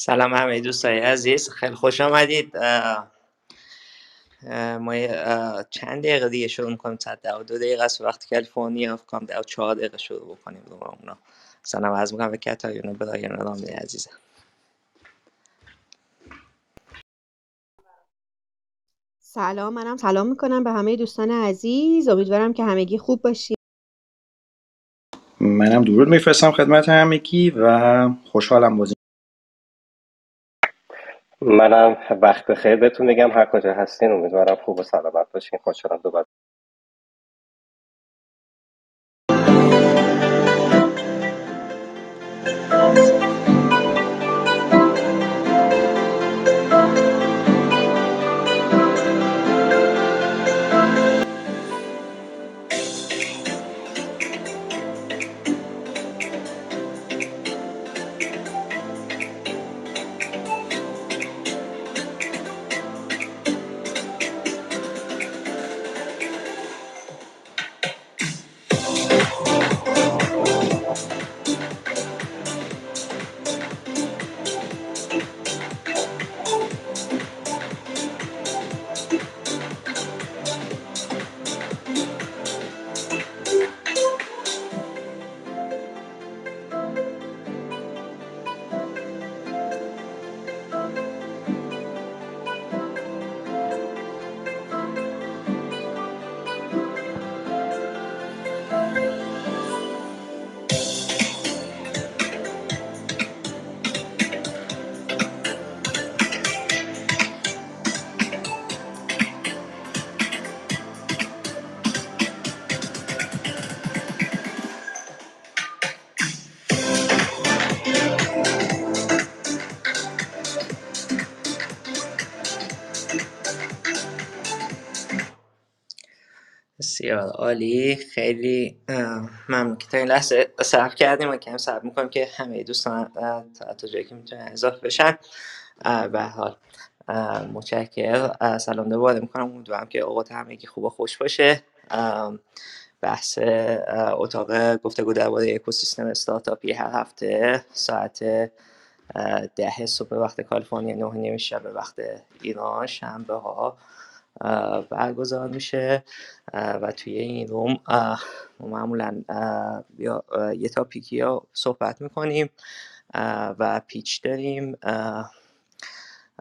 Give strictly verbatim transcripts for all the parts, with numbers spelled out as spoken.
سلام همه دوستای عزیز، خیلی خوش آمدید. اه، اه، ما یه، اه، چند دقیقه دیگه شروع میکنیم. صد دقیقه دو دقیقه است وقت کالیفرنیا، فکر کنم دقیقه چهار دقیقه شروع بکنیم رو اونا. سلام عرض میکنم به کتایون و برایان راملی عزیزم. سلام، منم سلام میکنم به همه دوستان عزیز. امیدوارم که همگی خوب باشید. منم درود میفرستم خدمت همگی و خوشحالم بازی. منم وقت بخیر بهتون بگم، هر کجا هستین امیدوارم خوب و سلامت باشین. خوشحالم دوباره. بسیار عالی، خیلی اه، ممنون که تا این لحظه صبر کردیم و کم صبر میکنیم که همه دوستان اه، تا تا جایی که میتونن اضافه بشن. اه، به هر حال اه، متشکر. اه، سلام دوباره میکنم، امیدوارم که اوقات همگی خوب و خوش باشه. ام، بحث اه، اتاق گفتگو درباره اکوسیستم استارتاپی هر هفته ساعت اه، ده صبح به وقت کالیفرنیا، نه و نیم شب به وقت ایران، شنبه ها برگزار میشه. اه، و توی این روم اه، ما معمولا اه، یا اه، یه تاپیکی ها صحبت میکنیم و پیچ داریم. اه،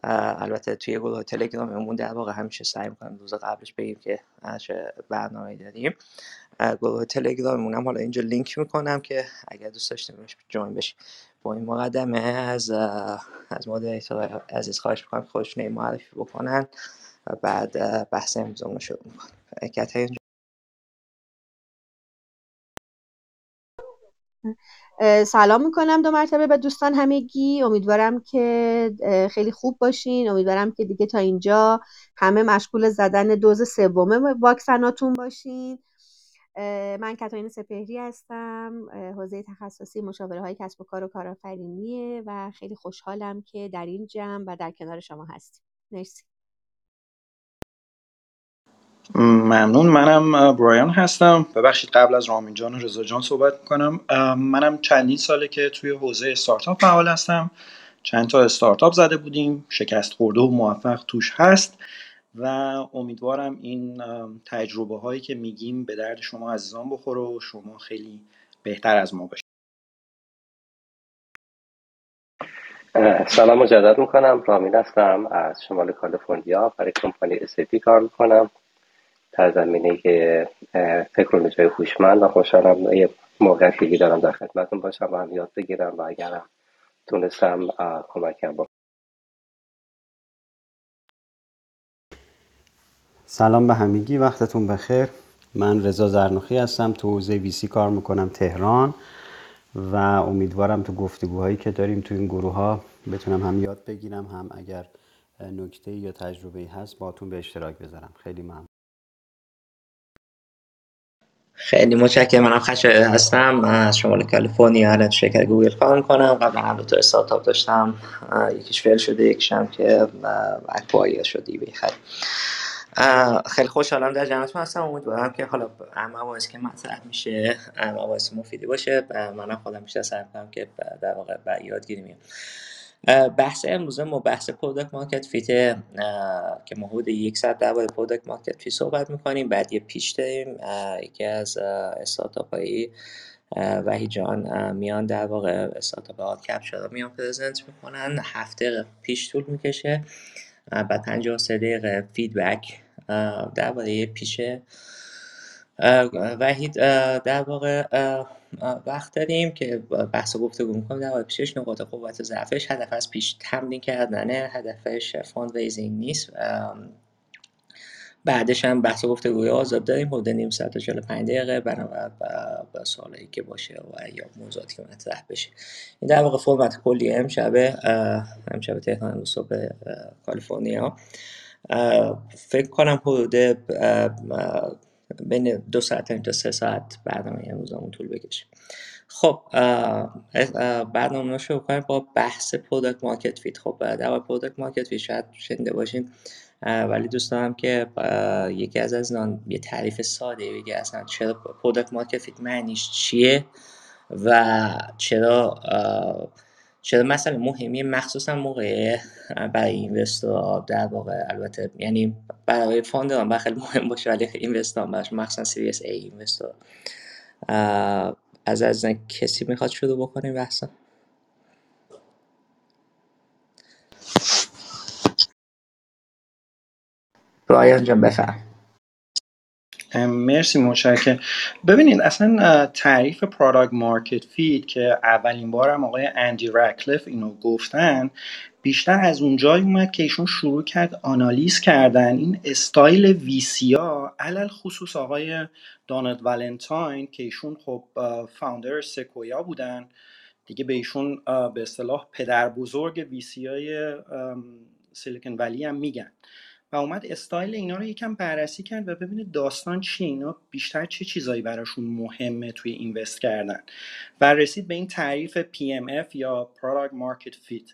اه، البته توی گروه تلگراممون در واقع همیشه سعی میکنم روز قبلش بگیم که اه، چه برنامه داریم. اه، گروه تلگراممون هم حالا اینجا لینک میکنم که اگر دوست داشتیم جوین بشیم. با این مقدمه از اه، از مدیریتور عزیز خواهش میکنم خودشون معرفی بکنن و بعد اه، بحث امروزمون رو شروع میکنیم. کتای اه، سلام میکنم دو مرتبه به دوستان همگی. امیدوارم که اه، خیلی خوب باشین. امیدوارم که دیگه تا اینجا همه مشغول زدن دوز سوم واکسناتون باشین. اه، من کاترین سپهری هستم. اه، حوزه تخصصی مشاوره های کسب و کار و کارآفرینیه و خیلی خوشحالم که در این جمع و در کنار شما هستیم. مرسی. م، ممنون. منم اه، برایان هستم. ببخشید قبل از رامین جان و رضا جان صحبت میکنم. منم چندین ساله که توی حوزه استارتاپ فعال هستم. چند تا استارتاپ زده بودیم، شکست خورده و موفق توش هست و امیدوارم این ام، تجربه هایی که میگیم به درد شما عزیزان بخوره و شما خیلی بهتر از ما باشید. اه، سلام مجدد میکنم، رامین هستم از شمال کالیفرنیا، برای کمپانی اسپی کار میکنم در زمینه اه، تکنولوژی هوشمند و خوشحالم یه موقعیت دیگه دارم در خدمتتون باشم و هم یاد بگیرم و اگرم تونستم اه، کمکم با سلام به همگی، وقتتون بخیر. من رضا زرنوخی هستم، تو حوزه ویسی کار میکنم تهران و امیدوارم تو گفتگوهایی که داریم تو این گروه ها بتونم هم یاد بگیرم، هم اگر نکته یا تجربه هست باهاتون به اشتراک بذارم. خیلی ممنون. خیلی متشکرم. منم خشایار هستم از شمال کالیفرنیا، الان تو شرکت گوگل کار میکنم. قبلا هم دو تا استارتاپ داشتم، اه، یکیش فیل شده، یکیش هم که اکوایر شده ای خرید. خیلی خوشحالم در جمعتون هستم، امیدوارم که حالا مباحث که مطرح میشه اه، مباحث مفیدی باشه. اه، منم خودم بیشتر سعی میکنم که ب- در واقع بر یادگیری میام. بحث امروز ما بحث پروداکت مارکت فیت که ما حدود یک ساعت در باره پروداکت مارکت فیت صحبت میکنیم. بعد یه پیچ داریم، یکی از استارتاپ هایی وحید جان میان در واقع استارتاپ هارد کپچر رو میان پرزنت میکنن، هفته پیچ طول میکشه بعد پنجاه و سه دقیقه فیدبک در باره یه پیچ وحید در واقع وقت داریم که بحث و گفتگو میکنم در واقع پیشش، نقاط قوت و ضعفش، هدف از پیش تمرین کردنه، هدفش فاند ریزینگ نیست. بعدش هم بحث و گفتگوی آزاد داریم حدود نیم ساعت تا چهل و پنج دقیقه بنابرای با سوالایی که باشه و یا موضوعاتی که مطرح بشه. این در واقع فرمت کلی امشب امشب تهران و صبح کالیفرنیا. فکر کنم حدود بین دو ساعت تا سه ساعت برنامه امروزمون طول بکشه. خب برنامه رو شروع کنیم با بحث پروداکت مارکت فیت. خب در واقع پروداکت مارکت فیت شاید شنیده باشین، ولی دوست دارم که یکی از از نان یه تعریف ساده بگی اصلا چرا پروداکت مارکت فیت معنیش چیه و چرا چرا مثلا مهمی، مخصوصا موقع برای اینوسترها در واقع، البته یعنی برای فاندران برای خیلی مهم باشه ولی اینوستران براش مخصوصا سیریس ای اینوستر. از از کسی میخواد شروع بکنیم بحثا؟ برایان جان بفرم. مرسی متشکرم. ببینید اصلا تعریف پروداکت مارکت فیت که اولین بارم آقای اندی راتکلیف اینو گفتن بیشتر از اونجایی اومد که ایشون شروع کرد آنالیز کردن این استایل وی سی ها، علل خصوص آقای دونالد ولنتاین که ایشون خب فاوندر سکویا بودن دیگه، به ایشون به اصطلاح پدر بزرگ وی سی های سیلیکون ولی هم میگن، و اومد استایل اینا رو یکم بررسی کرد و ببینه داستان چیه، اینا بیشتر چه چی چیزایی براشون مهمه توی اینوست کردن، و رسید به این تعریف پی ام اف یا Product Market Fit.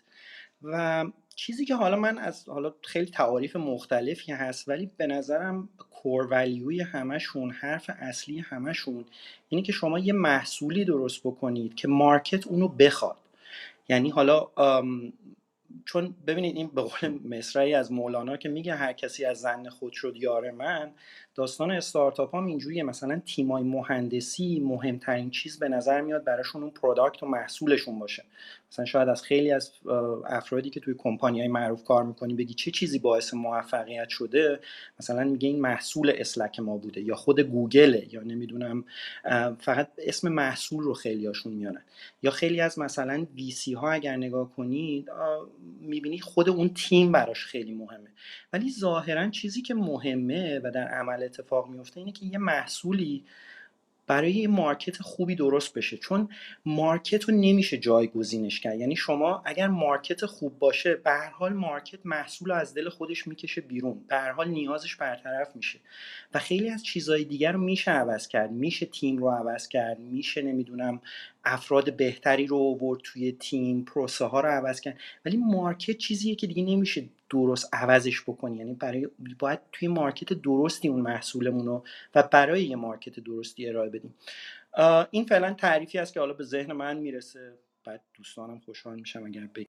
و چیزی که حالا من از حالا خیلی تعاریف مختلفی هست ولی به نظرم کور ولیوی همشون، حرف اصلی همشون اینه که شما یه محصولی درست بکنید که مارکت اونو بخواد. یعنی حالا چون ببینید این به قول مصرعی از مولانا که میگه هر کسی از ظن خود شد یار من، داستان استارتاپ هم اینجوریه. مثلا تیمای مهندسی مهمترین چیز به نظر میاد براشون اون پروداکت و محصولشون باشه. مثلا شاید از خیلی از افرادی که توی کمپانی‌های معروف کار میکنی بگی چه چی چیزی باعث موفقیت شده، مثلا میگه این محصول اسلک ما بوده یا خود گوگله یا نمیدونم، فقط اسم محصول رو خیلیاشون میانن. یا خیلی از مثلا وی سی ها اگر نگاه کنید میبینی خود اون تیم براش خیلی مهمه، ولی ظاهرا چیزی که مهمه و در عمل اتفاق میفته اینه که یه محصولی برای مارکت خوبی درست بشه، چون مارکت رو نمیشه جایگزینش کرد. یعنی شما اگر مارکت خوب باشه به هر حال مارکت محصول رو از دل خودش میکشه بیرون، به هر حال نیازش برطرف میشه و خیلی از چیزهای دیگر رو میشه عوض کرد، میشه تیم رو عوض کرد، میشه نمیدونم افراد بهتری رو آورد توی تیم، پروسه ها رو عوض کرد، ولی مارکت چیزیه که دیگه نمیشه درست عوضش بکنی. یعنی برای باید توی مارکت درستی اون محصولمون رو و برای یه مارکت درستی ارائه بدیم. این فعلا تعریفی است که حالا به ذهن من میرسه، بعد دوستانم خوشحال میشم اگر بگید.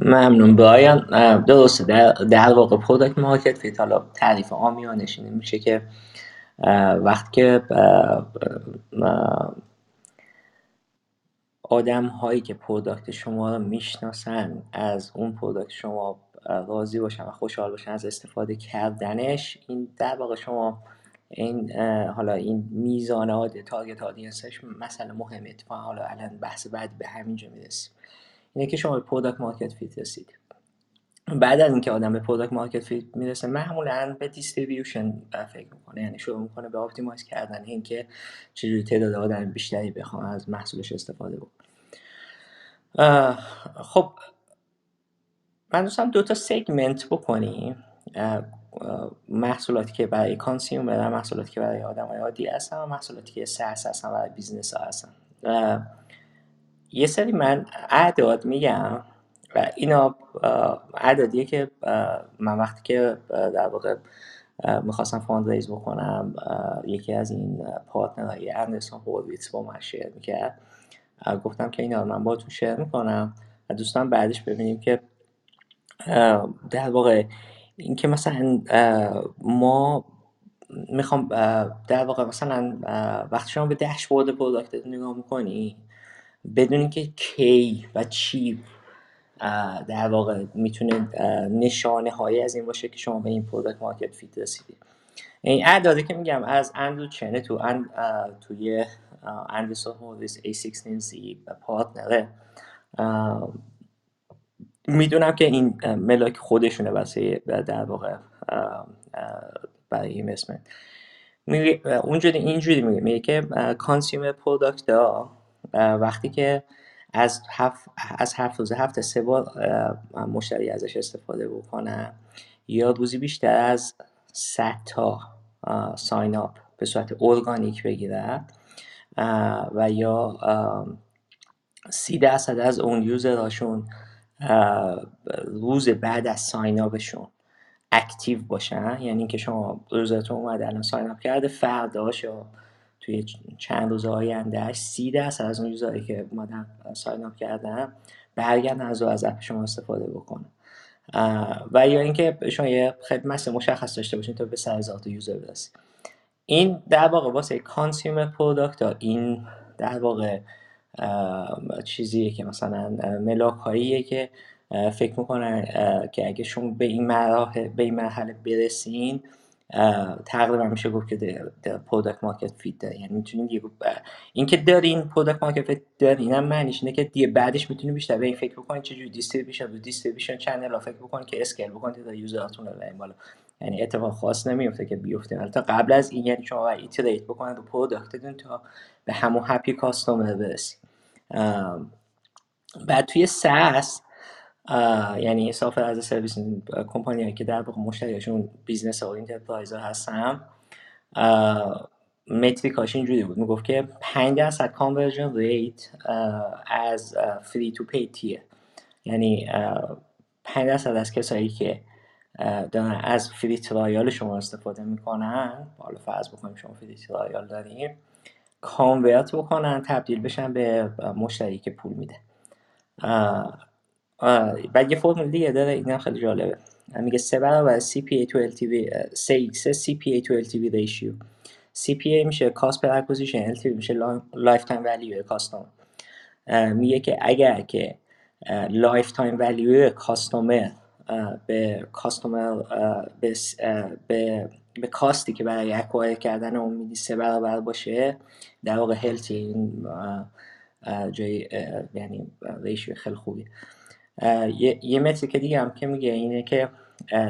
ممنون برایان. درسته در, در واقع پروداکت مارکت فیت حالا تعریف عامیانش این میشه که وقتی که آدم هایی که پروداکت شما رو میشناسن از اون پروداکت شما راضی باشن و خوشحال باشن از استفاده کردنش، این در واقع شما این حالا این میزان عادی تارگت آدینسش مسئله مهمه. اتفاقا حالا الان بحث بعد به همینجا میرسیم، اینه که شما به پروداکت مارکت فیت رسید. بعد از اینکه آدم به پروداکت مارکت فیت میرسه معمولا به دیستریبیوشن فکر میکنه، یعنی شروع میکنه به اپتیمایز کردن، اینکه چجوری تعداد آدم بیشتری بخوام از محصولش استفاده بکنه. خب من دوستم دو تا سگمنت بکنیم، محصولاتی که برای کانسیومر، محصولاتی که برای آدمای عادی هستن و محصولاتی که ساس هستن برای بیزنس ها هستن. یه سری من اعداد میگم و اینا اعدادیه که من وقتی که در واقع میخواستم فاند ریز بکنم یکی از این پارتنرهای اندرسون هورویتس با من شیر میکرد گفتم که اینا من باهاتون شیر میکنم و دوستان بعدش ببینیم که در واقع این که مثلا ما میخوام در واقع مثلا وقتی شما به داشبورد پروداکتتون نگاه میکنی بدون اینکه کی و چی در واقع میتونه نشانه هایی از این باشه که شما به این پروداکت مارکت فیت رسیدید. این اعدادی که میگم از اندرو چنه تو اند توی اندرسون هولدینگز ای شانزده زد و پارتنره، میدونم که این ملاک خودشونه واسه در واقع برای این اسمن اونجوری اینجوری میگه میگه که کانسیومر پروداکت ها وقتی که از هفت از هفت روز هفت سه بار مشتری ازش استفاده بکنه یا روزی بیشتر از صد تا ساین اپ به صورت ارگانیک بگیره و یا سی درصد از اون یوزراشون روز بعد از ساین اپشون اکتیو باشن، یعنی اینکه شما روزتون اومد الان ساین اپ کرده فرداش یا توی چند روز آیندهش سی درصد از اون یوزرایی که اومدن ساین اپ کردن برگردن از از اپ شما استفاده بکنن و یا اینکه شما یه خدمت مشخص داشته باشین تا به سر ذات یوزر برسید. این در واقع واسه کانسیومر پروداکت ها این در واقع چیزیه که مثلا ملاک هاییه که فکر میکنن که اگه شما به این مراحل به این مرحله برسین تقریبا میشه گفت که پروداکت مارکت فیت داره، یعنی میتونید یه این که دارین پروداکت مارکت فیت دارین هم معنیش اینه که دیگه بعدش میتونید بیشتر به این فکر بکنید چجوری دیستریبیوشن و دیستریبیوشن چنل ها فکر بکنید که اسکیل بکنید تا یوزراتون رو ببرین بالا، یعنی اتفاق خاص نمیفته که بیفته البته قبل از این، یعنی شما باید ایتریت بکنید رو پروداکتتون تا به همون هپی کاستمر برسید. بعد توی ساس یعنی سافر از سرویس کمپانیایی که در واقع مشتریاشون بیزنس ها و انترپرایز ها هستن متریکاش اینجوری بود میگفت که پنج درصد کانورژن ریت از فری تو پی تیه، یعنی پنج درصد از کسایی که دارن از فری ترایال شما استفاده میکنن، حالا فرض بکنیم شما فری ترایال داریم کانورت بکنن تبدیل بشن به مشتری که پول میده. بعد یه فرمول دیگه داره اینم خیلی جالبه، میگه سه برابر سی پی ای تو ال تی وی سه ایکس سی پی ای تو ال تی وی ریشیو، سی پی ای میشه کاست پر اکوزیشن، ال تی وی میشه لایف تایم ولیو کاستمر. میگه که اگر که لایف تایم ولیو کاستمر به کاستمر به به به کاستی که برای اکوایر کردن اون میدی سه برابر باشه در واقع هلتی این جای یعنی ریشیو خیلی خوبی. یه یه متریک دیگه هم که میگه اینه که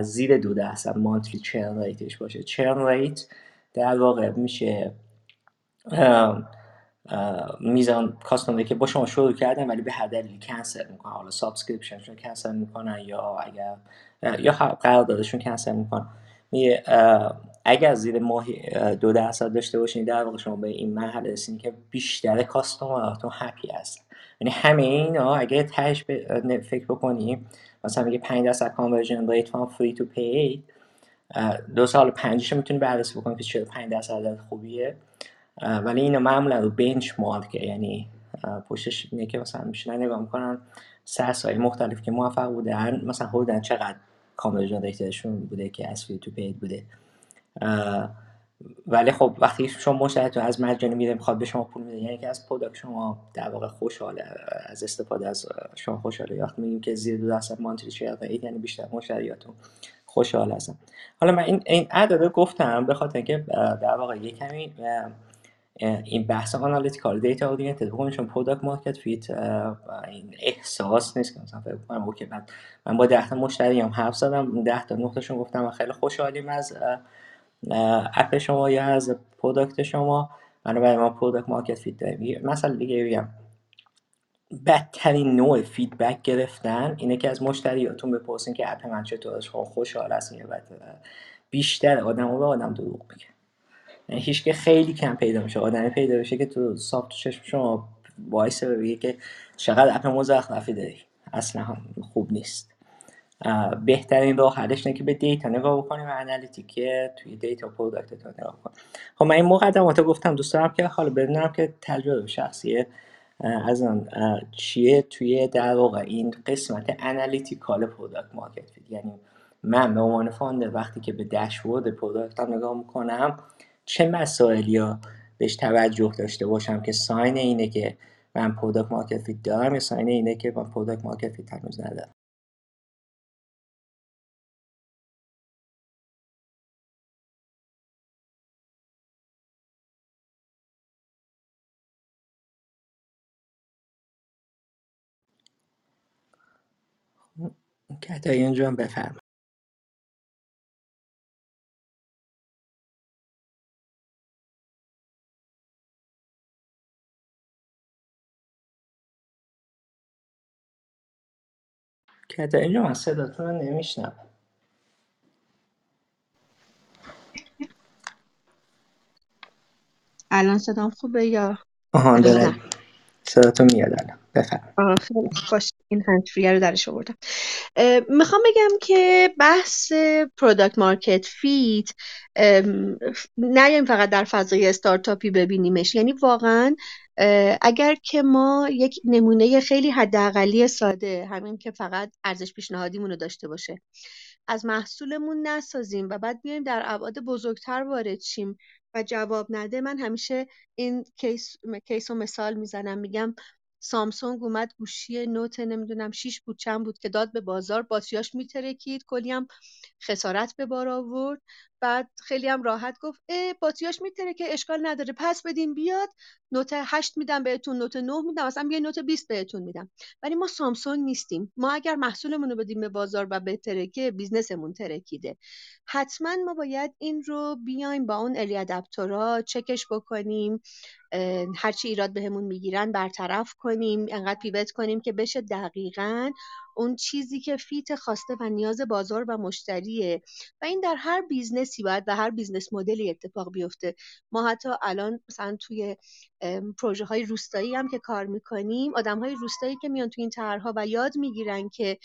زیر دو درصد مانتلی چرن ریتش باشه. چرن ریت در واقع میشه میزان کاستمری که با شما شروع کردن ولی به هر دلیلی کنسل میکنن، حالا سابسکریپشنشون کنسل میکنن یا اگر یا قراردادشون کنسل میکنن، میگه اگر زیر ماهی دو درصد داشته باشین در واقع شما به این مرحله رسیدین که بیشتر کاستمراتون هپی هستن. یعنی همه اینا اگه تهش فکر بکنیم مثلا میگه پنج درصد کانورژن ریت فان فری تو پی، دو سال پنجش رو میتونی بررسی بکنیم که چرا پنج درصد خوبیه، ولی اینا معمولا رو بنچ مارک، یعنی پشتش اینه که مثلا میشینن نگاه میکنن ساس های مختلف که موفق بودن مثلا هولدن چقدر کانورژن ریتشون بوده که از فری تو پی بوده. ولی خب وقتی شما مشتریتون از مجانی میره میخواد به شما پول میده یعنی که از پروداکت شما در واقع خوشحاله، از استفاده از شما خوشحاله. وقتی میگیم که زیر دو درصد مانتری چرن ریت یعنی بیشتر مشتریاتون خوشحال هستن. حالا من این این اعداد رو گفتم به خاطر اینکه در واقع یه کمی این بحث آنالیتیکال دیتا اورینتد بکنیم، چون پروداکت مارکت فیت این احساس نیست که مثلا فکر کنم اوکی بعد من با ده تا مشتریام حرف زدم ده تا نقطهشون گفتم خیلی خوشحالیم از اپ شما یا از پروداکت شما، بنابراین ما پروداکت مارکت فیت داریم. مثلا دیگه بگم بدترین نوع فیدبک گرفتن اینه که از مشتریاتون بپرسین که اپ من چطور است، خوشحال هستین یا بد. بیشتر آدمو به آدم دروغ میگه، یعنی هیچ که خیلی کم پیدا میشه آدمی پیدا بشه که تو سافت چشم شما وایس بگه که چقدر اپ مزخرفی داری، اصلا خوب نیست. بهترین راه حلش اینه که به دیتا نگاه بکنیم و انالیتیک توی دیتا پروداکتتون نگاه کنیم. خب من این مقدماتو گفتم دوست دارم که حالا بدونم که تجربه شخصی از آن چیه توی در واقع این قسمت انالیتیکال پروداکت مارکت فیت. یعنی من به عنوان فاندر وقتی که به داشبورد پروداکت هم نگاه میکنم چه مسائلی ها بهش توجه داشته باشم که ساین اینه که من پروداکت مارکت فیت دارم یا ساین اینه که من پروداکت مارکت فیت هنوز ندارم. کتایی اونجا هم بفرم. کتایی اونجا من صداتون رو نمیشنم. الان صدام خوبه یا آها داره صداتون میاد الان بفرم. آه خیلی خوش این هنتفریه رو درش آوردم. میخوام بگم که بحث پروداکت مارکت فیت نریم فقط در فضای استارتاپی ببینیمش، یعنی واقعا اگر که ما یک نمونه خیلی حداقلی ساده، همین که فقط ارزش پیشنهادیمون رو داشته باشه، از محصولمون نسازیم و بعد بیایم در ابعاد بزرگتر وارد شیم و جواب نده. من همیشه این کیس کیسو مثال میزنم، میگم سامسونگ اومد گوشی نوت نمیدونم شیش بود چند بود که داد به بازار، باتریاش میترکید، کلی هم خسارت به بار آورد، بعد خیلی هم راحت گفت اه باتریاش میترکه اشکال نداره پس بدین بیاد نوت هشت میدم بهتون، نوت نه میدم، اصلا یه نوت بیست بهتون میدم. ولی ما سامسونگ نیستیم. ما اگر محصولمون رو بدیم به بازار و بترکه بیزنسمون ترکیده. حتما ما باید این رو بیایم با اون الی آداپتورها چکش بکنیم، هرچی ایراد بهمون میگیرن برطرف کنیم، انقدر پیوت کنیم که بشه دقیقاً اون چیزی که فیت خواسته و نیاز بازار و مشتریه. و این در هر بیزنسی باید و هر بیزنس مدلی اتفاق بیفته. ما حتی الان مثلا توی پروژه های روستایی هم که کار میکنیم، آدم های روستایی که میان توی این طرح‌ها و یاد میگیرن که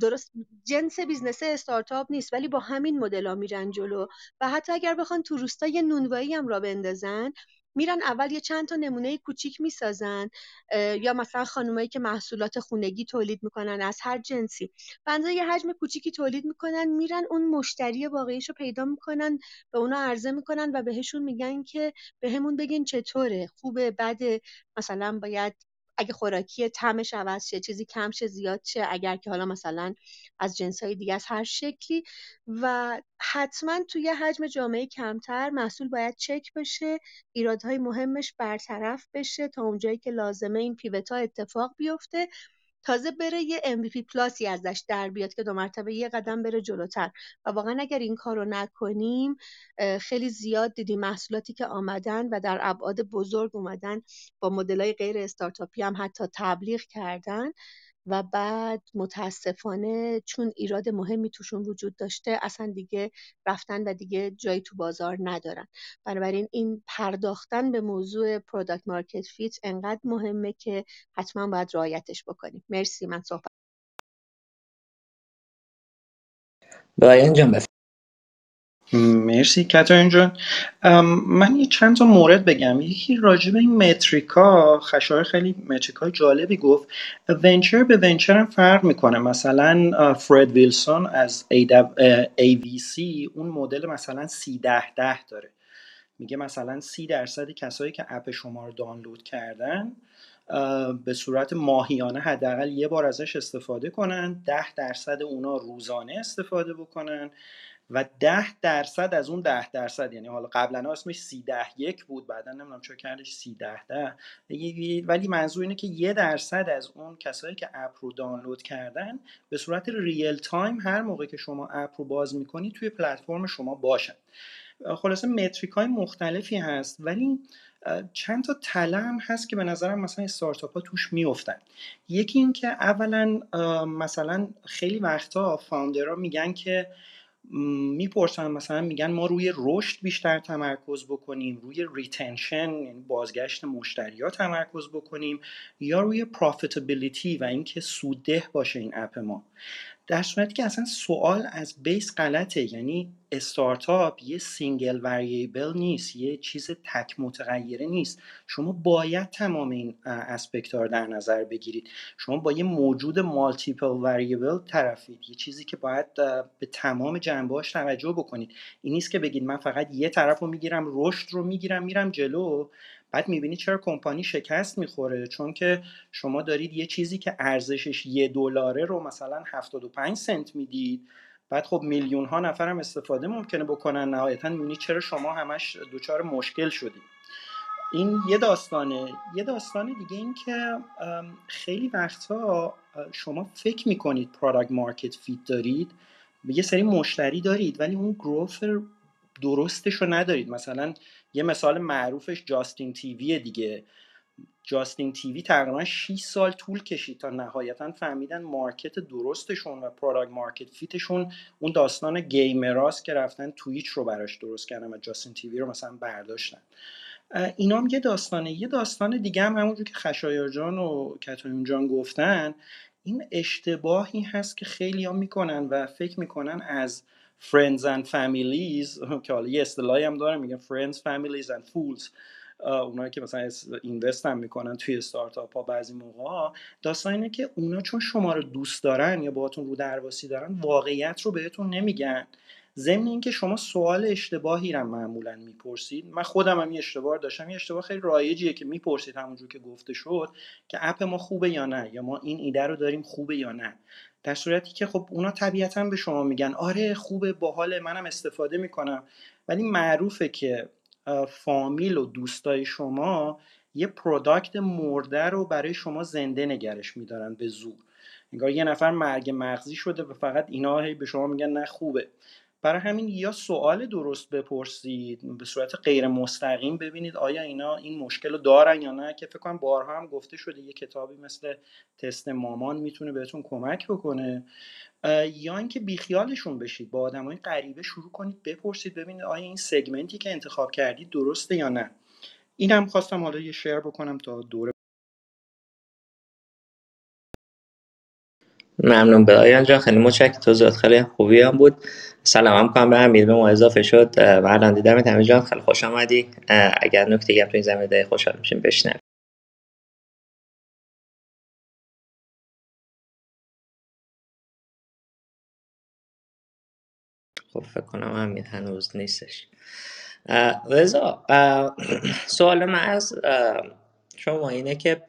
درست جنس بیزنس استارتاپ نیست ولی با همین مدل‌ها میرن جلو و حتی اگر بخوان تو روستای نونوایی هم را بندازن، میرن اول یه چند تا نمونه کوچیک میسازن، یا مثلا خانومایی که محصولات خونگی تولید میکنن از هر جنسی، بنده یه حجم کوچیکی تولید میکنن، میرن اون مشتری واقعیشو پیدا میکنن، به اونا عرضه میکنن و بهشون میگن که بهمون بگین چطوره، خوبه، بده، مثلا باید اگه خوراکی طعمش عوض شه، چیزی کم شه، زیاد شه، اگر که حالا مثلا از جنس‌های دیگه از هر شکلی. و حتما توی حجم جامعه کمتر محصول باید چک بشه، ایرادهای مهمش برطرف بشه تا اونجایی که لازمه این پیوت‌ها اتفاق بیفته، تازه بره یه ام وی پی پلاسی ازش در بیاد که دو مرتبه یه قدم بره جلوتر. و واقعا اگر این کارو نکنیم، خیلی زیاد دیدیم محصولاتی که آمدن و در ابعاد بزرگ اومدن با مدل‌های غیر استارتاپی هم حتی تبلیغ کردن و بعد متاسفانه چون ایراد مهمی توشون وجود داشته اصلا دیگه رفتن و دیگه جایی تو بازار ندارن. بنابراین این پرداختن به موضوع پروداکت مارکت فیت انقدر مهمه که حتما باید رعایتش بکنیم. مرسی. من صحبت برای انجام بفرم. مرسی کاترین جون. من یه چند تا مورد بگم. یکی راجع به این متریکا، خشایار خیلی متریکای جالبی گفت. ونچر به ونچر هم فرق میکنه. مثلا فرید ویلسون از ای وی سی اون مدل مثلا سی ده ده داره، میگه مثلا سی درصد کسایی که اپ شما رو دانلود کردن به صورت ماهیانه حداقل یه بار ازش استفاده کنن، ده درصد اونا روزانه استفاده بکنن و ده درصد از اون ده درصد، یعنی حالا قبلا اسمش سی ده یک بود، بعدا نمیدونم چرا کردش سی ده ده، ولی منظور اینه که یه درصد از اون کسایی که اپ رو دانلود کردن به صورت ریل تایم هر موقع که شما اپ رو باز میکنی توی پلتفرم شما باشن. خلاصه متریک های مختلفی هست ولی چند تا تله هم هست که به نظرم مثلا استارتاپ ها توش میافتن. یکی این که اولا مثلا خیلی وقتا فاوندرها میگن که میپرسن، مثلا میگن ما روی رشد بیشتر تمرکز بکنیم، روی ریتنشن یعنی بازگشت مشتری ها تمرکز بکنیم، یا روی پروفیتابیلیتی و اینکه سودده باشه این اپ ما. در صورتی که اصلا سوال از بیس غلطه. یعنی استارتاپ یه سینگل وریبل نیست، یه چیز تک متغیره نیست. شما باید تمام این اسپکت‌ها رو در نظر بگیرید. شما با یه موجود مالتیپل وریبل طرفید، یه چیزی که باید به تمام جنبه‌هاش توجه بکنید. این نیست که بگید من فقط یه طرف رو میگیرم، رشد رو میگیرم، میرم جلو. بعد میبینید چرا کمپانی شکست میخوره، چون که شما دارید یه چیزی که ارزشش یه دلاره رو مثلا هفتاد و پنج سنت میدید. بعد خب میلیون ها نفر هم استفاده ممکنه بکنن، نهایتاً میبینید چرا شما همش دوچار مشکل شدید. این یه داستانه. یه داستانه دیگه این که خیلی وقتها شما فکر میکنید پروداکت مارکت فیت دارید، یه سری مشتری دارید، ولی اون گروث درستش رو ندارید. مثلا یه مثال معروفش جاستین تیویه دیگه. جاستین تیوی تقریبا شش سال طول کشید تا نهایتا فهمیدن مارکت درستشون و پروداکت مارکت فیتشون اون داستان گیمراست که رفتن توییچ رو براش درست کردن و جاستین تیوی رو مثلا برداشتن. اینا هم یه داستانه. یه داستان دیگه هم همونجور که خشایار جان و کتایم جان گفتن، این اشتباهی هست که خیلی‌ها میکنن و فکر میکنن از friends and families که حالا یه اصطلاحی هم داره میگن friends families and fools، اونایی که مثلا اینوست هم میکنن توی استارتاپ ها بعضی موقعا داستان اینه که اونا چون شما رو دوست دارن یا باهاتون رو درواسی دارن واقعیت رو بهتون نمیگن. ضمن اینکه شما سوال اشتباهی رو معمولا میپرسید. من خودم هم یه اشتباه داشتم. یه اشتباه خیلی رایجیه که میپرسید همونجور که گفته شد که اپ ما خوبه یا نه، یا ما این ایده رو داریم خوبه یا نه، در صورتی که خب اونا طبیعتاً به شما میگن آره خوبه، باحال، منم استفاده میکنم. ولی معروفه که فامیل و دوستای شما یه پروداکت مرده رو برای شما زنده نگرش میدارن به زور. انگار یه نفر مرگ مغزی شده و فقط اینا هی به شما میگن نه خوبه. برای همین یا سوال درست بپرسید، به صورت غیر مستقیم ببینید آیا اینا این مشکل رو دارن یا نه، که فکر کنم بارها هم گفته شده یه کتابی مثل تست مامان میتونه بهتون کمک بکنه. یا اینکه بیخیالشون بشید، با آدمای غریبه شروع کنید بپرسید، ببینید آیا این سگمنتی که انتخاب کردید درسته یا نه. اینم خواستم حالا یه شیر بکنم تا دوره. ممنون برایان جان، خیلی متشکرم، توضیحات خیلی خوبی هم بود. سلام هم کنم به امیر، به ما اضافه شد و الان دیدم امیر جان، خیلی خوش آمدی. اگر نکته‌ای هم تو این زمینه داری خوشحال میشیم بشنویم. خب فکر کنم امیر هنوز نیستش. رضا، سوال من از شما اینه که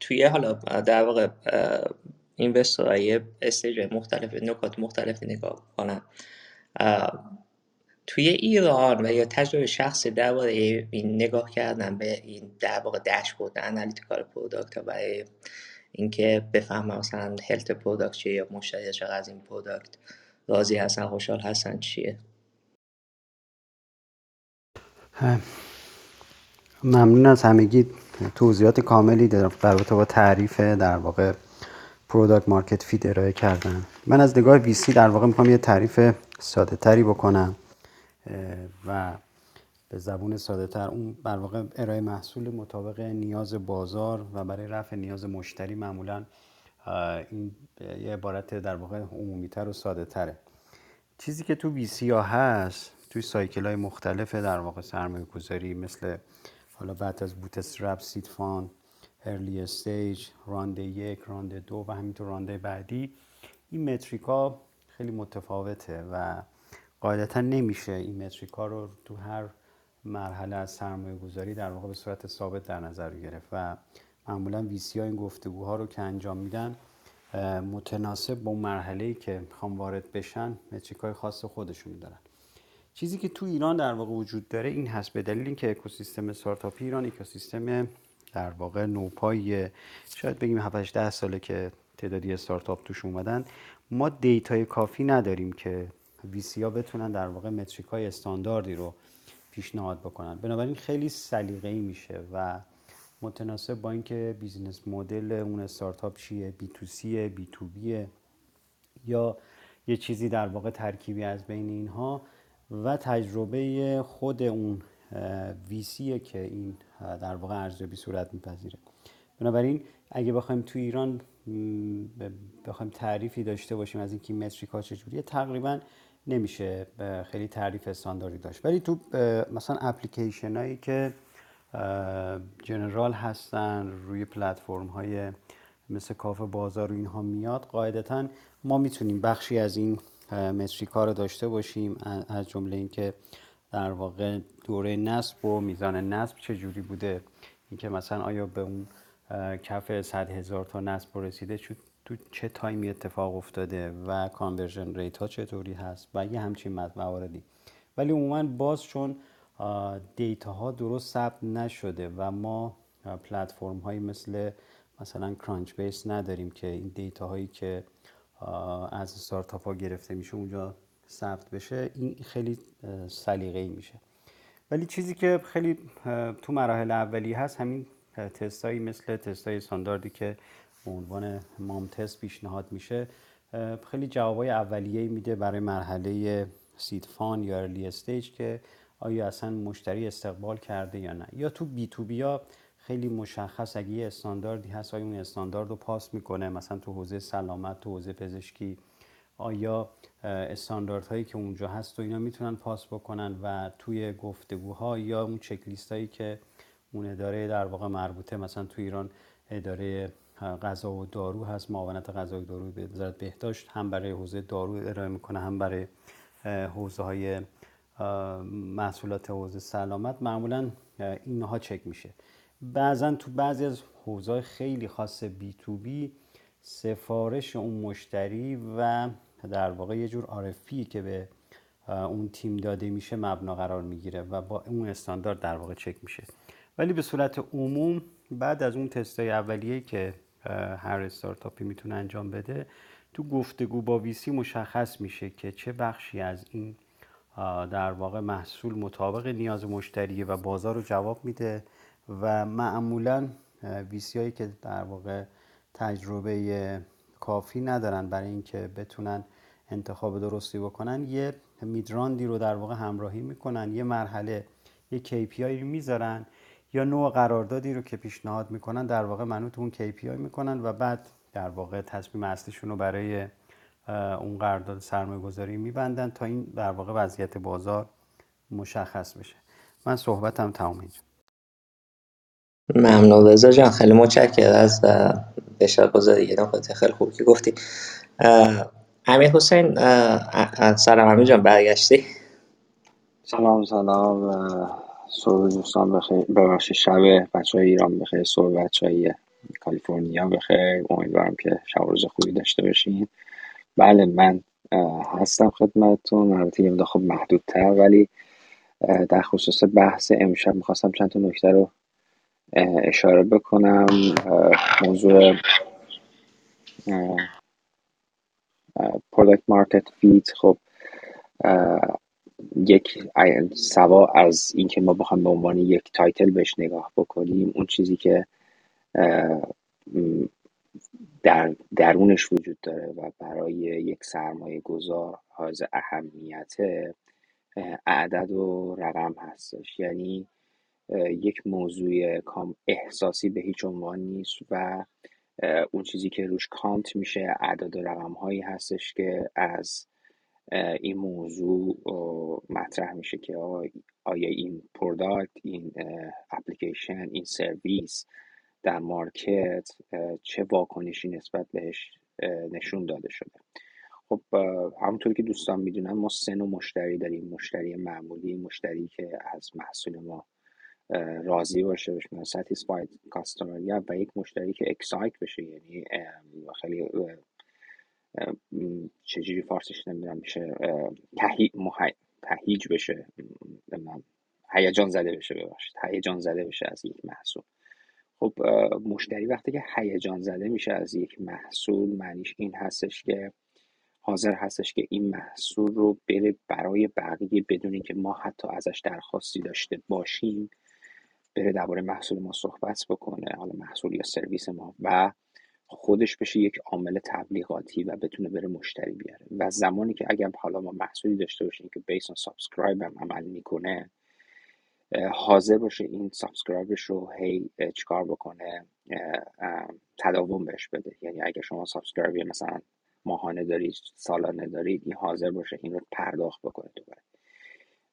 توی حالا در واقع اینوسترهای استیج مختلف، نکات مختلفی نگاه کنن توی ایران و یا تجربه شخصی درباره این نگاه کردن به این در واقع داشبورد آنالیتیکال پروداکت برای اینکه بفهمم مثلا هلت پروداکت چیه یا مشتری چقدر از این پروداکت راضی هستن، خوشحال هستن چیه. ممنون از همگی، توضیحات کاملی در رابطه با تعریف در واقع پروداکت مارکت فیت ارائه کردن. من از نگاه ویسی در واقع میخوام یه تعریف ساده تری بکنم و به زبون ساده تر اون در واقع ارائه محصول مطابق نیاز بازار و برای رفع نیاز مشتری. معمولا این یه عبارت در واقع عمومی تر و ساده تره. چیزی که تو ویسی ها هست توی سایکل های مختلف در واقع سرمایه گذاری، مثل حالا بعد از بوت استرپ، سید فاند، ارلی استیج، رانده یک، رانده دو و همینطور رانده بعدی، این متریکا خیلی متفاوته و قاعدتا نمیشه این متریکا رو تو هر مرحله از سرمایه گذاری در واقع به صورت ثابت در نظر گرفت و معمولا ویسی ها این گفتگوها رو که انجام میدن متناسب با مرحله‌ای که میخوان وارد بشن متریکای خاص خودشون دارن. چیزی که تو ایران در واقع وجود داره این هست، به دلیل اینکه اکوسیستم استارتاپی ایران اکوسیستم در واقع نوپاییه، شاید بگیم هفت هشت ساله که تعدادی استارتاپ توش اومدن، ما دیتای کافی نداریم که ویسی ها بتونن در واقع متریکای استانداردی رو پیشنهاد بکنن. بنابراین خیلی سلیقه‌ای میشه و متناسب با اینکه بیزینس مدل اون استارتاپ چیه، بی تو سیه، بی تو بیه یا یه چیزی در واقع ترکیبی از بین اینها و تجربه خود اون ویسیه که این در واقع ارزیابی صورت میپذیره. بنابراین اگه بخوایم تو ایران بخوایم تعریفی داشته باشیم از اینکه متریک ها چجوریه، تقریبا نمیشه خیلی تعریف استانداردی داشت. ولی تو مثلا اپلیکیشن هایی که جنرال هستن روی پلتفرم های مثل کافه بازار و اینها میاد، قاعدتا ما میتونیم بخشی از این متریک ها رو داشته باشیم، از جمله اینکه در واقع دوره نصب و میزان نصب چجوری بوده، اینکه مثلا آیا به اون کف صد هزار تا نصب رسیده تو چه تایمی اتفاق افتاده و کانورژن ریت ها چطوری هست و یه همچین مواردی. ولی عموما باز چون دیتا ها درست ثبت نشده و ما پلتفرم هایی مثل مثلا کرانچ بیس نداریم که این دیتا هایی که از استارتاپ ها گرفته میشه اونجا ثبت بشه، این خیلی سلیقه‌ای میشه. ولی چیزی که خیلی تو مراحل اولی هست همین تستایی مثل تستای استانداردی که به عنوان مام تست پیشنهاد میشه، خیلی جوابای اولیه‌ای میده برای مرحله سید فان یا ارلی استیج که آیا اصلا مشتری استقبال کرده یا نه. یا تو بی تو بیا خیلی مشخص اگه یه استانداردی هست آیا اون استاندارد رو پاس میکنه، مثلا تو حوزه سلامت، تو حوزه پزشکی آیا استانداردهایی که اونجا هست و اینا میتونن پاس بکنن و توی گفتگوها یا اون چک لیستایی که اون اداره در واقع مربوطه، مثلا تو ایران اداره غذا و دارو هست، معاونت غذا و دارو به وزارت بهداشت هم برای حوزه دارو ارائه میکنه هم برای حوزه های محصولات حوزه سلامت، معمولا اینها چک میشه. بعضن تو بعضی از حوزه‌های خیلی خاص بی تو بی سفارش اون مشتری و در واقع یه جور آر اف پی که به اون تیم داده میشه مبنا قرار میگیره و با اون استاندارد در واقع چک میشه. ولی به صورت عموم بعد از اون تستای اولیه‌ای که هر استارتاپی میتونه انجام بده، تو گفتگو با ویسی مشخص میشه که چه بخشی از این در واقع محصول مطابق نیاز مشتریه و بازار رو جواب میده و معمولاً ویسی هایی که در واقع تجربه کافی ندارن برای اینکه بتونن انتخاب درستی بکنن، یه میدراندی رو در واقع همراهی میکنن، یه مرحله یه کی پی آی رو میذارن یا نوع قراردادی رو که پیشنهاد میکنن در واقع منوط اون کی پی آی میکنن و بعد در واقع تصمیم اصلیشون رو برای اون قرارداد سرمایه‌گذاری میبندن تا این در واقع وضعیت بازار مشخص بشه. من صحبتم تمام اینجا. ممنون رضا جان، خیلی متشکرم از اشاره‌گذاری یه نکته خیلی خوب که گفتی. امیر حسین سلام امیر جان، برگشتی. سلام سلام صبح دوستان بخیر، ببخشید شب بچه‌های ایران بخیر، صبح بچه‌های کالیفرنیا بخیر، امیدوارم که شب روز خوبی داشته باشین. بله من هستم خدمتتون، البته یه مقدار خب محدودتر، ولی در خصوص بحث امشب می‌خواستم چند تا نکته رو اشاره بکنم. موضوع پروداکت مارکت فیت، خب یک سوا از اینکه ما بخوایم به عنوان یک تایتل بهش نگاه بکنیم، اون چیزی که در درونش وجود داره و برای یک سرمایه گذار حائز اهمیته اعداد و رقم هستش. یعنی یک موضوع کام احساسی به هیچ عنوان نیست و اون چیزی که روش کانت میشه اعداد و رقم هایی هستش که از این موضوع مطرح میشه که آیا این پروداکت، این اپلیکیشن، این سرویس در مارکت چه واکنشی نسبت بهش نشون داده شده. خب همونطور که دوستان میدونن ما سه نوع مشتری داریم: مشتری معمولی، مشتری که از محصول ما راضی باشه بهش میگن satisfied customer، و یک مشتری که excite بشه، یعنی خیلی چجوری فارسیش نمیدونم میشه تهیج بشه، هیجان زده بشه ببخشید هیجان زده بشه از یک محصول. خب مشتری وقتی که هیجان زده میشه از یک محصول، معنیش این هستش که حاضر هستش که این محصول رو بره برای بقیه بدون اینکه ما حتی ازش درخواستی داشته باشیم بره درباره محصول ما صحبت بکنه، حالا محصول یا سرویس ما، و خودش بشه یک عامل تبلیغاتی و بتونه بره مشتری بیاره. و زمانی که اگر حالا ما محصولی داشته باشیم که بیس آن سابسکرایب هم عمل میکنه، حاضر باشه این سابسکرایبش رو هی چیکار بکنه، تداوم بهش بده. یعنی اگه شما سابسکرایبی مثلا ماهانه دارید، سالانه دارید، این حاضر باشه این رو پرداخت بکنه دوباره.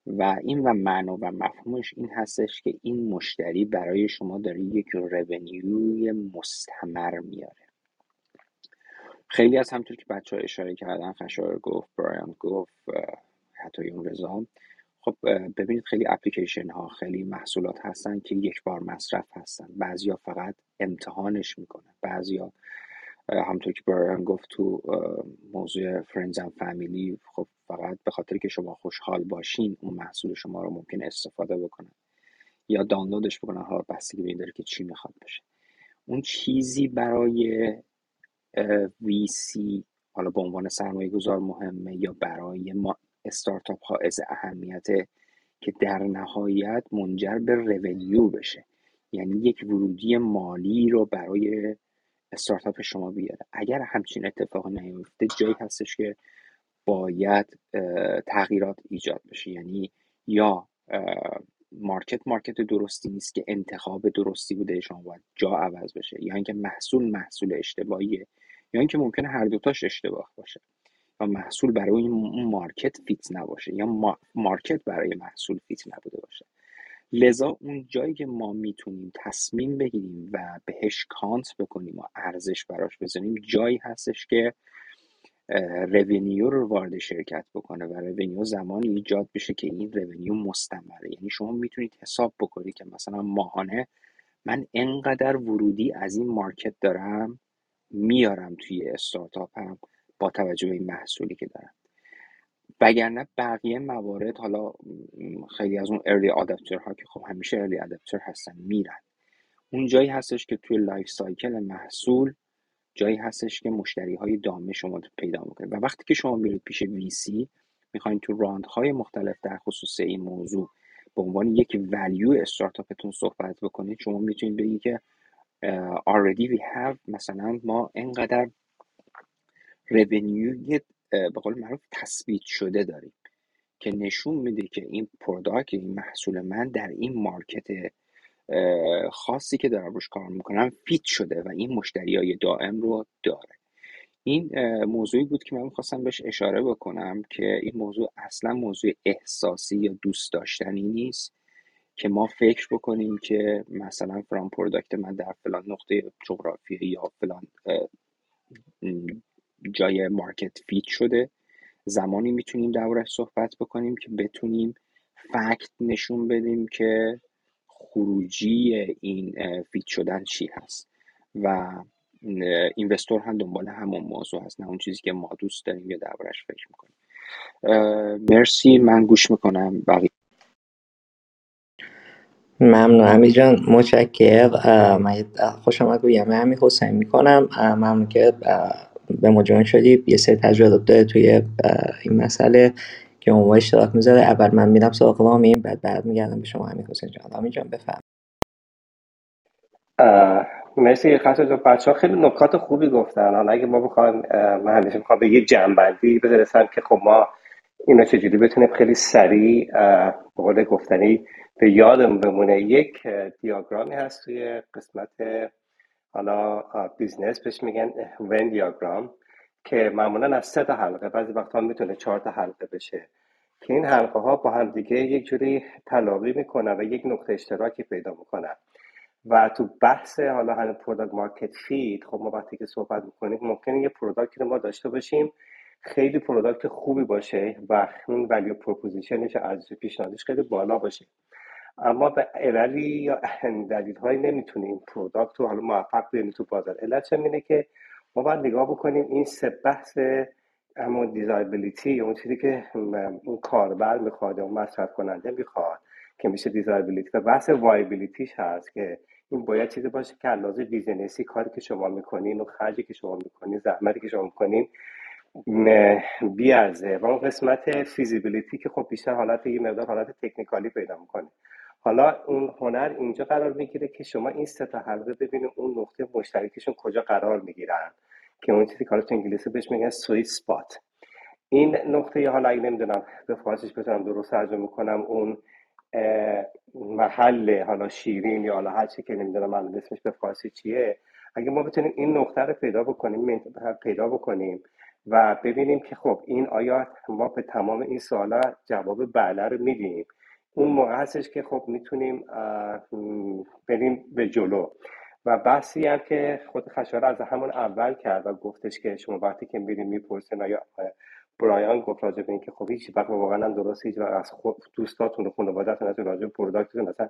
و این و معنا و مفهومش این هستش که این مشتری برای شما داره یک رونیوی مستمر میاره. خیلی از همونطور که بچه ها اشاره کردن، خشایار گفت، برایان گفت، حتی اون رضا، خب ببینید خیلی اپلیکیشن ها، خیلی محصولات هستن که یک بار مصرف هستن، بعضیا فقط امتحانش میکنن، بعضیا همونطور که برایان گفت تو موضوع فرندز اند فامیلی، خب فقط به خاطر که شما خوشحال باشین اون محصول شما رو ممکن استفاده بکنن یا دانلودش بکنن، حالا بستگی به این داره که چی میخواد بشه. اون چیزی برای وی سی حالا به عنوان سرمایه گذار مهمه یا برای ما استارتاپ ها از اهمیته که در نهایت منجر به رونیو بشه، یعنی یک ورودی مالی رو برای استارتاپ شما بیاره. اگر همچین اتفاق نیفته جایی هستش که باید تغییرات ایجاد بشه، یعنی یا مارکت مارکت درستی نیست که انتخاب درستی بوده، شما باید جا عوض بشه، یا یعنی اینکه محصول محصول اشتباهیه، یا یعنی اینکه ممکنه هر دوتاش اشتباه باشه و محصول برای اون مارکت فیت نباشه یا ما مارکت برای محصول فیت نبوده باشه. لذا اون جایی که ما میتونیم تصمیم بگیریم و بهش کانت بکنیم و ارزش براش بزنیم، جایی هستش که رونیو رو وارد شرکت بکنه و رونیو زمانی ایجاد بشه که این رونیو مستمره. یعنی شما میتونید حساب بکنید که مثلا ماهانه من انقدر ورودی از این مارکت دارم میارم توی استارتاپم با توجه به این محصولی که دارم، وگرنه بقیه موارد، حالا خیلی از اون ارلی آدپتر ها که خب همیشه ارلی آدپتر هستن میرن. اون جایی هستش که توی لایف سایکل محصول جایی هستش که مشتری های دامه شما رو پیدا میکنه و وقتی که شما میرید پیش ویسی میخواین تو راندهای مختلف در خصوص این موضوع به عنوان یک ولیو استارتاپتون صحبت بکنید، شما میتونید بگید که already we have مثلا ما اینقدر رونیو به قول معروف تثبیت شده داریم که نشون میده که این پروداکت، این محصول من در این مارکت خاصی که دارم روش کار میکنم فیت شده و این مشتریای دائم رو داره. این موضوعی بود که من میخواستم بهش اشاره بکنم که این موضوع اصلا موضوع احساسی یا دوست داشتنی نیست که ما فکر بکنیم که مثلا فلان پروداکت من در فلان نقطه جغرافیایی یا فلان جای مارکت فیت شده. زمانی میتونیم دربارش صحبت بکنیم که بتونیم فکت نشون بدیم که خروجی این فیت شدن چی هست و اینوستور هم دنبال همون موضوع هست، نه اون چیزی که ما دوست داریم یا دربارش فکر میکنیم. مرسی، من گوش میکنم بقیه. ممنون امیر جان، متشکرم. خوش آمد بگم، من امیر حسین میکنم. ممنون که به ما جوین شدی، یه سری تجربه داره توی این مسئله که اونو اشتراک میذاره. اول من میرم سراغ وامین، بعد بعد میگردم به شما امیر حسین جان. امیر جان بفرمایید. مرسی خاطر تو بچه‌ها، خیلی نکات خوبی گفتن. حالا اگه ما بخوایم، من همیشه میخوام به یه جنبندی بذارم که خب ما اینو چجوری بتونیم خیلی سریع به قول گفتنی به یادم بمونه. یک دیاگرامی هست توی قسمت حالا بیزنس بهش میگن ون دیاگرام که معمولا از سه تا حلقه، بعضی وقتا میتونه چهار تا حلقه بشه که این حلقه ها با هم دیگه یک جوری تلاقی میکنن و یک نقطه اشتراکی پیدا میکنن. و تو بحث حالا همین پروداکت مارکت فیت، خب ما وقتی که صحبت میکنیم ممکنه یه پروداکتی رو ما داشته باشیم خیلی پروداکت خوبی باشه و اون ولیو پروپوزیشنش، ارزش پیشنهادش خیلی بالا باشه، اما به عللی یا دلیل‌هایی نمیتونیم پروداکت رو حالا موفق بیاریم تو بازار. علتش اینه که ما باید نگاه بکنیم این سه بحث، همون دیزایربیلیتی، اون چیزی که اون کاربر میخواد، اون مصرف کننده میخواد که میشه دیزایربیلیتی، و بحث وایبیلیتیش هست که این باید چیزی باشه که علاوه بیزینسی کاری که شما میکنین و خرجی که شما میکنین، زحمتی که شما میکنین بیارزه. و اون قسمت فیزیبیلیتی که خب بیشتر حالت یه مقدار حالت تکنیکالی پیدا میکنه. حالا اون هنر اینجا قرار میگیره که شما این سه تا حلقه ببینید اون نقطه مشترکشون کجا قرار میگیرن که اون چیزی که حالا تو انگلیسی بهش میگن سویت اسپات. این نقطه، حالا اگه نمیدونم به فارسیش بتونم درست ترجمه کنم، اون محل حالا شیرین یا حالا هر چی که نمیدونم من اسمش به فارسی چیه، اگه ما بتونیم این نقطه رو پیدا بکنیم پیدا بکنیم و ببینیم که خب این آیا ما به تمام این سوالا جواب بله رو میدیم، اون موقع هستش که خب میتونیم بریم به جلو. و بحثی هم که خود خشایار از همون اول کرد و گفتش که شما وقتی که میریم میپرسین، آیا برایان گفت راجع به این که خب هیچ وقت واقعا درست هیچ وقت از دوستاتون و خانواده‌تون از راجع به پروداکتتون مثلا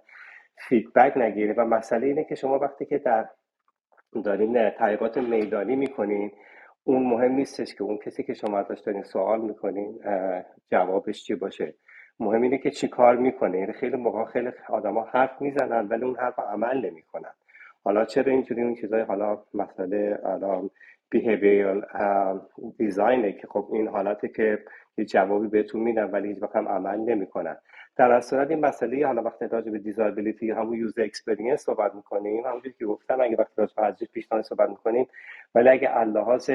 فیدبک نگیرید. و مسئله اینه که شما وقتی که در دارین تحقیقات میدانی میکنین، اون مهم نیستش که اون کسی که شما ازش دارین سوال میکنین جوابش چی باشه، مهم اینه که چی کار میکنه. خیلی موقع خیلی آدما حرف میزنن ولی اون حرف عمل نمیکنن. حالا چرا اینجوری؟ اون چیزای حالا مسئله الان بیهیویرال دیزاینه که خب این حالته که یه جوابی بهتون میدن ولی هیچ وقت هم عمل نمیکنن. در اصل این مسئله حالا وقتی راجع به دیزابیلیتی همون یوزر اکسپریانس صحبت میکنیم، همونجوری که گفتم اگه وقتی راجع به ارزش پیشنهاد صحبت میکنیم، ولی اگه اللحاظ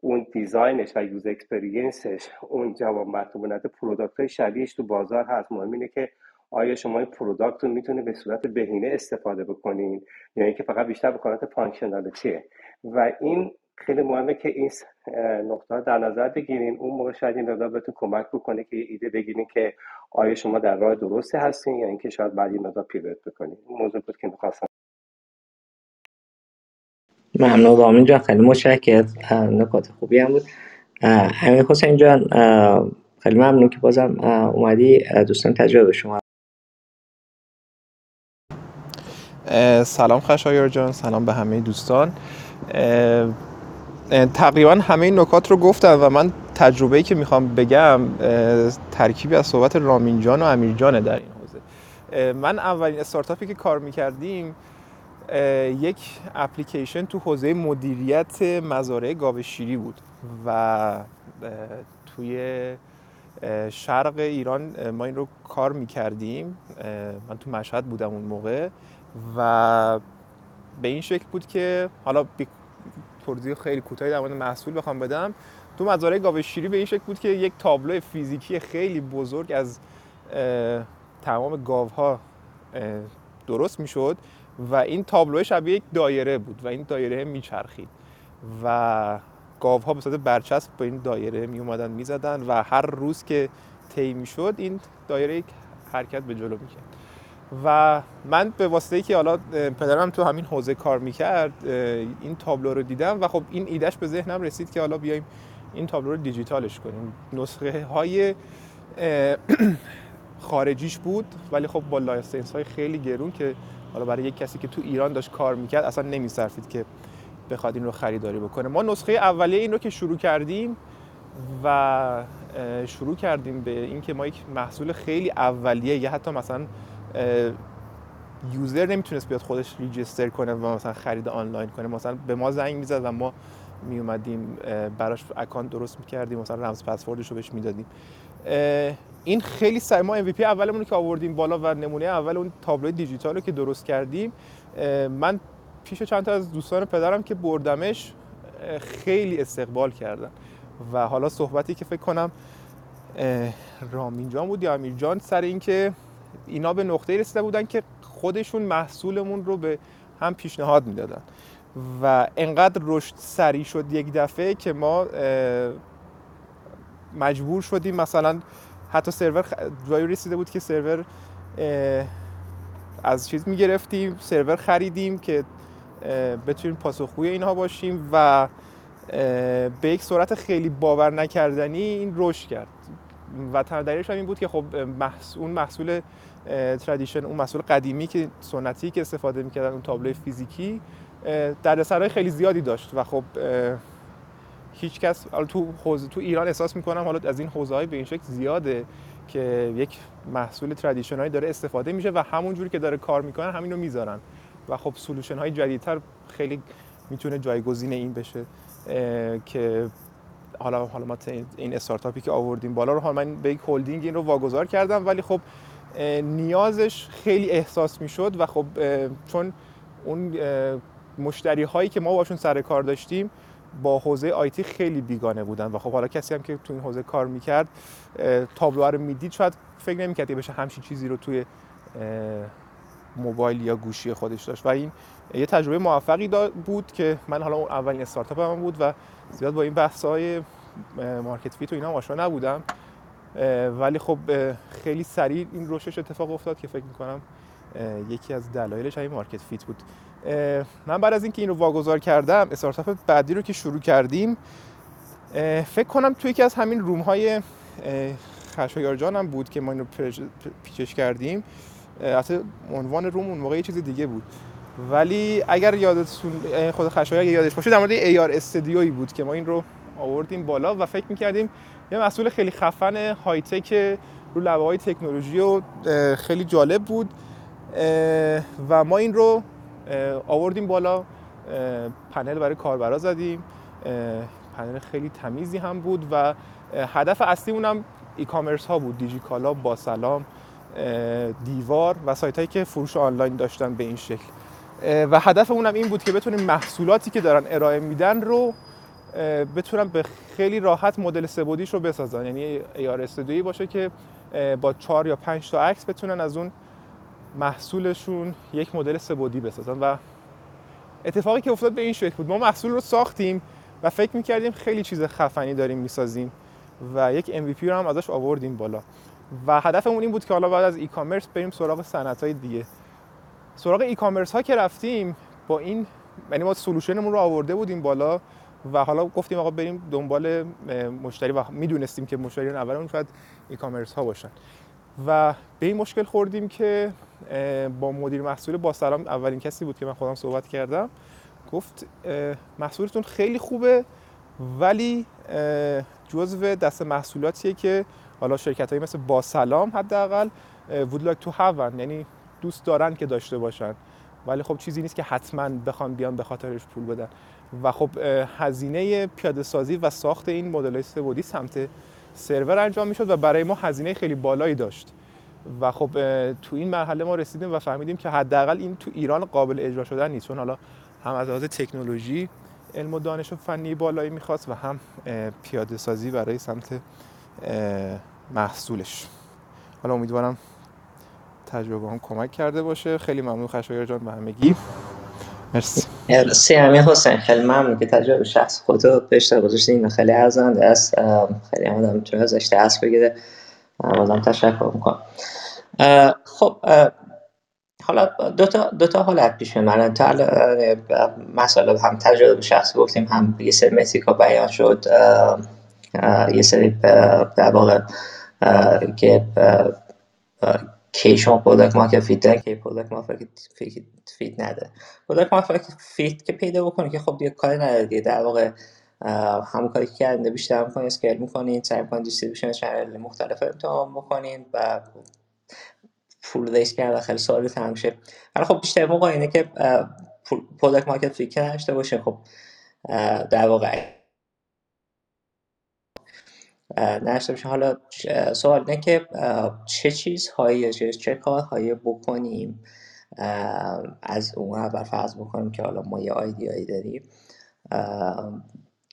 اون دیزاینش و یوزر اکسپریانسش اون جواب مطلوبونت پروداکت‌های شبیهش تو بازار هست، مهم اینه که آیا شما این پروداکت رو میتونه به صورت بهینه استفاده بکنین یا یعنی اینکه فقط بیشتر به کارات فانکشنالیتیه. و این خیلی مهمه که این نقطه در نظر بگیرین. اون موقع شاید این مقدار بهتون کمک بکنه که یه ایده بگیرین که آیا شما در راه درستی هستین یا یعنی اینکه شاید بعد یه مقدار پیوت بکنین. این موضوع بود که می‌خواستم. ممنون دامین جان، خیلی متشکرم، نکات خوبی هم بود. همین حسین جان خیلی ممنون که بازم اومدی. دوستان تجربه شما. سلام خشایار جان، سلام به همه دوستان. تقریبا همه این نکات رو گفتن و من تجربه‌ای که میخوام بگم ترکیبی از صحبت رامین جان و امیر جانه در این حوزه. من اولین استارتاپی که کار میکردیم یک اپلیکیشن تو حوزه مدیریت مزارع گاو شیری بود و توی شرق ایران ما این رو کار میکردیم. من تو مشهد بودم اون موقع و به این شکل بود که حالا توضیح خیلی کوتاهی در مورد محصول بخوام بدم، تو مزارع گاو شیری به این شکل بود که یک تابلو فیزیکی خیلی بزرگ از تمام گاوها درست میشد و این تابلو شبیه یک دایره بود و این دایره میچرخید و گاوها به صورت برچسب به این دایره می اومدن میزدن و هر روز که طی میشد این دایره یک حرکت به جلو میکرد. و من به واسطه اینکه حالا پدرم تو همین حوزه کار میکرد این تابلو رو دیدم و خب این ایدهش به ذهنم رسید که حالا بیایم این تابلو رو دیجیتالش کنیم. نسخه های خارجیش بود ولی خب با لایسنس های خیلی گرون که حالا برای یک کسی که تو ایران داشت کار میکرد اصلا نمیصرفید که بخواد این رو خریداری بکنه. ما نسخه اولیه این رو که شروع کردیم و شروع کردیم به اینکه ما یک محصول خیلی اولیه یا حتی مثلا یوزر نمیتونست بیاد خودش ریجستر کنه و مثلا خرید آنلاین کنه، مثلا به ما زنگ میزد و ما میومدیم براش اکانت درست میکردیم، مثلا رمز پسوردش رو بهش میدادیم. این خیلی سعی ما ام وی پی اولمون رو که آوردیم بالا و نمونه اول اون تابلوی دیجیتال رو که درست کردیم، من پیش چند تا از دوستان پدرم که بردمش خیلی استقبال کردن و حالا صحبتی که فکر کنم رامین جان بود یا امیر جان سر این که اینا به نقطه رسیده بودن که خودشون محصولمون رو به هم پیشنهاد میدادن و انقدر رشد سریع شد یک دفعه که ما مجبور شدیم مثلا حتی سرور جایی رسیده بود که سرور از چیز میگرفتیم، سرور خریدیم که بتونیم پاسخگوی اینها باشیم و به یک سرعت خیلی باور نکردنی این رشد کرد و دلیلش هم این بود که خب اون محصول ترادیشن، اون محصول قدیمی که سنتی که استفاده میکردن، اون تابلوی فیزیکی دردسرهای خیلی زیادی داشت و خب هیچ کس تو حوزه تو ایران احساس میکنم حالا از این حوزه های به این شکل زیاده که یک محصول ترادیشنالی داره استفاده میشه و همون جوری که داره کار میکنن همینو میذارن و خب سولوشن های جدیدتر خیلی میتونه جایگزین این بشه که حالا حالا ما این استارتاپی که آوردیم بالا رو حالا من به یک هلدینگ این رو واگذار کردم ولی خب نیازش خیلی احساس میشد و خب چون اون مشتری هایی که ما باشون سر کار داشتیم با حوزه آیتی خیلی بیگانه بودن و خب حالا کسی هم که تو این حوزه کار میکرد تابلوها رو میدید شاید فکر نمیکرد که بشه همچین چیزی رو توی موبایل یا گوشی خودش داشت و این یه تجربه موفقی بود که من حالا اولین استارتاپ هم بود و زیاد با این بحث‌های مارکت فیت و اینا آشنا نبودم، ولی خب خیلی سریع این رشدش اتفاق افتاد که فکر می‌کنم یکی از دلایلش همین مارکت فیت بود. من بعد از اینکه این رو واگذار کردم، استارتاپ بعدی رو که شروع کردیم، فکر کنم توی یکی از همین روم‌های خشایار جان هم بود که ما این رو پیچش کردیم. البته عنوان روم اون موقع یه چیز دیگه بود، ولی اگر یادتون خود خشایار اگر یادش باشه در مورد ای آر استودیویی بود که ما این رو آوردیم بالا و فکر می‌کردیم یه محصول خیلی خفن های تک رو لبه‌های تکنولوژی و خیلی جالب بود و ما این رو آوردیم بالا، پنل برای کاربرا زدیم، پنل خیلی تمیزی هم بود و هدف اصلیمون هم ای کامرس ها بود، دیجی کالا، با سلام، دیوار و سایت هایی که فروش آنلاین داشتن به این شکل و هدفمون هم این بود که بتونیم محصولاتی که دارن ارائه میدن رو بتونن به خیلی راحت مدل سه‌بعدیش رو بسازن، یعنی ای آر استودیویی باشه که با چهار یا پنج تا عکس بتونن از اون محصولشون یک مدل سه‌بعدی بسازن و اتفاقی که افتاد به این شکل بود. ما محصول رو ساختیم و فکر می‌کردیم خیلی چیز خفنی داریم می‌سازیم و یک ام وی پی رو هم ازش آوردیم بالا و هدفمون این بود که حالا بعد از ای کامرس بریم سراغ صنعت‌های دیگه. سراغ ای کامرس ها که رفتیم با این، یعنی ما سولوشنمون رو آورده بودیم بالا و حالا گفتیم آقا بریم دنبال مشتری و میدونستیم که مشتریان اولمون شاید ای کامرس ها باشن و به این مشکل خوردیم که با مدیر محصول با سلام، اولین کسی بود که من خودم صحبت کردم، گفت محصولتون خیلی خوبه ولی جزو دست محصولاتیه که حالا شرکت‌هایی مثل با سلام حداقل would like to have، یعنی دوست دارن که داشته باشن، ولی خب چیزی نیست که حتما بخوان بیان به خاطرش پول بدن و خب هزینه پیاده سازی و ساخت این مدل‌های سه‌بعدی سمت سرور انجام میشد و برای ما هزینه خیلی بالایی داشت و خب تو این مرحله ما رسیدیم و فهمیدیم که حداقل این تو ایران قابل اجرا شدن نیست، چون حالا هم از لحاظ تکنولوژی علم و دانش و فنی بالایی میخواست و هم پیاده سازی برای سمت محصولش. حالا امیدوارم تجربه هم کمک کرده باشه. خیلی ممنون خشایار جان و همگی. مرسی مرسی امین حسین، خیلی ممنون که تجربه شخص خودتو پیشتر گذاشتین، خیلی ارزنده است، خیلی آدم چون ازش درس بگیره. بازم تشکر میکنم. خب حالا دو تا دو تا حالت پیش میاد. تا مسئله هم تجربه شخصی گفتیم، هم یه سری متریکا بیان شد، یه سری در واقع که کی شما پروداکت مارکت فیت، که پروداکت مارکت فیت نداره، پروداکت مارکت فیت که پیدا بکنه که خب دیگه کاری نداره، در واقع همون کاری که کردن بیشتر می‌کنین، اسکیل می‌کنین، سعی می‌کنین دیستریبیوشن چنل مختلف امتحان بکنین و پول ریس کرده خیلی ساده تمام شه. حالا خب بیشتر موقع اینه که پروداکت مارکت فیت داشته باشه، خب در واقع نشته باشه. حالا سوال اینه که چه چیزهایی، چه چه کارهایی بکنیم از اون اول فرض بکنیم که حالا ما یه ایده‌ای داریم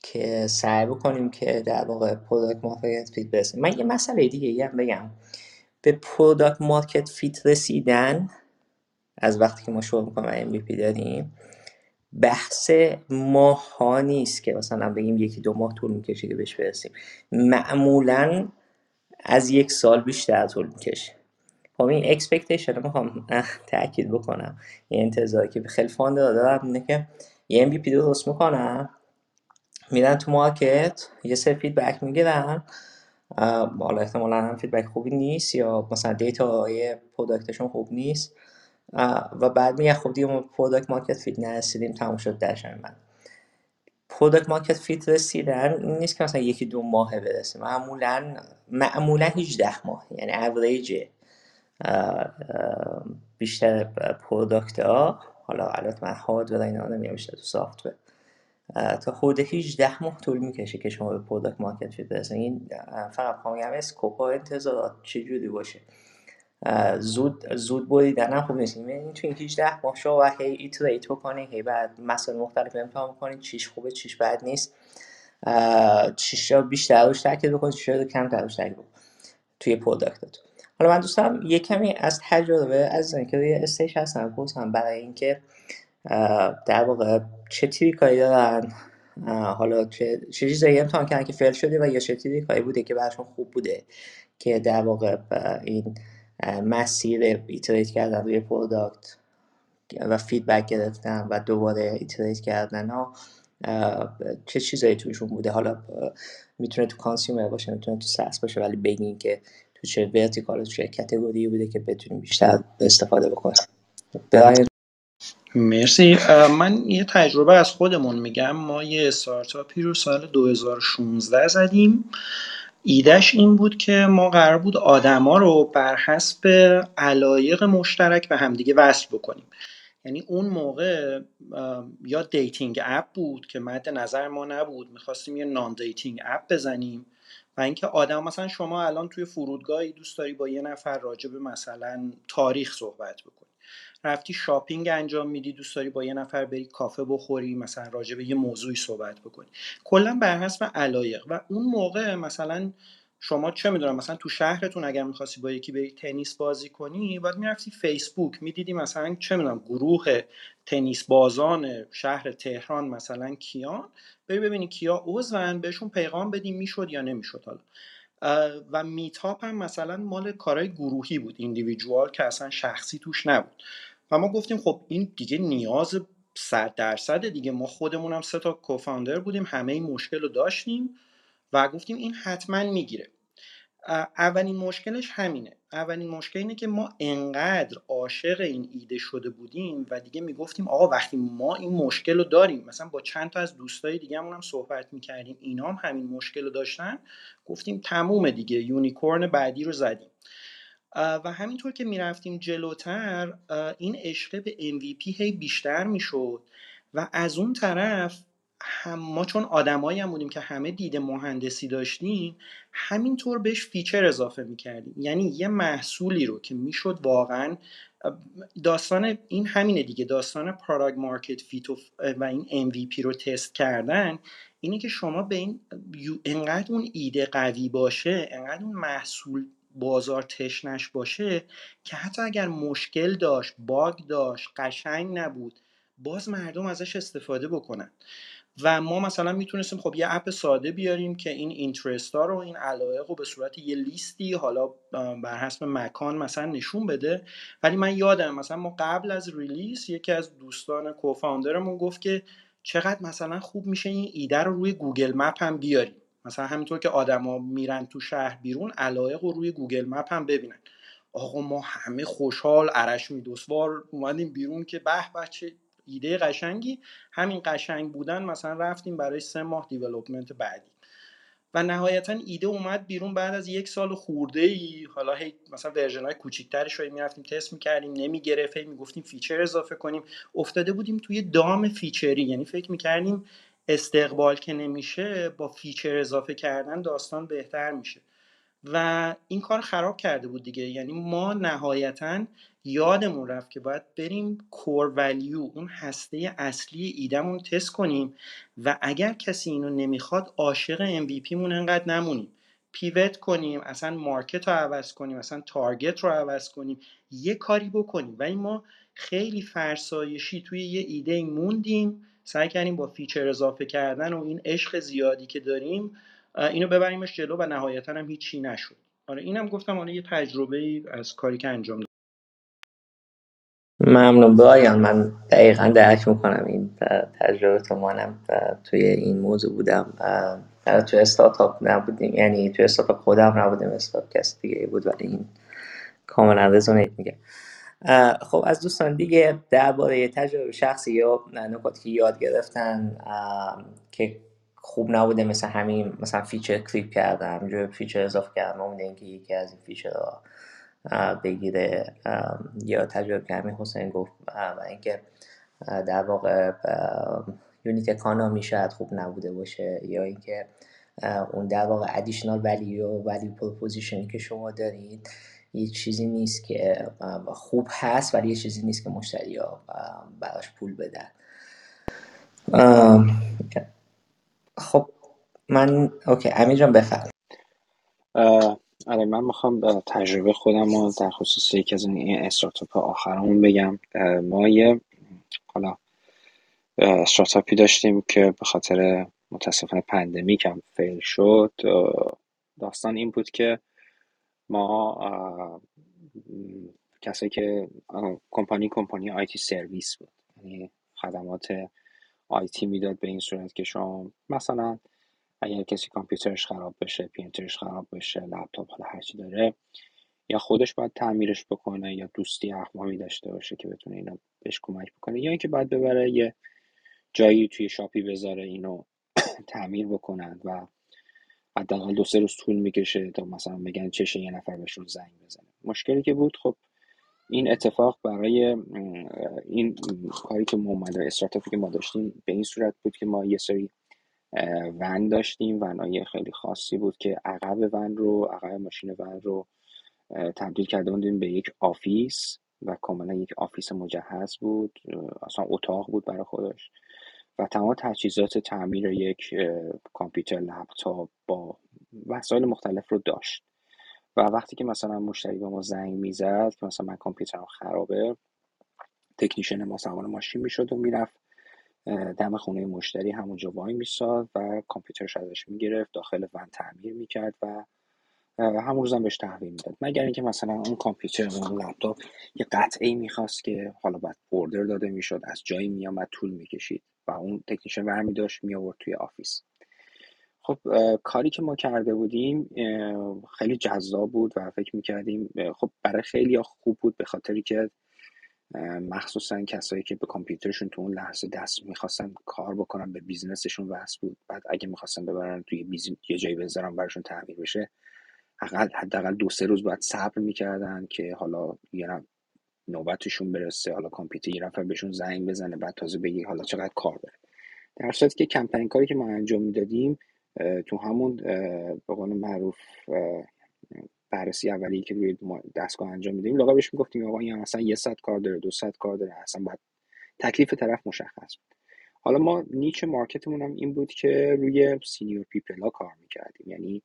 که سعی بکنیم که در واقع پروداکت مارکت فیت برسیم. من یه مسئله دیگه هم بگم، به پروداکت مارکت فیت رسیدن از وقتی که ما شروع می‌کنیم ام وی پی داریم، بحث ماها نیست که مثلا بگیم یکی دو ماه طول می‌کشه که بهش برسیم، معمولاً از یک سال بیشتر طول می‌کشه. خب این اکسپکتیشن رو می‌خوام تأکید بکنم، این انتظاری که خیلی فاندرها دارم اینه که یه ام وی پی درست می‌کنن، میرن تو مارکت، یه سری فیدبک می‌گیرن، حالا احتمالاً هم فیدبک خوبی نیست یا مثلا دیتاهای پروداکتشون خوب نیست و بعد میگه خب دیگه ما پروداکت مارکت فیت نرسیدیم، تموم شد درشن. من پروداکت مارکت فیت رسیدن این نیست که مثلا یکی دو ماهه برسیم، معمولا معمولا هجده ماه، یعنی اوریج بیشتر پروداکت ها، حالا البته من هاردور اینا نمیام بیشتر تو سافت ویر، تا خود هجده ماه طول میکشه که شما به پروداکت مارکت فیت برسید. این فقط میگم اسکوپ و انتظارات چجوری باشه، زود زود بریدن هم خوب نیست. این توی هجده ماه شما هی ایتریت بکنین، هی بعد مسائل مختلف امتحان بکنین، چیش خوبه چیش بد نیست، چیش را بیشتر روش تاکید بکنین، چیش را کمتر روش تاکید بکنین توی پروداکتتون. حالا من دوستم یه کمی از تجربه از اینکه روی استیج هستم بپرسم، برای اینکه اه، در واقع چه تریکایی دارن، اه، حالا چه چه چیزایی امتحان کردن که فیل شده و یا چه تریکایی بوده که براشون خوب بوده که در واقع اه، این اه، مسیر ایتریت کردن روی پروداکت و فیدبک گرفتن و دوباره ایتریت کردن ها اه، چه چیزایی توشون بوده. حالا اه، میتونه تو کانسیومر باشه، میتونه تو ساس باشه، ولی بگین که تو چه ورتیکال، تو چه کاتگوری بوده که بتونیم بیشتر استفاده بکنیم. برای مرسی. اه، من یه تجربه از خودمون میگم. ما یه استارتاپی رو سال دو هزار و شانزده زدیم. ایدهش این بود که ما قرار بود آدما رو بر حسب علایق مشترک به همدیگه وصل بکنیم. یعنی اون موقع ام، یا دیتینگ اپ بود که مد نظر ما نبود، میخواستیم یه نان دیتینگ اپ بزنیم و اینکه آدم، مثلا شما الان توی فرودگاهی دوست داری با یه نفر راجع به مثلا تاریخ صحبت بکنی، رفتی شاپینگ انجام میدی، دوست داری با یه نفر بری کافه بخوری، مثلا راجع به یه موضوعی صحبت بکنی، کلا بر حسب علایق. و اون موقع مثلا شما چه میدونم، مثلا تو شهرتون اگر میخواستی با یکی بری تنیس بازی کنی، باید میرفتی فیسبوک میدیدی مثلا چه میدونم گروه تنیس بازان شهر تهران مثلا کیان، بری ببینی کیا عضون، بهشون پیغام بدی، میشد یا نمیشد. حالا اه، و میتاپ هم مثلا مال کارهای گروهی بود، ایندیویدوال که اصلا شخصی توش نبود. و ما گفتیم خب این دیگه نیاز صد درصد دیگه، ما خودمون هم سه تا کوفاندر بودیم، همه این مشکل رو داشتیم و گفتیم این حتما میگیره. اولین مشکلش همینه. اولین مشکل اینه که ما انقدر عاشق این ایده شده بودیم و دیگه میگفتیم آقا وقتی ما این مشکل رو داریم، مثلا با چند تا از دوستای دیگه‌مون هم صحبت میکردیم، اینا هم همین مشکل رو داشتن، گفتیم تمومه دیگه، یونیکورن بعدی رو زدیم. اه، و همینطور که میرفتیم جلوتر اه، این عشقه به ام وی پی هی بیشتر میشد. و از اون طرف هم ما چون آدمایی هم بودیم که همه دید مهندسی داشتیم، همینطور بهش فیچر اضافه میکردیم. یعنی یه محصولی رو که میشد واقعا اه، داستان این همینه دیگه، داستان پروداکت مارکت فیت و و این ام وی پی رو تست کردن اینه که شما به این یو- انقدر اون ایده قوی باشه، انقدر اون محصول بازار تشنش باشه که حتی اگر مشکل داشت، باگ داشت، قشنگ نبود، باز مردم ازش استفاده بکنن. و ما مثلا میتونستیم خب یه اپ ساده بیاریم که این اینترست ها رو، این علایق رو به صورت یه لیستی حالا ام، بر حسب مکان مثلا نشون بده. ولی من یادم مثلا ما قبل از ریلیس یکی از دوستان کوفاندرمون گفت که چقدر مثلا خوب میشه این ایده رو روی گوگل مپ هم بیاریم، مثلا همینطور که آدما میرن تو شهر بیرون، علایق رو روی گوگل مپ هم ببینن. آقا ما همه خوشحال عرش میدوسوار اومدیم بیرون که به به چه ایده قشنگی، همین قشنگ بودن مثلا رفتیم برای سه ماه دیولوپمنت بعدی. و نهایتا ایده اومد بیرون بعد از یک سال خورده ای. حالا هی مثلا ورژن های کوچیکترش رو هی میرفتیم تست میکردیم، نمیگرفت، هی میگفتیم فیچر اضافه کنیم. افتاده بودیم توی دام فیچری، یعنی فکر میکردیم استقبال که نمیشه، با فیچر اضافه کردن داستان بهتر میشه. و این کار خراب کرده بود دیگه. یعنی ما نهایتا یادمون رفت که باید بریم کور ولیو، اون هسته اصلی ایدمون تست کنیم و اگر کسی اینو نمیخواد عاشق ام وی پی مون انقدر نمونیم، پیوت کنیم، اصلا مارکت رو عوض کنیم، اصلا تارگت رو عوض کنیم، یه کاری بکنیم. ولی ما خیلی فرسایشی توی یه ایده موندیم، سعی کردیم با فیچر اضافه کردن و این عشق زیادی که داریم اه، اینو ببریمش جلو و نهایتا هم هیچی نشد. آره اینم گفتم، آره یه تجربه ای از کاری که انجام دادم. ممنون برایان، من دقیقا درک میکنم این اه، تجربه تو. منم اه، توی این موضوع بودم، اه، اه، توی استارتاپ نبودیم، یعنی توی استارتاپ خودم نبودیم، استارتاپ کسی دیگه بود، ولی این کاملا رزونیت میگه. اه، خب از دوستان دیگه درباره تجربه شخصی یا نکاتی که یاد گرفتن اه، که خوب نبوده، مثل همین مثلا فیچر کلیپ کردم، همینجور فیچر اضافه کردم، امیده اینکه یکی از این فیچر را بگیره، اه، یا تجربه که همین حسین گفت، اه، و اینکه اه، در واقع اه، یونیت اکانومی شاید خوب نبوده باشه، یا اینکه اه، اون در واقع ادیشنال ولیو و ولیو پروپوزیشنی که شما دارید یه چیزی نیست که اه، خوب هست، ولی یه چیزی نیست که مشتری ها براش پول بدن. ام، خب من اوکی، امیر جان بفرم. آره، من میخوام تجربه خودم رو در خصوص یکی از این استارتاپ آخرمون بگم. اه، ما یه حالا اه، استارتاپی داشتیم که به خاطر متاسفانه پندمیک هم فیل شد. اه، داستان این بود که ما اه، م، کسایی که اه، کمپانی کمپانی آی تی سرویس بود، یعنی خدمات آی تی میداد به این صورت که شما مثلا اگر کسی کامپیوترش خراب بشه، پرینترش خراب بشه، لپتاپ، حالا هرچی داره، یا خودش باید تعمیرش بکنه، یا دوستی اقوامی داشته باشه که بتونه اینا بهش کمک بکنه، یا اینکه باید ببره یه جایی توی شاپی بذاره اینو تعمیر بکنن و حداقل دو سه روز طول میکشه تا مثلا بگن چشه یه نفر بهشون زنگ بزنه. مشکلی که بود، خب این اتفاق برای م، این م، کاری که ما اومده استارتاپی که ما داشتیم به این صورت بود که ما یه سری اه، ون داشتیم. ونای خیلی خاصی بود که عقب ون رو عقب ماشین ون رو اه، تبدیل کرده بودیم به یک آفیس و کاملا یک آفیس مجهز بود. اه، اصلا اتاق بود برای خودش و تمام تجهیزات تعمیر یک اه، کامپیوتر، لپتاپ با وسایل مختلف رو داشت. و وقتی که مثلا مشتری به ما زنگ میزد که مثلا من کامپیوترم خرابه، تکنیشن ما سوار ماشین میشد و میرفت دم خونه مشتری، همونجا وای میساد و کامپیوترش ازش میگرفت، داخل ون تعمیر میکرد و اه، همون روزم بهش تحویل میداد، مگر اینکه مثلا اون کامپیوتر و اون لپتاپ یه قطعه میخواست که حالا باید اوردر داده میشد، از جایی میامد طول میکشید و اون تکنیشن برمی داشت میآورد توی آفیس. خب اه، کاری که ما کرده بودیم اه، خیلی جذاب بود و فکر میکردیم خب برای خیلی خوب بود، به خاطری که اه، مخصوصا کسایی که به کامپیوترشون تو اون لحظه دست میخواستن کار بکنن، به بیزنسشون وصل بود. بعد اگه میخواستن ببرن توی بیزن... یه جایی بذارن براشون تعمیر بشه، حداقل حداقل دو سه روز باید صبر میکردن که حالا یه نف- نوبتشون برسه، حالا کامپیوتر یه نفر بهشون زنگ بزنه، بعد تازه بگی حالا چقدر کار داره. در صورتی که کمترین کاری که ما انجام میدادیم تو همون اه، به قول معروف اه، بررسی اولیه که روی ما- دستگاه انجام میدیم، لغا بهش میگفتیم آقا این اصلا یه صد کار داره، دو صد کار داره، اصلا باید تکلیف طرف مشخص بود. حالا ما نیچ مارکتمون هم این بود که روی سینیور پیپل ها کار میکردیم، یعنی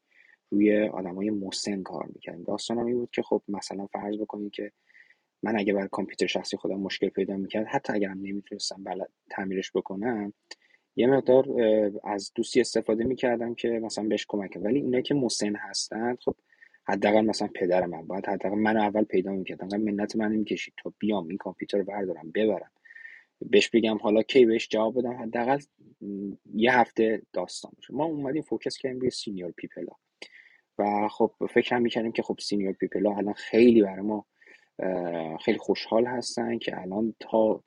روی آدمای مسن کار میکردیم. داستان هم این بود که خب مثلا فرض بکنید که من اگه بر کامپیوتر شخصی خودم مشکل پیدا میکرد، حتی اگرم نمیتونستم بلد تعمیرش بکنم، یه مقدار اه، از دوستی استفاده میکردم که مثلا بهش کمک کنم. ولی اینا که مسن هستن، خب حداقل مثلا پدر من باید حداقل منو اول پیدا میکردم، انقدر منت من نمیکشید تا بیام این کامپیوتر رو بردارم ببرم بهش بگم حالا کی بهش جواب بدم، حداقل م، یه هفته داستان میشه. ما اومدیم فوکس کردیم روی سینیور پیپلا و خب فکرم میکردیم که خب سینیور پیپلا الان خیلی برای ما اه، خیلی خوشحال هستن که الان تا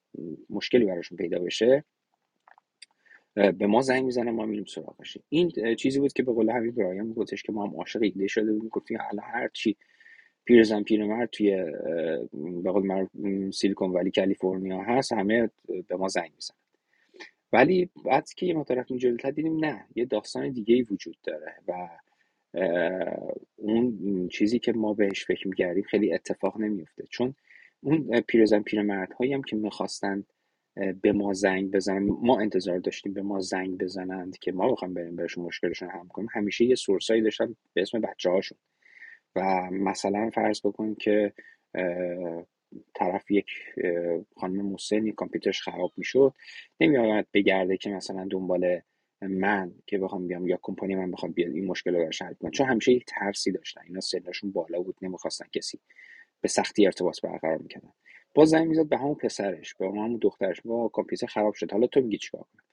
مشکلی براشون پیدا بشه به ما زنگ میزنه، ما میریم سراغش. این اه، چیزی بود که به قول حبیب رایان میگفتش که ما هم عاشق ایده شده بودیم، گفتیم حالا هر چی پیرزن پیرمرد توی اه، به قول معروف م، سیلیکون ولی کالیفرنیا هست، همه به ما زنگ میزنن. ولی بعد که یه مقدار رفتیم جلوتر دیدیم نه، یه داستان دیگه ای وجود داره و اه، اون چیزی که ما بهش فکر میکردیم خیلی اتفاق نمیفته، چون اون پیرزن پیرمردهایی هم که میخواستن به ما زنگ بزنن، ما انتظار داشتیم به ما زنگ بزنند که ما بخوایم بریم بهشون مشکلشون رو حل کنیم، همیشه یه سورسایی داشتن به اسم بچه هاشون. و مثلا فرض بکن که اه، طرف یک اه، خانم مسنی کامپیوترش خراب میشد، نمیاد بگرده که مثلا دنبال من که بخوام بیام یا کمپانی من بخوام بیاد این مشکل رو براش حل کنم، چون همیشه یک ترسی داشتن. اینا سنشون بالا بود، نمیخواستن کسی به سختی ارتباط برقرار میکردن. باز زنگ میزد به همون پسرش، به همون دخترش، با کامپیوتر خراب شد، حالا تو میگی چیکار کنم؟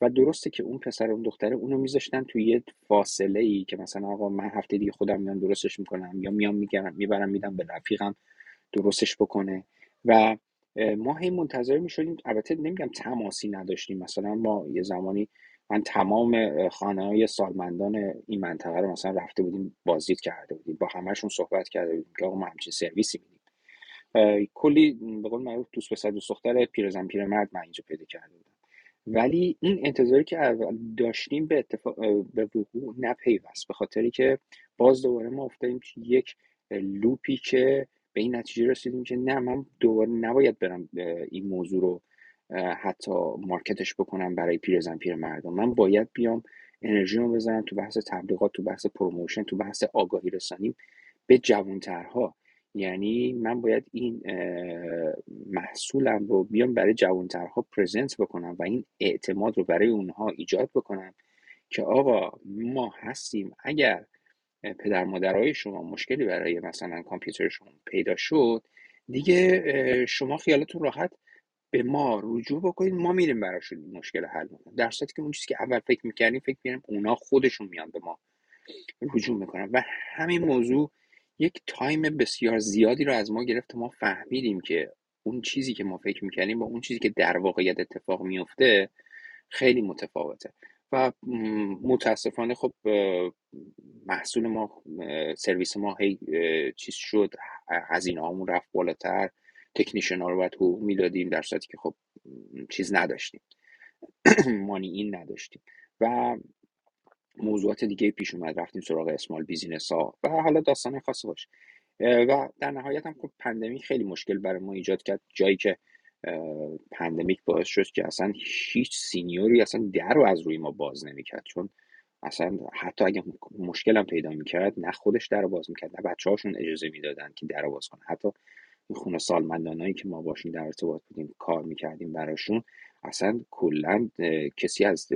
و درسته که اون پسر و اون دختره اونو میذاشتن توی یه فاصله ای که مثلا آقا من هفته دیگه خودم میام درستش میکنم، یا میام میگرم میبرم میدم به رفیقم درستش بکنه. و اه، ما هی منتظر میشدیم. البته نمیگم تماسی نداشتیم، مثلا ما یه زمانی من تمام خانه های سالمندان این منطقه رو مثلا رفته بودیم بازدید کرده بودیم، با همهشون صحبت کرده بودیم که آقا ما همچین سرویسی میدیم. اه، کلی م، به قول معروف دوست پسر دوست دختر پیرزن پیرمرد من اینجا پیدا کرده بودم. ولی این انتظاری که اول داشتیم به اتفاق اه، به وقوع نپیوست، به خاطری که باز دوباره ما افتادیم توی یک اه، لوپی که به این نتیجه رسیدیم که نه، من دوباره نباید برم اه، این موضوع رو حتی مارکتش بکنم برای پیرزن پیر مردم. من باید بیام انرژیمو بزنم تو بحث تبلیغات، تو بحث پروموشن، تو بحث آگاهی رسانی به جوانترها. یعنی من باید این محصولم رو بیام برای جوانترها پرزنت بکنم و این اعتماد رو برای اونها ایجاد بکنم که آقا ما هستیم، اگر پدر مادرای شما مشکلی برای مثلا کامپیوترشون پیدا شد دیگه شما خیالتون راحت به ما رجوع بکنید، ما میریم براشون مشکل حل میکنیم. در صورتی که اون چیزی که اول فکر میکردیم فکر می‌کردیم اونا خودشون میان به ما رجوع میکنن و همین موضوع یک تایم بسیار زیادی رو از ما گرفت. ما فهمیدیم که اون چیزی که ما فکر میکردیم با اون چیزی که در واقعیت اتفاق میفته خیلی متفاوته و متاسفانه خب محصول ما، سرویس ما هی چیز شد، هزینه هامون رفت بالاتر، تکنیشن ها رو باید حقوق میدادیم در صورتی که خب چیز نداشتیم مانی این نداشتیم و موضوعات دیگه پیش اومد، رفتیم سراغ اسمال بیزینس ها و حالا داستان خاص باشه. و در نهایت هم خب پندمیک خیلی مشکل برای ما ایجاد کرد، جایی که پندمیک باعث شد که اصلا هیچ سینیوری اصلا در رو از روی ما باز نمیکرد، چون اصلا حتی اگه مشکل هم پیدا میکرد نه خودش در رو باز میکرد نه بچه هاشون اجازه میدادن که در رو باز کنن. حتی خونه سالمندانایی که ما باشیم در ارتباط بودیم کار میکردیم براشون اصلا کلا کسی از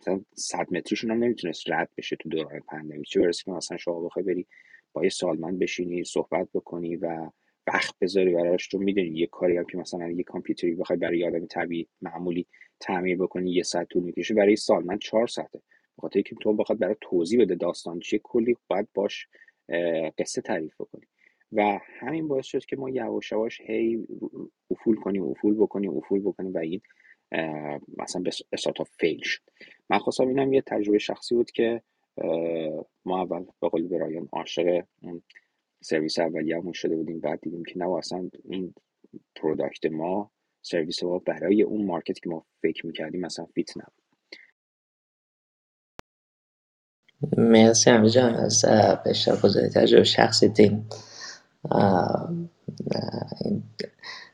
مثلا صد متریشون هم نمیتونست رد بشه تو دوران پندمیک، چه برسه که مثلا شما بخوای بری با یه سالمند بشینی صحبت بکنی و وقت بذاری براش. تو میدونی یه کاری هم که مثلا یه کامپیوتری بخوای برای یه آدم طبیعی معمولی تعمیر بکنی یه ساعت طول میکشه، برای سالمند چهار ساعته، بخاطر اینکه تو بخواد برای توضیح بده داستان چیه کلی باید باش قصه تعریف بکنی و همین باعث شد که ما یواش یواش هی افول کنیم افول بکنیم افول بکنیم و این مثلا به استارتاپ فیل شد. من خواستم اینم یه تجربه شخصی بود که ما اول به قول برایان عاشق سرویس اولیه‌مون شده بودیم، بعد دیدیم که نه اصلا این پروداکت ما، سرویس ما برای اون مارکت که ما فکر می‌کردیم مثلا فیت نبود. مرسی امیر جان از اشتراک‌گذاری تجربه شخصی تیم.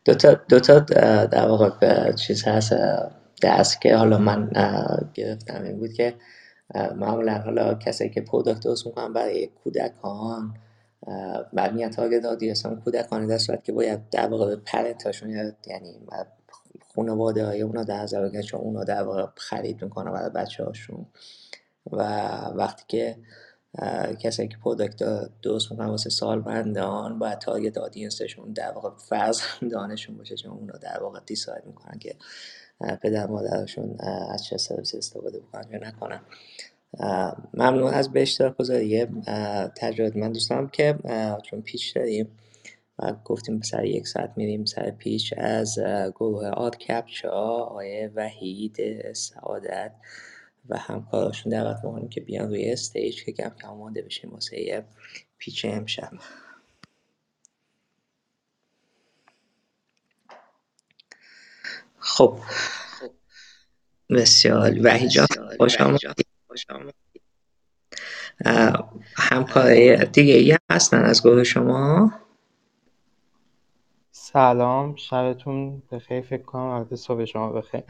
دو تا دو تا در واقع چیز هست درس که حالا من گرفتم این بود که معمولا حالا کسایی که پروداکت درست می‌کنن برای کودکان مبنی تارگت آدینس اون کودکان در صورت که باید در واقع پرنتاشون یعنی خانواده های اونا در نظر بگیرن، چون اونا در واقع خرید میکنن برای بچه‌هاشون و وقتی که کسایی که پروداکت درست میکنن واسه سالمندان باید تارگت آدینسشون در واقع فرزندانشون باشه، چون اونا در واقع دیساید میکنن که پدر مادرشون از چه سرویس استفاده بکنن یا نکنن. ممنون از به اشتراک گذاری تجربه من. دوست دارم که چون پیچ داریم و گفتیم سر یک ساعت میریم سر پیچ، از گروه آد کپچا آقای وحید سعادت و همکاراشون دعوت می‌کنیم که بیان روی استیج که کم کم آماده بشیم واسه پیچ امشب. خب بسیار وحید جان خوش آمدید. همکاره دیگه ای هستن از گروه شما؟ سلام، شبتون بخیر، فکر کنم البته صبح شما بخیر.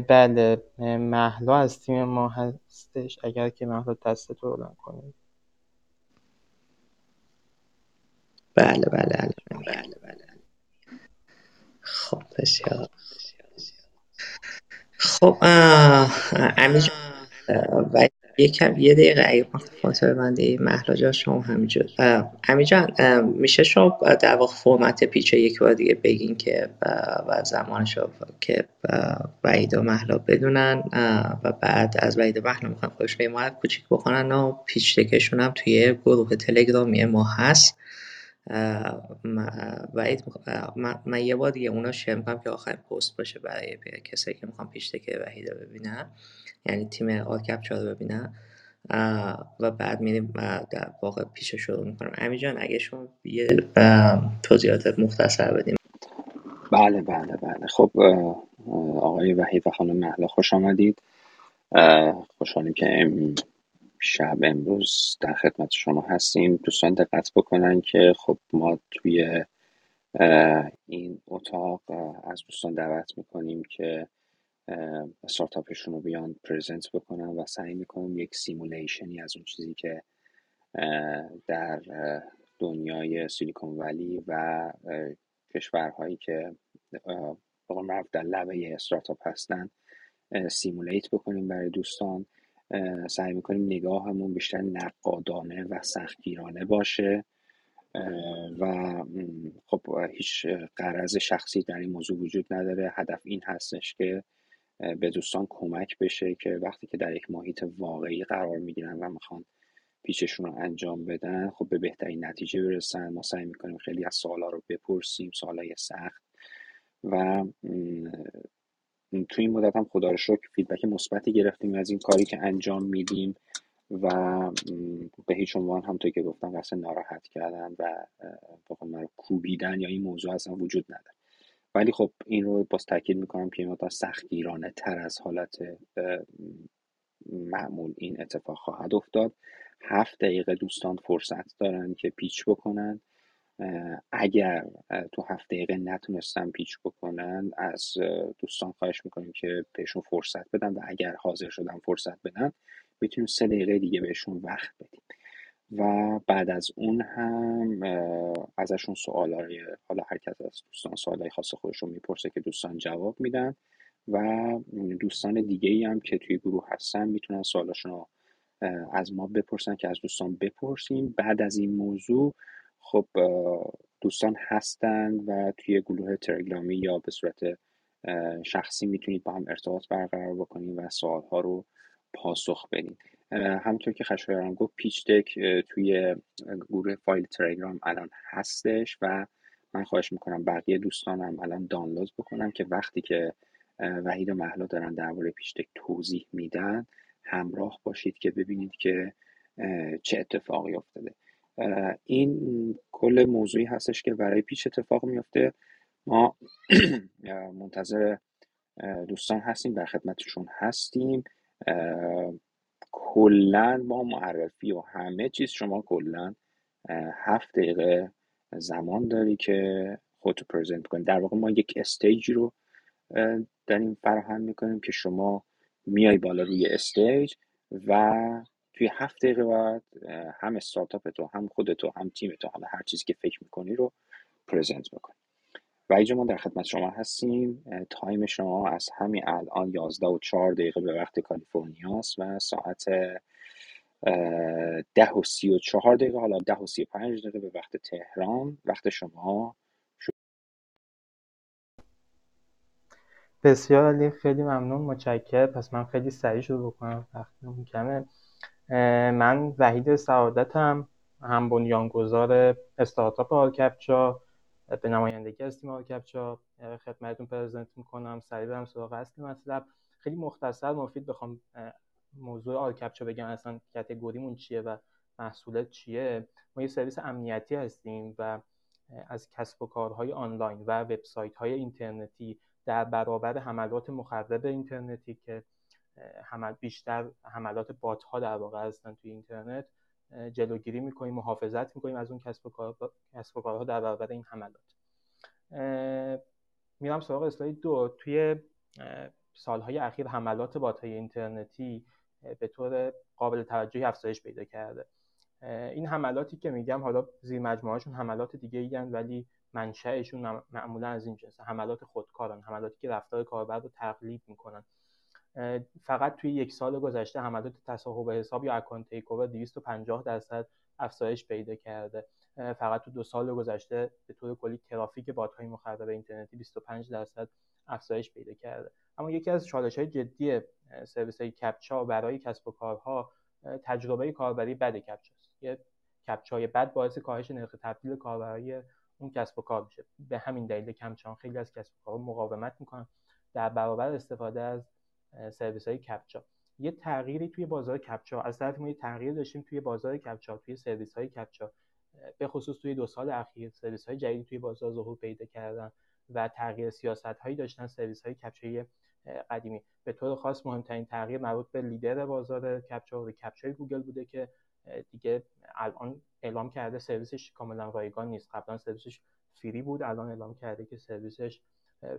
بله مهلا از تیم ما هستش، اگر که مهلا دستت رو بلند کنید. بله بله بله بله بله. خب بسیار خب امیر جان و یکم یه دقیقه اگه خاطر بنده مهلا جان شما همینجور امیر جان میشه شما در واقع فرمت پیچ یک بار دیگه بگین که و زمانش رو که وحید و مهلا بدونن و بعد از وحید و مهلا میخوام خودشون یه معرفی کوچیک بکنن و پیچ تکشون هم توی گروه تلگرامی ما هست. وحید من, من یه بار دیگه اونا شیر میکنم که آخرین پست باشه برای کسایی که میخوام پیچ تک وحید رو ببینن، یعنی تیم آدکپچا رو ببینن و بعد میریم در واقع پیش شروع میکنم. امیر جان اگه شما یه توضیحات مختصر بدیم. بله بله بله خب آقای وحید و خانم مهلا خوش آمدید، خوشحالیم که شب امروز در خدمت شما هستیم. دوستان دقت بکنن که خب ما توی اه، این اتاق اه، از دوستان دعوت میکنیم که اه، استارتاپشون رو بیان پرزنت بکنن و سعی میکنیم یک سیمولیشنی از اون چیزی که اه، در اه، دنیای سیلیکون ولی و اه، کشورهایی که اه، به قول معروف در لبه استارتاپ هستن اه، سیمولیت بکنیم برای دوستان. اه، سعی میکنیم نگاهمون بیشتر نقادانه و سختگیرانه باشه اه، و م، خب هیچ غرض شخصی در این موضوع وجود نداره. هدف این هستش که اه، به دوستان کمک بشه که وقتی که در یک محیط واقعی قرار میگیرن و میخوان پیچشون رو انجام بدن خب به بهترین نتیجه برسن. ما سعی میکنیم خیلی از سوالا رو بپرسیم، سوالای سخت و م، تو این مدت هم خدا رو شکر فیدبک مثبتی گرفتیم از این کاری که انجام میدیم و م، به هیچ عنوان همونطور که گفتم قصد ناراحت کردن و اه، به قول معروف کوبیدن یا این موضوع اصلا وجود نداره. ولی خب این رو باز تاکید میکنم که این مقدار سختگیرانه تر از حالت اه، معمول این اتفاق خواهد افتاد. هفت دقیقه دوستان فرصت دارن که پیچ بکنن. اه، اگر اه، تو هفت دقیقه نتونستن پیچ بکنن از اه، دوستان خواهش میکنیم که بهشون فرصت بدن و اگر حاضر شدن فرصت بدن میتونیم سه دقیقه دیگه بهشون وقت بدیم و بعد از اون هم اه، ازشون سوالای حالا هر کس از دوستان سوالای خاص خودشون میپرسه که دوستان جواب میدن و دوستان دیگه ای هم که توی گروه هستن میتونن سوالاشون رو اه، از ما بپرسن که از دوستان بپرسیم. بعد از این موضوع خب اه، دوستان هستند و توی گروه تلگرامی یا به صورت اه، شخصی میتونید با هم ارتباط برقرار بکنید و سوالها رو پاسخ بدید. اه، همونطور که خشایاران گفت پیچ دک اه، توی گروه فایل تلگرام الان هستش و من خواهش میکنم بقیه دوستانم الان دانلود بکنم که وقتی که اه، وحید و محلا دارن درباره پیچ دک توضیح میدن همراه باشید که ببینید که اه، چه اتفاقی افتاده. اه، این کل موضوعی هستش که برای پیچ اتفاق میفته. ما اه، منتظر اه، دوستان هستیم، در خدمتشون هستیم. اه، کلا با معرفی و همه چیز شما کلا اه، هفت دقیقه زمان داری که خودتو پرزنت کنی. در واقع ما یک استیجی رو اه، داریم فراهم میکنیم که شما میای بالا روی استیج و توی هفت دقیقه باید اه، هم استارتاپ تو، هم خودت تو، هم تیم تو، حالا هر چیزی که فکر میکنی رو پرزنت بکنی و اینجا ما در خدمت شما هستیم. اه، تایم شما از همین الان یازده و چهار دقیقه به وقت کالیفرنیا است و ساعت اه، ده و سی و چهار دقیقه، حالا ده و سی و پنج دقیقه به وقت تهران وقت شما. بسیار عالی، خیلی ممنون، متشکرم. پس من خیلی سریع شروع بکنم، وقتمون کمه. اه، من وحید سعادتم، هم بنیانگذار استارتاپ آلکپچا، به نمایندگی از تیم آلکپچا اه، خدمتتون پرزنت میکنم. سریع برم سراغ اصل مطلب. خیلی مختصر مفید بخوام اه، موضوع آلکپچا بگم، اصلا کتگوریمون چیه و محصولات چیه. ما یه سرویس امنیتی هستیم و اه، از کسب و کارهای آنلاین و وبسایت های اینترنتی در برابر حملات مخرب اینترنتی که اه، حمل بیشتر حملات بات ها در واقع هستن توی اینترنت، اه، جلوگیری میکنیم، محافظت میکنیم از اون کسب و کار کسب و کارها در برابر این حملات. اه، میرم سراغ اسلاید دو. توی اه، سالهای اخیر حملات بات های اینترنتی اه، به طور قابل توجهی افزایش پیدا کرده. اه، این حملاتی که میگم، حالا زیر مجموعهشون حملات دیگه ای، ولی منشأشون مم- معمولا از این جنس حملات خودکارن، حملاتی که رفتار کاربر رو تقلید میکنن. اه، فقط توی یک سال گذشته حملات تصاحب حساب یا اکانت تیک اوور دویست و پنجاه درصد افزایش پیدا کرده. اه، فقط تو دو سال گذشته به طور کلی ترافیک بات‌های مخرب اینترنتی بیست و پنج درصد افزایش پیدا کرده. اما یکی از چالش‌های جدی سرویس‌های کپچا برای کسب و کارها اه، تجربه کاربری بد کپچاست. یه کپچای بد باعث کاهش نرخ تبدیل کاربری اون کسب و کار میشه. به همین دلیل کمچان خیلی از کسب و کارها مقاومت میکنن در برابر استفاده از سرویس های کپچا. یه تغییری توی بازار کپچا، از طرف ما یه تغییر داشتیم توی بازار کپچا، توی سرویس های کپچا، به خصوص توی دو سال اخیر سرویس های جدیدی توی بازار ظهور پیدا کردن و تغییر سیاست هایی داشتن سرویس های کپچای قدیمی. به طور خاص مهمترین تغییر مربوط به لیدر بازار کپچا و کپچای گوگل بوده که دیگه الان اعلام کرده سرویسش کاملا رایگان نیست. قبلا سرویسش فری بود، الان اعلام کرده که سرویسش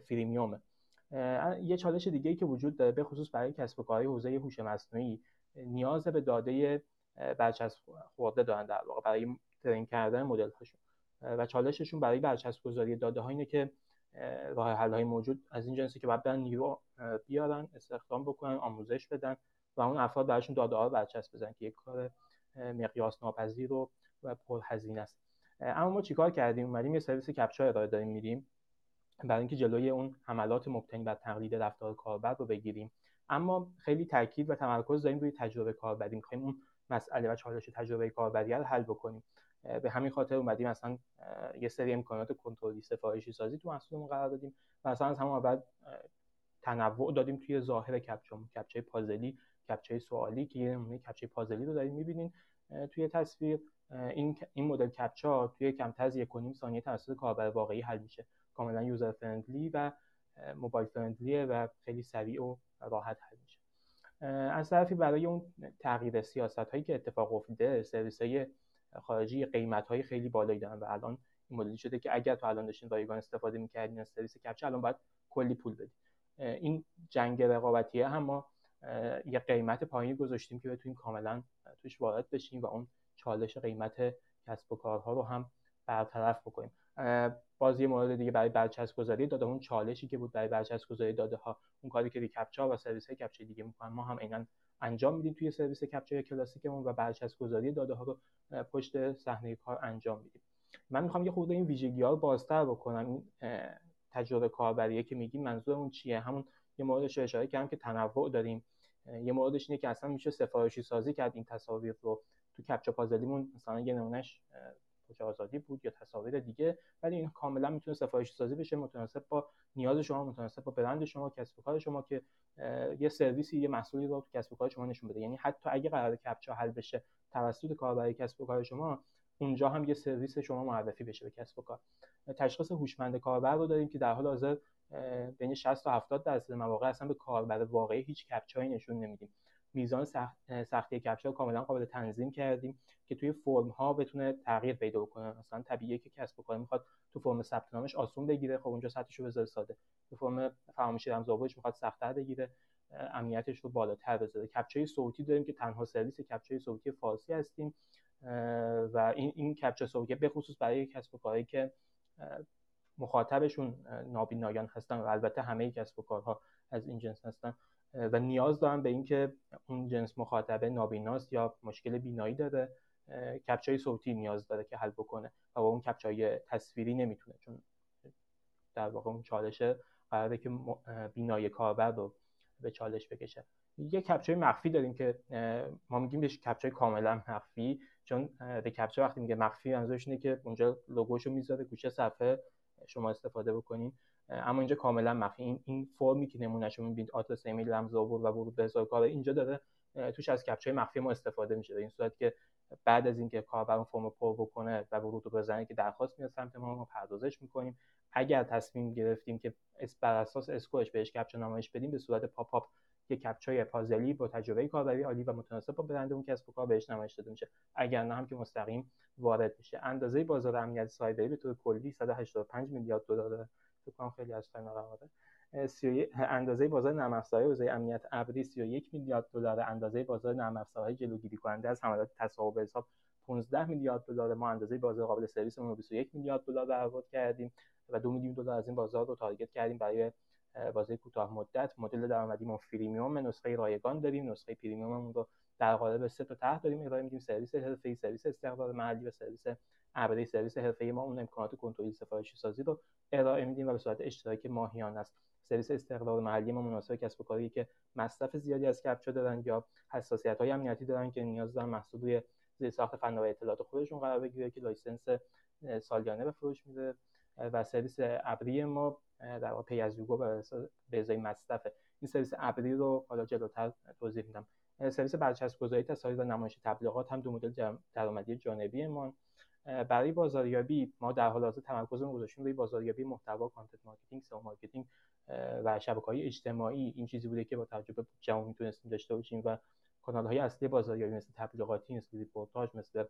فریمیومه. یه چالش دیگه‌ای که وجود داره به خصوص برای کسب و کارهای حوزه هوش مصنوعی، نیاز به داده برچسب خورده دارن در واقع برای ترین کردن مدل‌هاشون، و چالششون برای برچسب گذاری داده‌ها اینه که راه حل‌های موجود از این جنسه که باید برن نیرو بیارن، استخدام بکنن، آموزش بدن و اون افراد براشون داده‌ها رو برچسب بزنن که یک کار مقیاس ناپذیر و پرهزینه است. اما ما چیکار کردیم؟ اومدیم یه سرویس کپچا ارائه داریم میدیم برای اینکه جلوی اون حملات مبتنی بر تقلید رفتار کاربر رو بگیریم، اما خیلی تاکید و تمرکز داریم روی تجربه کاربری. می‌خوایم اون مسئله و چالش تجربه کاربری رو حل بکنیم. به همین خاطر اومدیم مثلا یه سری امکانات کنترلی سفارشی سازی تو محصولمون قرار دادیم و مثلا از همون اول تنوع دادیم توی ظاهر کپچامون، کپچای پازلی، کپچای سوالی که یه نمونه کپچای پازلی رو دارین می‌بینین توی تصویر. این این مدل کپچا توی کمتر از یک و نیم ثانیه توسط کاربر واقعی حل میشه، کاملا یوزر فرندلی و موبایل فرندلیه و خیلی سریع و راحت حل میشه. از طرفی برای اون تغییر سیاست‌هایی که اتفاق افتاده، سرویس‌های خارجی قیمت‌های خیلی بالایی دارن و الان این مدلی شده که اگر تو الان داشتین رایگان استفاده می‌کردین از سرویس کپچا الان باید کلی پول بدید. این جنگ رقابتیه هم ما یه قیمت پایینی گذاشتیم که بتونیم کاملا توش وارد بشیم و اون چالش قیمت کسب و کارها رو هم برطرف بکنیم. باز یه مورد دیگه برای برچسب‌گذاری داده، اون چالشی که بود برای برچسب‌گذاری داده‌ها، اون کاری که ریکپچا و سرویس‌های کپچا دیگه می‌کنن ما هم عیناً انجام میدیم توی سرویس کپچا کلاسیکمون و برچسب‌گذاری داده‌ها رو پشت صحنه کار انجام میدیم. من می‌خوام یه خورده این ویژگی‌ها رو بازتر بکنم. این تجربه کاربریه که میگیم منظورمون چیه؟ همون یه موردش رو اشاره کردم که تنوع داریم. یه موردش اینه که اصلا میشه سفارشی سازی کرد این تصاویر رو. تو کپچا پازلیمون مثلا یه نمونهش پوچه آزادی بود یا تصاویر دیگه، ولی این کاملا میتونه سفارش سازی بشه متناسب با نیاز شما، متناسب با برند شما، کسب و کار شما که یه سرویسی، یه محصولی رو تو کسب و کار شما نشون بده. یعنی حتی اگه قرار کپچا حل بشه توسط کاربر کسب و کار شما، اونجا هم یه سرویس شما معرفی بشه به کسب و کار. تشخیص هوشمند کاربر رو داریم که در حال حاضر بین شصت تا هفتاد درصد مواقع اصلا به کاربر واقعی هیچ کپچایی نشون نمیدیم. میزان سخت، سختی کپچا کاملا قابل تنظیم کردیم که توی فرم ها بتونه تغییر پیدا کنه. مثلا طبیعیه که کسب و کار میخواد تو فرم ثبت نامش آسون بگیره، خب اونجا سطحش رو بذاره ساده. تو فرم فراموشی رمزآوردش میخواد سخت‌تر بگیره، امنیتش رو بالاتر بذاره. کپچای صوتی داریم که تنها سرویس کپچای صوتی فارسی هستیم و این این کپچا صوتی به خصوص برای کسب و کاری که مخاطبشون نابینایان هستن و البته همه کسب و کارها از این جنس هستن و نیاز دارن به اینکه اون جنس مخاطبه نابیناست یا مشکل بینایی داره، کپچای صوتی نیاز داره که حل بکنه و با اون کپچای تصویری نمیتونه، چون در واقع اون چالش قراره که بینایی کاربر رو به چالش بکشه. یه کپچای مخفی داریم که ما میگیم بهش کپچای کاملا مخفی، چون به کپچا وقتی میگه مخفی منظورش اینه که اونجا لوگوشو میذاره گوشه صفحه شما استفاده بکنین، اما اینجا کاملا مخفی. این این فرمی که نمونهشو می‌بینید، آدرس ایمیل، رمزآورد و ورود به حساب کاربر، اینجا داره توش از کپچای مخفی ما استفاده میشه به این صورت که بعد از اینکه کاربر اون فرم رو پر بکنه و ورود رو بزنه که درخواست میاد سمت ما، ما پردازش می‌کنیم. اگر تصمیم گرفتیم که بر اساس اسکورش بهش کپچا نمایش بدیم، به صورت پاپ آپ یک کپچای پازلی با تجربه کاربری عالی و متناسب با برند اون کسب و کار بهش نمایش داده میشه، اگر نه هم که مستقیم وارد میشه. اندازه بازار امنیت سایبری به طور کلی صد و هشتاد و پنج میلیارد دلار بکنم، خیلی از خیلی نقماده. اندازه بازار نرم افزارهای حوزه امنیت ابری سی و یک میلیارد دلار، اندازه بازار نرم افزارهای جلوگیری کننده از حملات تصاحب به حساب پانزده میلیارد دلار. ما اندازه بازار قابل سرویسمون رو بیست و یک میلیارد دلار برآورد کردیم و دو میلیون دلار از این بازار رو تارگت کردیم برای بازار کوتاه مدت. مدل درآمدیمون فریمیوم، نسخه رایگان داریم، نسخه پریمیوممون رو در قالب سه تا طرح داریم ارائه میدیم، سرویس حرفه‌ای، سرویس استقبال محلی و سرویس ابری. سرویس حرفه‌ای ما اون امکانات کنترل سفارشی سازی رو ارائه میدیم و به صورت اشتراکی ماهیانه است. سرویس استقلال محلی ما مناسب کسب و کاری که مصرف زیادی از کپچا دارن یا حساسیت‌های امنیتی دارن که نیاز دارن محصول روی زیر ساخت فناوری اطلاعات خودشون قرار بگیره که لایسنس سالیانه به فروش میده. و سرویس ابری ما در واقع پی از یوگو به ازای مصرف. این سرویس ابری رو حالا جلوتر توضیح میدم. سرویس برچسب‌گذاری تصاویر و نمایش تبلیغات هم دو مدل درآمدی جانبی ما. برای بازاریابی ما در حال حاضر تمرکزمون گذاشتیم روی بازاریابی محتوا، کانتنت مارکتینگ، سئو مارکتینگ و شبکه‌های اجتماعی. این چیزی بوده که با توجه به بودجه‌مون میتونستیم داشته باشیم و کانال‌های اصلی بازاریابی مثل تبلیغاتی، مثل ریپورتاج، مثل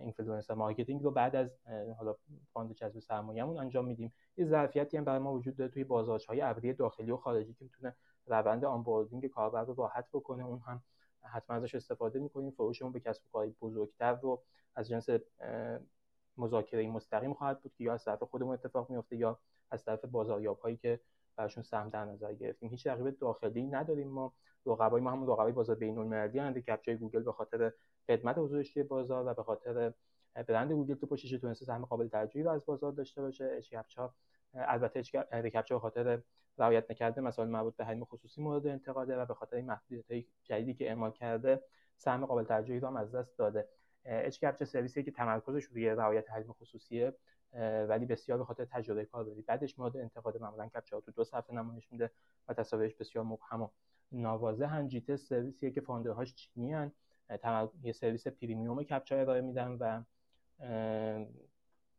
اینفلوئنسر مارکتینگ رو بعد از حالا فاند جذب سرمایه‌مون انجام میدیم. یه ظرفیتی هم برای ما وجود داره توی بازارهای ابری داخلی و خارجی که میتونه روند آنبوردینگ کاربر رو راحت بکنه، اون هم حتما ازش استفاده میکنیم. فروشمون به کسب و کارهای بزرگتر رو از جنس مذاکره مستقیم خواهد بود که یا از طرف خودمون اتفاق میفته یا از طرف بازاریاب‌هایی که براشون سهم در نظر گرفتیم. هیچ رقیب داخلی نداریم. ما رقبای ما همون رقبای بازار بین‌المللی اند. کپچای گوگل به خاطر خدمت حضورش توی بازار و به خاطر برند گوگل تو پوشش تونسته سهم قابل توجهی رو از بازار داشته باشه. اچ کپچا البته اچ کپچا به خاطر رعایت نکرده مسائل مربوط به حریم خصوصی مورد انتقاده و به خاطر این محدودیت‌های جدیدی که اعمال کرده سهم قابل توجهی رو هم از دست داده. اچ کپچا سرویسی که تمرکزش روی رعایت حریم خصوصیه ولی بسیار به خاطر تجربه کاربری بعدش مورد انتقاد معمولا کپچا تو دو صفحه نمایش میده و تصاویرش بسیار مبهم و ناواضحن. جیت سرویسیه که فاوندرهاش چینی ان، یه سرویس پریمیوم کپچا ارائه میدن و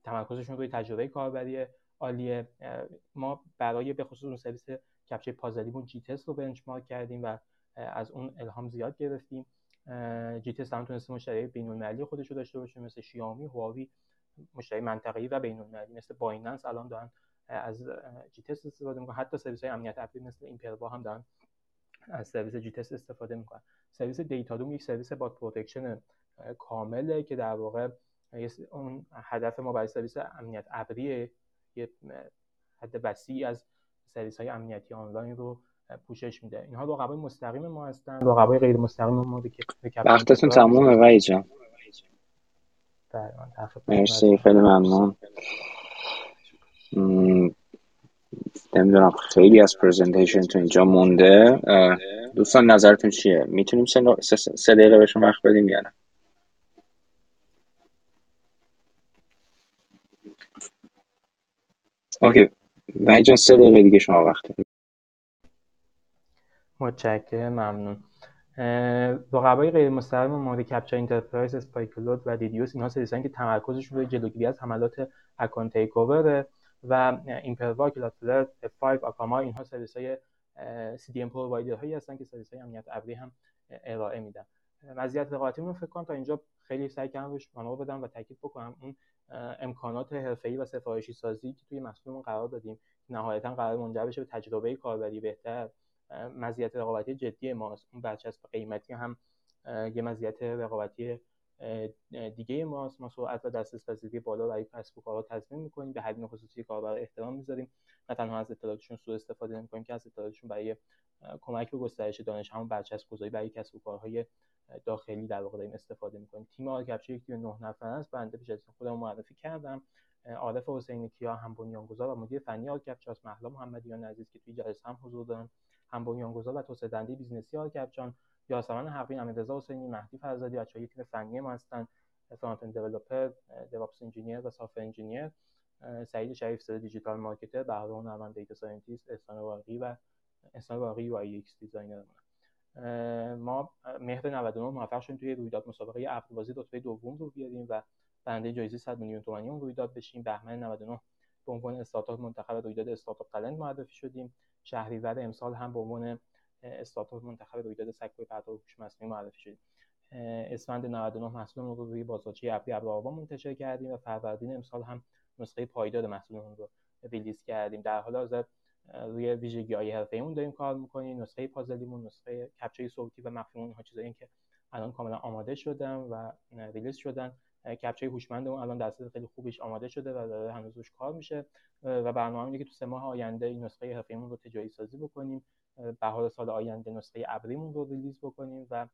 تمرکزشون روی تجربه کاربری عالیه. ما برای به خصوص اون سرویس کپچای پازلیمون جیتس رو بنچمارک کردیم و از اون الهام زیاد گرفتیم. جیتس هم تونسته مشتری بین‌المللی خودش رو داشته باشه، مثل شیائومی، هواوی، مشتری منطقه‌ای و بین‌المللی مثل بایننس الان دارن از جیتس استفاده می‌کنن. حتی سرویس‌های امنیت اپلی مثل اینپروا هم دارن از سرویس جیتس استفاده می‌کنن. سرویس دیتادوم یک سرویس بات پروتکشن کامله که در واقع اون هدف ما برای سرویس امنیت ابری یه حد وسیعی از سرویس‌های امنیتی آنلاین رو پوشش میده. اینها رقبای مستقیم ما هستن. رقبای غیر مستقیم ما دیگه وقتتون تمومه وای جان. مرسی، خیلی ممنون. نمیدونم خیلی از پرزنتیشن تو اینجا مونده. دوستان نظرتون چیه؟ میتونیم سه دقیقه بهشون وقت بدیم یا نه؟ اوکی وای جان، سه دقیقه دیگه شما وقت دارید. متشکرم، ممنون. رقبای غیر مستقیم مورد کپچا انترپرایز، اسپایکلود و دیدیوس، اینها سرویس‌هایی که تمرکزشون روی جلوگیری از حملات اکانت تیک اوور و اینپروا، کلاتلر، اف فایو، آکاما، اینها سرویس‌های سی دی ام پرووایدرهایی هستن که سرویس‌های امنیت ابری هم ارائه میدن. وضعیت رقابتیمون فکر کنم تا اینجا خیلی سعی کردم روش منابع بدم و تاکید بکنم اون امکانات حرفه‌ای و سفارشی سازی که توی محصولمون قرار دادیم نهایتاً قرار منجر بشه به تجربه کاربری بهتر. مزیت رقابتی جدی ماست. اون برچسب قیمتی هم یه مزیت رقابتی دیگه ماست. ما سرعت و دسترس‌پذیری بالا برای کسب و کارها تضمین می‌کنیم، به حریم خصوصی کاربر احترام می‌ذاریم، نه تنها از اطلاعاتشون سوء استفاده نمی‌کنیم که از اطلاعاتشون برای کمک به گسترش دانش همون برچسب گذاری برای کسب و کارهای داخلی در واقع داریم استفاده می‌کنیم. تیم آرکپچا یک تیم نه نفره است. بنده پیش از خودم معرفی کردم. عارف حسینی کیا هم بنیانگذار و مدیر فنی آرکپچا است. مهلا محمدیان عزیز که توی جلسه هم حضور دارن، هم بنیانگذار و توسعه دهنده بیزنسی آرکپچان، یاسمن حقین، امیررضا حسینی، مهدی فرزادی، بچه‌های تیم فنی ما هستن، فرانت اند دیولپر، دیوپس انجینیر و سافت انجینیر، سعید شریف سر دیجیتال مارکتر، بهرام نرمند دیتا ساینتیست، احسان واقعی و احسان واقعی یو آی یو ایکس دیزاینر ما. ما مهر نود و نه موفق شدیم توی رویداد مسابقه عقدبازی رتبه دوم رو بیاریم و برنده جایزه صد میلیون تومانی اون رویداد بشیم. بهمن نود و نه به عنوان استارتاپ منتخب رویداد استارتاپ تالنت معرفی شدیم. شهریور امسال هم به عنوان استارتاپ منتخب رویداد سکوی پرتاب هوش مصنوعی معرفی شد. اسفند نود و نه محصولمون رو روی بازارچه ابری ابرآوا منتشر کردیم و فروردین امسال هم نسخه پایدار محصولمون رو ریلیز کردیم. در حال حاضر روی ویژگی‌های حرفه‌ایمون داریم کار می‌کنیم. نسخه پازلیمون، نسخه کپچای صوتی و مفهومون، اینها چیزاییه که الان کاملا آماده شدن و ریلیز شدن. کپچای هوشمندمون الان درصد خیلی خوبیش آماده شده و داره هنوز روش کار میشه و برنامه اینه که تو سه ماه آینده این نسخه حرفه‌ایمون رو تجاری سازی بکنیم، بهار سال آینده نسخه ابریمون رو ریلیز بکنیم و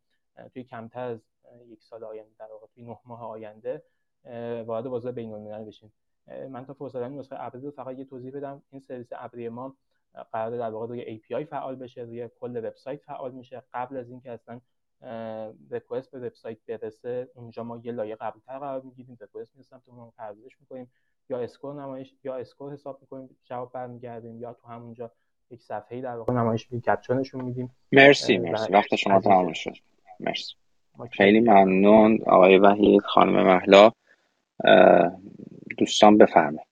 توی کمتر از یک سال آینده، در واقع توی نه ماه آینده وارد بازار بین‌المللی بشیم. من تا فرصت دارم نسخه ابری رو فقط یه توضیح بدم. این سرویس ابری ما قراره در واقع روی ای پی آی فعال بشه، روی کل وبسایت فعال میشه. قبل از اینکه اصلا ریکوست به وبسایت برسه اونجا ما یه لایه قبل‌تر قرار می‌گیریم، ریکوست می‌رسیم تو ما پردازش می‌کنیم، یا اسکور نمایش یا اسکور حساب می‌کنیم، جواب برمیگردیم، یا تو همونجا یک صفحه‌ای در واقع نمایش می‌دیم، کپچانشون می‌دیم. مرسی مرسی وقت شما تمام شد. مرسی ماکرد. خیلی ممنون آقای وحید، خانم مهلا. دوستان بفرمایید.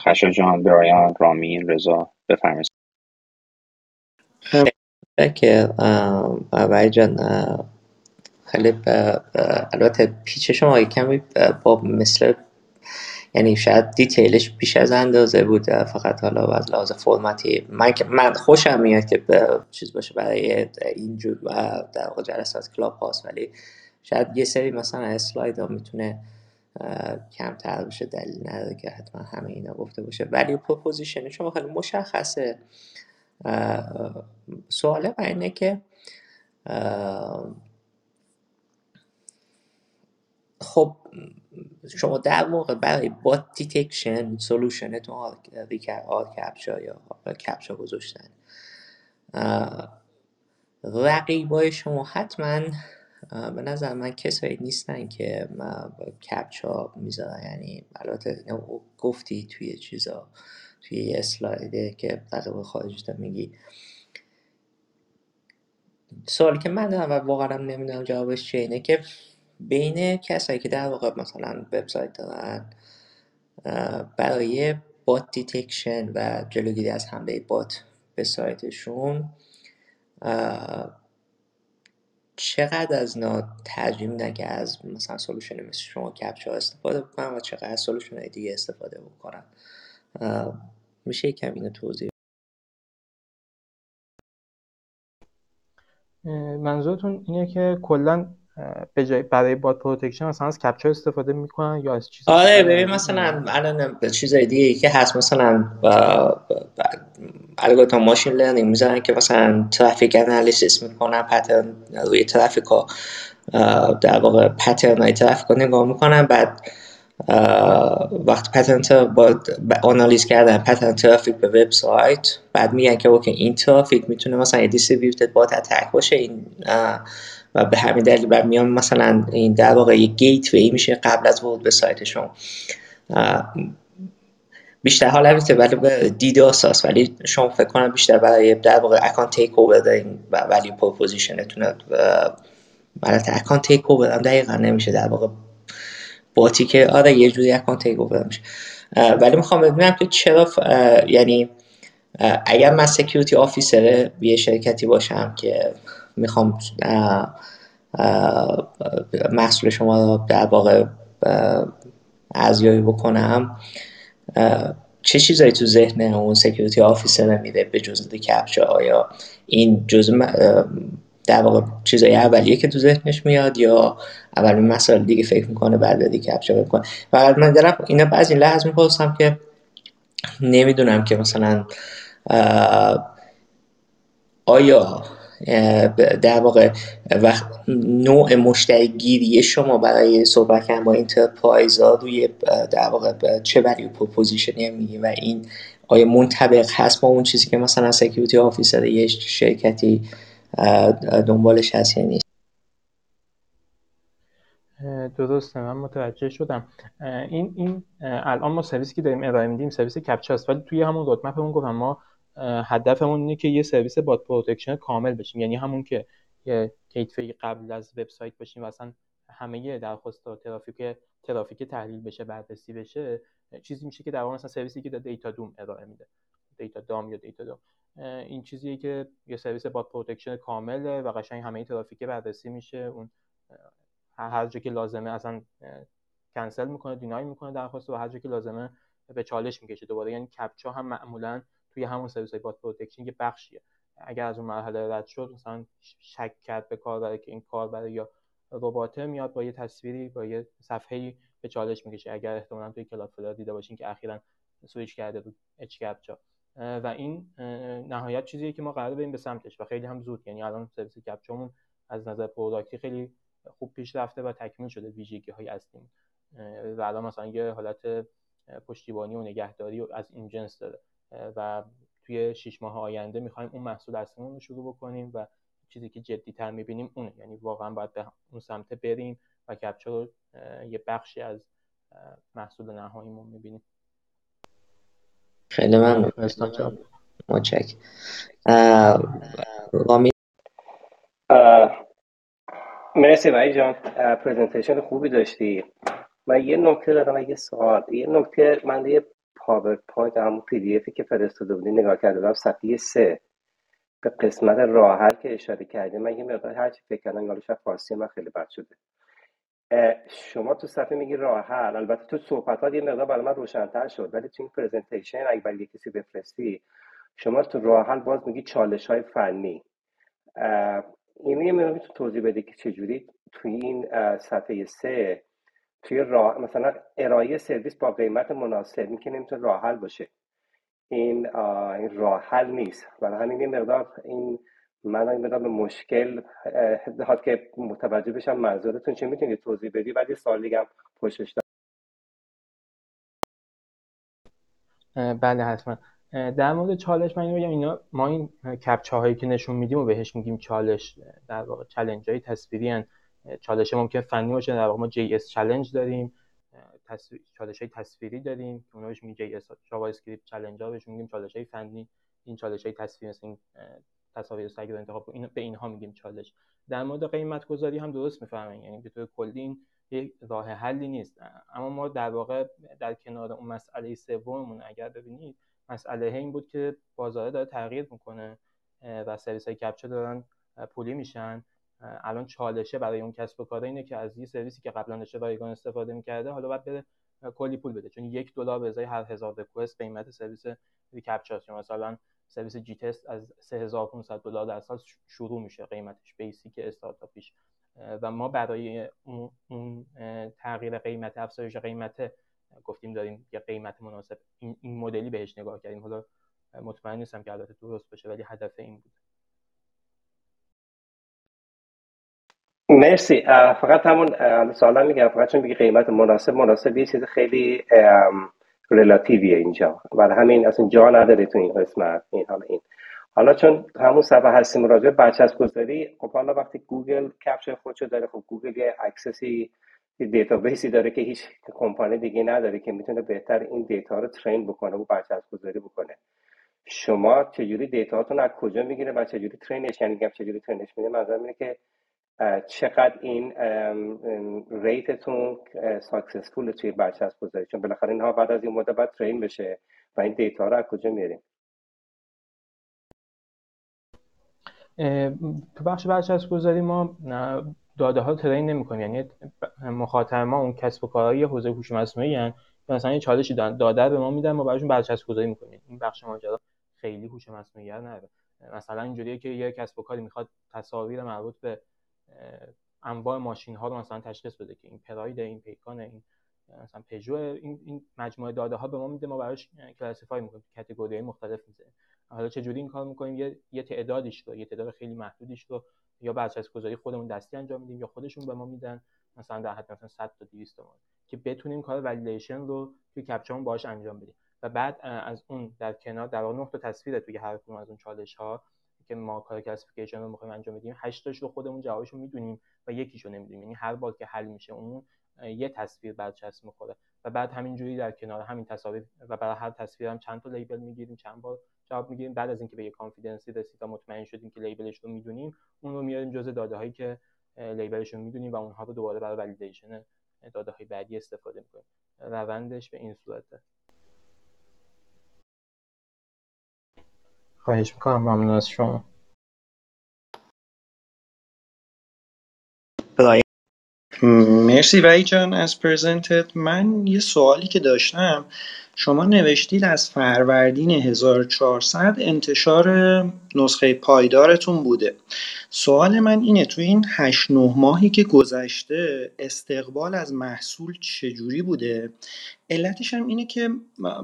خشم جان، برایان، رامین، رضا بفرمایید. فکر و وای جان خیلی البته پیچش ما یکمی با مثل، یعنی شاید دیتیلش بیش از اندازه بود، فقط حالا از لحاظ فرمتی من من خوشم میاد که چیز باشه برای اینجور و در واقع جلسات کلاب هاست، ولی شاید یه سری مثلا اسلاید ها میتونه کمتر بشه، دلیل نداره که حتما همه اینا گفته باشه. ولی پروپوزیشن شما خیلی مشخصه. سواله برای اینه که خب شما در واقع برای بات دیتکشن سولوشنتون آر کپچا یا کپچا گذاشتن، رقیبای شما حتما به نظر من کسایی نیستن که کپچا میذارن، یعنی البته گفتی توی چیزا توی اسلایده که رقیب خارجی میگی. سوال که من دارم و واقعا نمیدونم جوابش چیه اینه که بین کسایی که در واقع مثلا وبسایت دارن برای بات دیتکشن و جلوگیری از حمله بات به سایتشون چقدر از نا ترجیح میدن که از مثلا سولوشن مثل شما کپچا استفاده بکنن و چقدر از سولوشن های دیگه استفاده بکنن؟ میشه یکم اینو توضیح؟ منظورتون اینه که کلن به جای برای بات پروتکشن مثلا از کپچا استفاده میکنن یا از چیز؟ آره ببین مثلا الان چیزای دیگه‌ای که هست مثلا الگوریتم ماشین لرنینگ میذارن که مثلا ترافیک انالیسیس میکنن، پترن روی ترافیکا در واقع پترنای ترافیکا نگاه میکنن، بعد وقت پترنت با آنالیز کردن پترن ترافیک به وبسایت، بعد میگن که اوکی این ترافیک میتونه مثلا دیستریبیوتد بات اتک باشه، این و به همین دلیل بعد میام مثلا این در واقع یک گیتوی میشه قبل از ورود به سایتشون. بیشتر حالا البته برای دیداس هست، ولی شما فکر کنم بیشتر برای در واقع اکانت تیک اوور دارین و ولی پروپوزیشنتون برای اکانت تیک اوور هم دقیقا نمیشه در واقع باتی که آره یه جوری اکانت تیک اوور میشه. ولی میخوام ببینم که چرا یعنی اگر من سکیوریتی آفیسر یه شرکتی باشم که میخوام محصول شما رو در واقع ارزیابی بکنم، چه چیزایی تو ذهن اون سکیوریتی آفیسر میره به جز کپچا؟ آیا این جزء در واقع چیزای اولیه که تو ذهنش میاد یا اول به مسائل دیگه فکر میکنه بعد به کپچا فکر کنه؟ و من دارم اینا بعضی لحظه میپرسم که نمیدونم که مثلا آیا در واقع وقت نوع مشتری گیری شما برای صحبت کردن با انترپرایز ها روی در واقع چه ولیو پروپوزیشنی میگی و این آیا منطبق هست با اون چیزی که مثلا سکیوریتی آفیسر یه شرکتی دنبالش هست یا نیست؟ درسته، من متوجه شدم. این این الان ما سرویسی که داریم ارائه میدیم سرویس کپچا است، ولی توی همون رودمپمون گفتم ما هدفمون اینه که یه سرویس بات پروتکشن کامل بشیم، یعنی همون که یه گیتوی قبل از وبسایت باشیم و اصلا همه درخواست‌ها ترافیک ترافیک تحلیل بشه، بررسی بشه، چیزی میشه که در واقع مثلا سرویسی که دیتا دوم ارائه میده، دیتا دام یا دیتا دوم، این چیزیه که یه سرویس بات پروتکشن کامله و قشنگ همه ترافیک بررسی میشه، اون هر جا که لازمه اصلا کنسل میکنه، دینای میکنه درخواست و هر جا که لازمه به چالش میکشه دوباره. یعنی کپچا هم معمولاً توی همون سرویس های بات پروتکشن یه بخشیه، اگر از اون مرحله رد شد مثلا شک کرد به کاربر که این کاربر یا رباته، میاد با یه تصویری با یه صفحه‌ای به چالش میکشه، اگر احتمالاً توی کلاد فلور دیده باشین که اخیراً سوئیچ کرده بود اچ کپچا، و این نهایت چیزیه که ما قراره بریم به سمتش و خیلی هم زود. یعنی الان سرویس کپچامون از نظر پروداکتی خیلی خوب پیش رفته و تکمیل شده ویژگی‌های اصلی و الان مثلا یه حالت پشتیبانی و نگهداری از این جنس داره و توی شش ماه آینده می‌خوایم اون محصول اصلیمون رو شروع بکنیم و چیزی که جدی‌تر می‌بینیم اونه، یعنی واقعا باید به اون سمت بریم و کپچا رو یه بخشی از محصول نهاییمون می‌بینیم. خیلی ممنون استاد جان، متشکرم. وامی مرسی وای جان، پرزنتیشن خوبی داشتی. من یه نکته دارم، اگه سوال یه نکته من یه پاورپوینت همون پی دی افی که فرستاده بودی نگاه کرده بودم، صفحه سه به قسمت راه حل که اشاره کردیم، من یه مقدار هرچی فکر کردم، حالا شاید فارسی من خیلی بد شده. شما تو صفحه میگی راه حل، البته تو صحبتات یه مقدار برای من روشن‌تر شد، ولی تو این پرزنتیشن اگه برای کسی بفرستی، شما تو راه حل باز میگی چالش‌های فنی. اینو می‌تونی توضیح بدی که چجوری توی این صفحه سه توی راه مثلا ارائه سرویس با قیمت مناسب می‌کنه نمی‌تونه راه حل باشه. این این راه حل نیست. برای همین این مقدار این من این مقدار به مشکل حد که متوجه بشم منظورتون چه، میتونید توضیح بدی؟ بعد یه سوال دیگه هم پشتش دارم. بله حتما. در مورد چالش من میگم اینا، ما این کپچه هایی که نشون میدیم و بهش میگیم چالش، در واقع چالش های تصویری ان. چالش ممکن فنی باشه، در واقع ما جی اس چالش داریم، تصویر چالش های تصویری داریم که اونها بهش میگن جی اس، جاوا اسکریپت چالش ها بهش میگیم چالش های فنی. این چالش های تصویری مثل این تصاویر سگ رو انتخاب کن، به اینها میگیم چالش. در مورد قیمت گذاری هم درست میفهمین، یعنی به طور کلی این یک راه حلی نیست، اما ما در واقع در کنار اون مسئله سوممون اگر ببینید، مسئله این بود که بازار داره تغییر میکنه و سرویس‌های کپچا دارن پولی میشن. الان چالشه برای اون کسب و کار اینه که از یه سرویسی که قبلا داشته رایگان استفاده میکرده حالا باید بره کلی پول بده، چون یک دلار به ازای هر هزار ریکوست قیمت سرویس کپچا، مثلا سرویس جی تست از سه هزار و پانصد دلار در سال شروع میشه قیمتش، بیسیک استارتاپیش، و ما برای اون تغییر قیمت، افزایش قیمت گفتیم داریم یه قیمت مناسب، این, این مدلی بهش نگاه کردیم. حالا مطمئن نیستم که البته درست باشه، ولی هدف این بود. مرسی. فقط همون سوالا میگم، فقط چون میگه قیمت مناسب، مناسب یه چیز خیلی رلاتیویه اینجا، ولی همین اصلا جا نداره تو این قسمت. این حالا این حالا چون همون صفحه هستیم راجع به بچه‌گذاری، خب حالا وقتی گوگل کپچا خودشو داره، خب گوگل یه اکسسی دیتابیسی داره که هیچ کمپانی دیگه نداره که میتونه بهتر این دیتا رو ترین بکنه و بچه‌گذاری بکنه. شما چجوری دیتاتون از کجا میگیره و چجوری ترینش، یعنی میگم چجوری ترینش میده، منظورم اینه که چقدر این ریتتون ساکسسفول توی بچه‌گذاری، چون بالاخره اینها بعد از این مدت بعد ترین بشه و این دیتا رو از کجا میاریم؟ تو بخش بچه‌گذاری ما داده ها رو ترین نمی‌کنیم، یعنی مخاطب ما اون کسب و کارهای حوزه هوش مصنوعی ان که مثلا یه چالشی دادن، داده به ما میدن، ما براشون بچه‌گذاری می‌کنیم. این بخش ماجرا خیلی هوش مصنوعی نداره. مثلا اینجوریه که یه کسب و کاری می‌خواد تصاویر مربوط به انواع ماشین ها رو مثلا تشخیص بده که این پراید، این پیکان، این مثلا پژو، این این مجموعه داده ها به ما میده، ما براش کلاسیفای می‌کنیم، کاتگوری های مختلف می‌ذاریم. حالا چه جوری این کار می‌کنیم؟ یه یه تعدادیش رو، یه تعداد خیلی محدودیش رو یا بچه‌گذاری خودمون دستی انجام میدیم یا خودشون به ما میدن، مثلا در حد مثلا صد تا دویست تومان، که بتونیم کار ولیدیشن رو توی کپچامون باهاش انجام بدیم. و بعد از اون در کنار در واقع نقطه تصویر توی هر کدوم از اون چالش‌ها که ما کار کلاسیفیکیشن رو می‌خوایم انجام بدیم، هشت تاش رو خودمون جوابشو میدونیم و یکیشو نمیدونیم، یعنی هر بار که حل میشه اون یه تصویر برچسب می‌خوره. و بعد همینجوری در کنار همین تصاویر و برای هر تصویر هم چند تا لیبل می‌گیریم، چند بار جواب می‌گیریم. بعد از اینکه به یه کانفیدنسی رسید و مطمئن شدیم که لیبلش رو می‌دونیم، اون رو میاریم جزء داده‌هایی که لیبلش رو می‌دونیم و اونها رو دوباره برای ولیدیشن داده‌های بعدی استفاده می‌کنیم. روندش به این صورته. خواهش می‌کنم، ممنون از شما. مرسی وحید جان از پرزنتت. من یه سوالی که داشتم، شما نوشتید از فروردین هزار و چهارصد انتشار نسخه پایدارتون بوده. سوال من اینه توی این هشت نه ماهی که گذشته استقبال از محصول چجوری بوده؟ علتش هم اینه که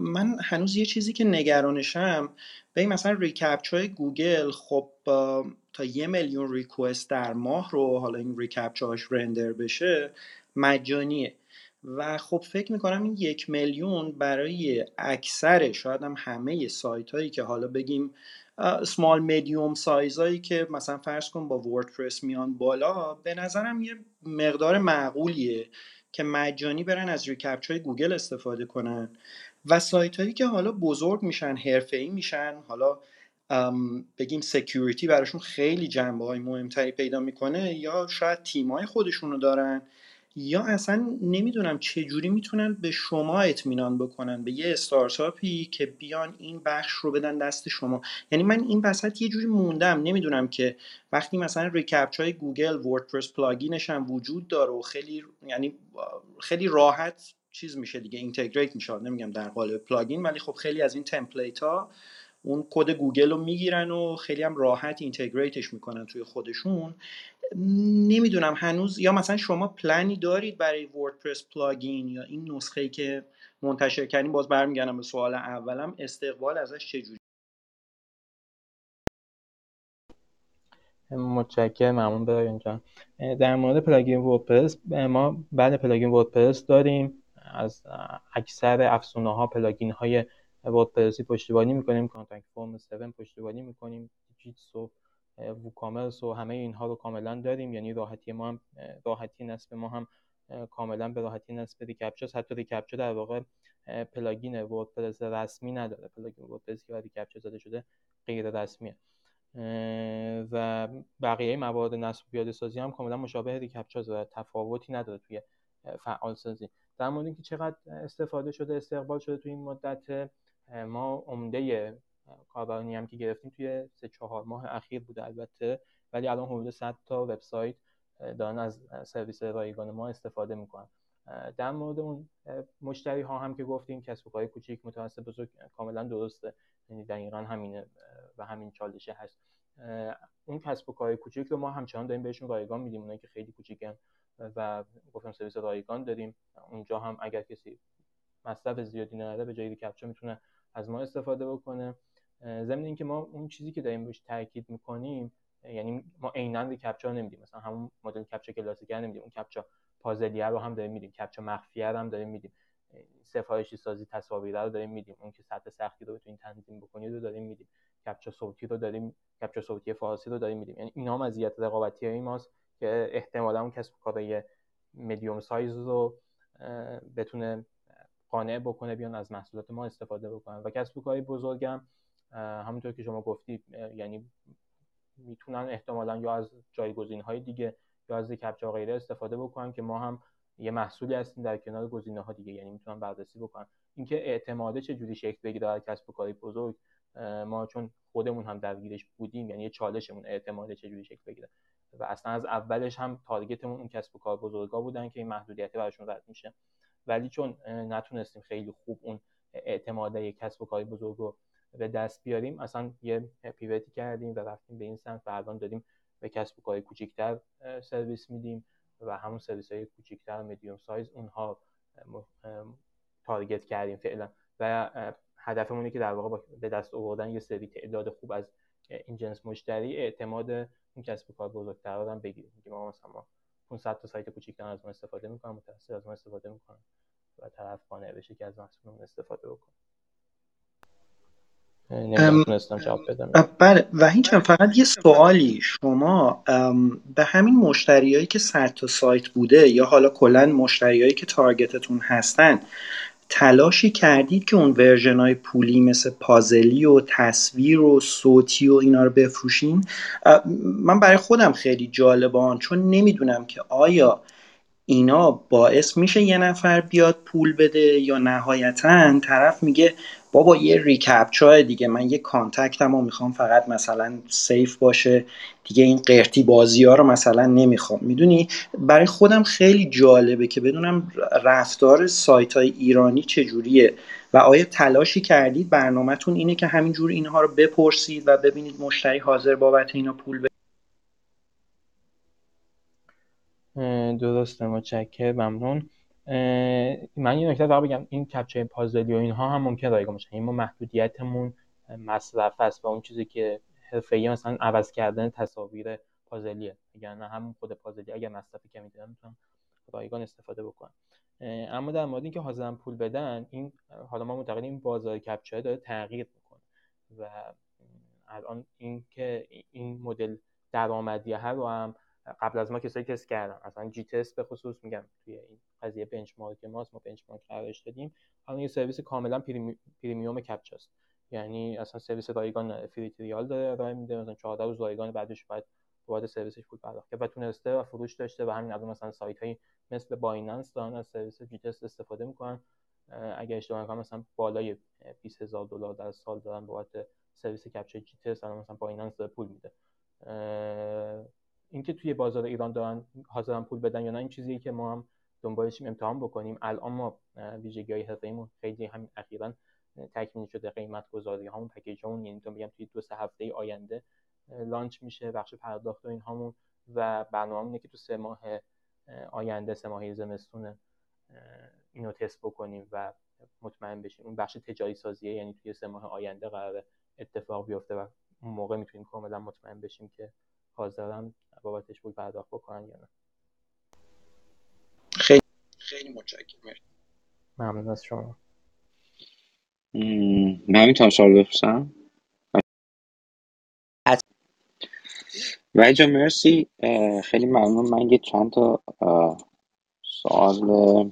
من هنوز یه چیزی که نگرانشم به این مثلا ریکپچای گوگل، خب تا یه میلیون ریکوست در ماه رو حالا این ریکپچاش رندر بشه مجانیه، و خب فکر میکنم این یک میلیون برای اکثر شاید هم همه سایت هایی که حالا بگیم سمال میدیوم سایز هایی که مثلا فرض کن با وردپرس میان بالا، به نظرم یه مقدار معقولیه که مجانی برن از ریکپچای گوگل استفاده کنن. و سایت هایی که حالا بزرگ میشن، حرفه‌ای میشن، حالا بگیم سکیوریتی براشون خیلی جنبه های مهمتری پیدا میکنه، یا شاید تیمای خودشونو دارن، یا اصلا نمیدونم چجوری میتونن به شما اطمینان بکنن، به یه استارتاپی که بیان این بخش رو بدن دست شما. یعنی من این وسط یه جوری موندم، نمیدونم که وقتی مثلا ریکپچای گوگل وردپرس پلاگینش هم وجود داره و خیلی یعنی خیلی راحت چیز میشه دیگه، اینتگریت میشه، نمیگم در قالب پلاگین، ولی خب خیلی از این تمپلیت ها اون کد گوگل رو میگیرن و خیلی هم راحت اینتگریتش میکنن توی خودشون. نمیدونم هنوز، یا مثلا شما پلنی دارید برای وردپرس پلاگین یا این نسخه‌ای که منتشر کردین؟ باز برمیگردم به سوال اولم، استقبال ازش چجوری؟ متشکرم، ممنون برای جان. در مورد پلاگین وردپرس، ما بعد پلاگین وردپرس داریم، از اکثر افزونه ها پلاگین های وردپرسی پشتیبانی میکنیم، کانتکت فرم هفت پشتیبانی میکنیم، جیتسو، ووکامرس و همه اینها رو کاملا داریم. یعنی راحتی ما هم، راحتی نصب ما هم کاملا به راحتی نصب ریکپچاست. حتی ریکپچا در واقع پلاگین وردپرس رسمی نداره، پلاگین وردپرسی که ریکپچا زده شده غیر رسمیه و بقیه موارد نصب پیاده سازی هم کاملا مشابه ریکپچاست و تفاوتی نداره توی فعال سازی. در مورد اینکه چقدر استفاده شده، استقبال شده توی این مدت، ما عمده کاربرانی هم که گرفتیم توی سه چهار ماه اخیر بوده البته، ولی الان حدود صد تا وبسایت دارن از سرویس رایگان ما استفاده میکنن. در مورد اون مشتری ها هم که گفتیم، کسب و کارهای کوچیک، متوسط، بزرگ، کاملا درسته، یعنی دقیقاً همینه و همین چالشه هست. اون کسب و کارهای کوچیک رو ما همچنان داریم بهشون رایگان میدیم، اونایی که خیلی کوچیکن و گفتم سرویس رایگان داریم، اونجا هم اگر کسی مصرف زیادی نداره به جای ریکپچا میتونه از ما استفاده بکنه. ضمن اینکه ما اون چیزی که داریم روش تاکید میکنیم، یعنی ما عیناً ریکپچا نمیدیم، مثلا همون مدل کپچا کلاسیک نمیدیم، اون کپچا پازلیه رو هم داریم میدیم، کپچا مخفیه رو هم داریم میدیم، سفارشی سازی تصاویر رو داریم میدیم، اون که سطح سختی رو بتونید تنظیم بکنید رو داریم میدیم، کپچا صوتی رو داریم، کپچا صوتی فارسی رو داریم میدیم. یعنی اینا هم از زیات رقابتیای ماست که احتمالاً اون کسب و کارهای مدیوم سایز رو بتونه قانع بکنه بیان از محصولات ما استفاده بکنن. و کسب و کارهای بزرگم همونطور که شما گفتید، یعنی میتونن احتمالاً یا از جایگزین‌های دیگه یا از ریکپچا غیره استفاده بکنن که ما هم یه محصولی هستیم در کنار گزینه‌ها دیگه، یعنی میتونن بررسی بکنن. اینکه اعتماده چه جوری شکل بگیره در کسب و کارهای بزرگ، ما چون خودمون هم درگیرش بودیم، یعنی چالشمون اعتماده چه جوری شکل بگیره و اصلا از اولش هم تارگتمون اون کسب و کار بزرگا بودن که این محدودیت براشون رد میشه، ولی چون نتونستیم خیلی خوب اون اعتماده کسب و کار بزرگ رو به دست بیاریم، اصلا یه پیوتی کردیم و رفتیم به این سمت و الان داریم به کسب و کار کوچیک‌تر سرویس میدیم و همون سرویس‌های کوچیک‌تر مدیوم سایز اونها تارگت کردیم فعلا و هدفمون اینه که در واقع به دست آوردن یه سری تعداد خوب از این جنس مشتری اعتماد اون کسب و کار بزرگتر رو هم بگیریم. میگم مثلا ما پانصد تا سایت کوچیک‌تر از ما استفاده می‌کنن، متأسفانه از ما استفاده می‌کنن و طرف قانع بشه که از محصولمون استفاده بکنه. نمی‌تونستم جواب بدم. بله وحید جان، فقط یه سوالی، شما به همین مشتریایی که صد تا سایت بوده یا حالا کلاً مشتریایی که تارگتتون هستن، تلاشی کردید که اون ورژن‌های پولی مثل پازلی و تصویر و صوتی و اینا رو بفروشین؟ من برای خودم خیلی جالبان، چون نمیدونم که آیا اینا باعث میشه یه نفر بیاد پول بده یا نهایتاً طرف میگه بابا یه ریکپچا دیگه، من یه کانتکتم رو میخوام فقط مثلا سیف باشه دیگه، این قرتی بازی ها رو مثلا نمیخوام. میدونی برای خودم خیلی جالبه که بدونم رفتار سایت های ایرانی چجوریه و آیا تلاشی کردید، برنامه‌تون اینه که همینجور اینها رو بپرسید و ببینید مشتری حاضر بابت اینا پول بده؟ درسته، متشکرم، ممنون. من یه نکته فقط بگم، این کپچای پازلی و اینها هم ممکنه رایگان باشن، یعنی ما محدودیتمون مصرف است و اون چیزی که حرفه‌ای مثلا عوض کردن تصاویر پازلیه، اگر نه همون خود پازلی اگر مصرفی کمی دارن میتونن رایگان استفاده بکنن. اما در مورد اینکه حاضرن پول بدن، این حالا ما معتقدیم بازار کپچا داره تغییر میکنه و الان اینکه این مدل درآمدی ها رو هم قبل از ما کسایی تست کردن، اصلا جی تست به خصوص میگم توی این قضیه بنچمارک ماست، ما بنچمارک قرارش دادیم. الان یه سرویس کاملا پریمی... پریمیوم کپچاست، یعنی اصلا سرویس رایگان فری تریال داره ارائه میده، مثلا چهارده روز رایگان، بعدش باید وارد سرویسش پول پرداخت کرد و تونسته و فروش داشته و همین الان مثلا سایت‌هایی مثل بایننس دارن از سرویس جیتست استفاده می‌کنن، اگه اشتباه نکنم مثلا بالای بیست هزار دلار در سال دارن بابت سرویس کپچای جیتست، الان مثلا بایننس داره پول میده. اینکه توی بازار ایران دارن حاضرن پول بدن یا نه این چیزیه که ما هم دنبالشیم امتحان بکنیم. الان ما ویژگی‌های حرفه‌ایمون خیلی همین اخیراً تکمیل شده، قیمت گذاری همون پکیج همون، یعنی تو میگم توی دو سه هفته آینده لانچ میشه بخش پرداخت و این هامون، و برنامه‌مون اینه که تو سه ماه آینده سه ماهه زمستون اینو تست بکنیم و مطمئن بشیم. اون بخش تجاری سازیه، یعنی توی سه ماه آینده قراره اتفاق بیفته و اون موقع میتونیم کاملا مطمئن بشیم که حاضرن بابتش پول پرداخت بکنن یا نه. خیلی خیلی متشکرم. ممنون از شما. من میتونم سوال بپرسم؟ وای جان مرسی، خیلی ممنون. من یه چند تا سوال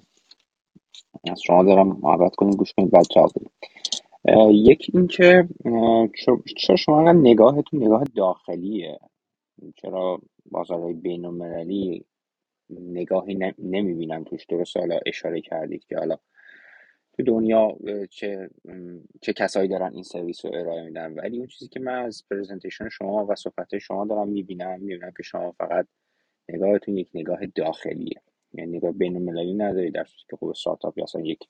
از شما دارم، محبت کنید گوش کنید بعد جواب بدید. یکی این که چرا شما انقدر نگاهتون نگاه داخلیه؟ چرا بازارهای بین‌المللی نگاهی نمیبینم توش؟ درسته حالا اشاره کردید که حالا تو دنیا چه چه کسایی دارن این سرویس رو ارائه میدن، ولی اون چیزی که من از پرزنتیشن شما و صحبت شما دارم میبینم میبینم که شما فقط نگاهتون یک نگاه داخلیه، یعنی نگاه بین‌المللی ندارید، در صورتی که خب استارتاپ یا اصلا یک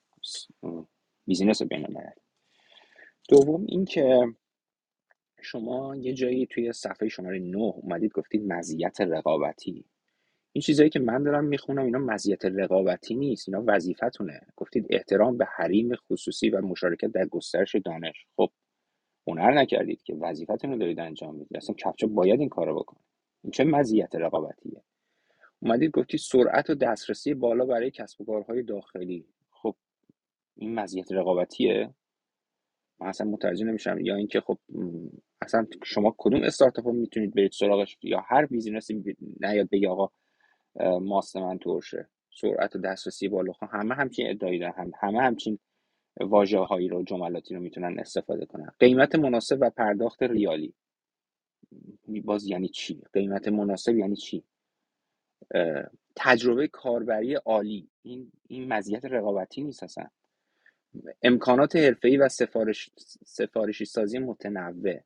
بیزینس بین‌المللی. دوم این که شما یه جایی توی صفحه شماره نه اومدید گفتید مزیت رقابتی. این چیزایی که من دارم میخونم اینا مزیت رقابتی نیست، اینا وظیفتونه. گفتید احترام به حریم خصوصی و مشارکت در گسترش دانش. خب هنر نکردید که، وظیفتونو دارید انجام میدید. اصلا کپچا باید این کارو بکنه. این چه مزیت رقابتیه؟ اومدید گفتید سرعت و دسترسی بالا برای کسب و کارهای داخلی. خب این مزیت رقابتیه؟ من اصلا متوجه نمیشم. یا اینکه خب اصلا شما کدوم استارتاپ رو میتونید برید سراغش، یا هر بیزینسی نیاد بگه آقا ماست من ترشه، سرعت و دسترسی بالا. همه همچین ادعایی دارن، همه همچین واژه‌هایی رو جملاتی رو میتونن استفاده کنن. قیمت مناسب و پرداخت ریالی، باز یعنی چی؟ قیمت مناسب یعنی چی؟ تجربه کاربری عالی، این این مزیت رقابتی نیست اصلا. امکانات حرفه‌ای و سفارش سفارشی سازی متنوع.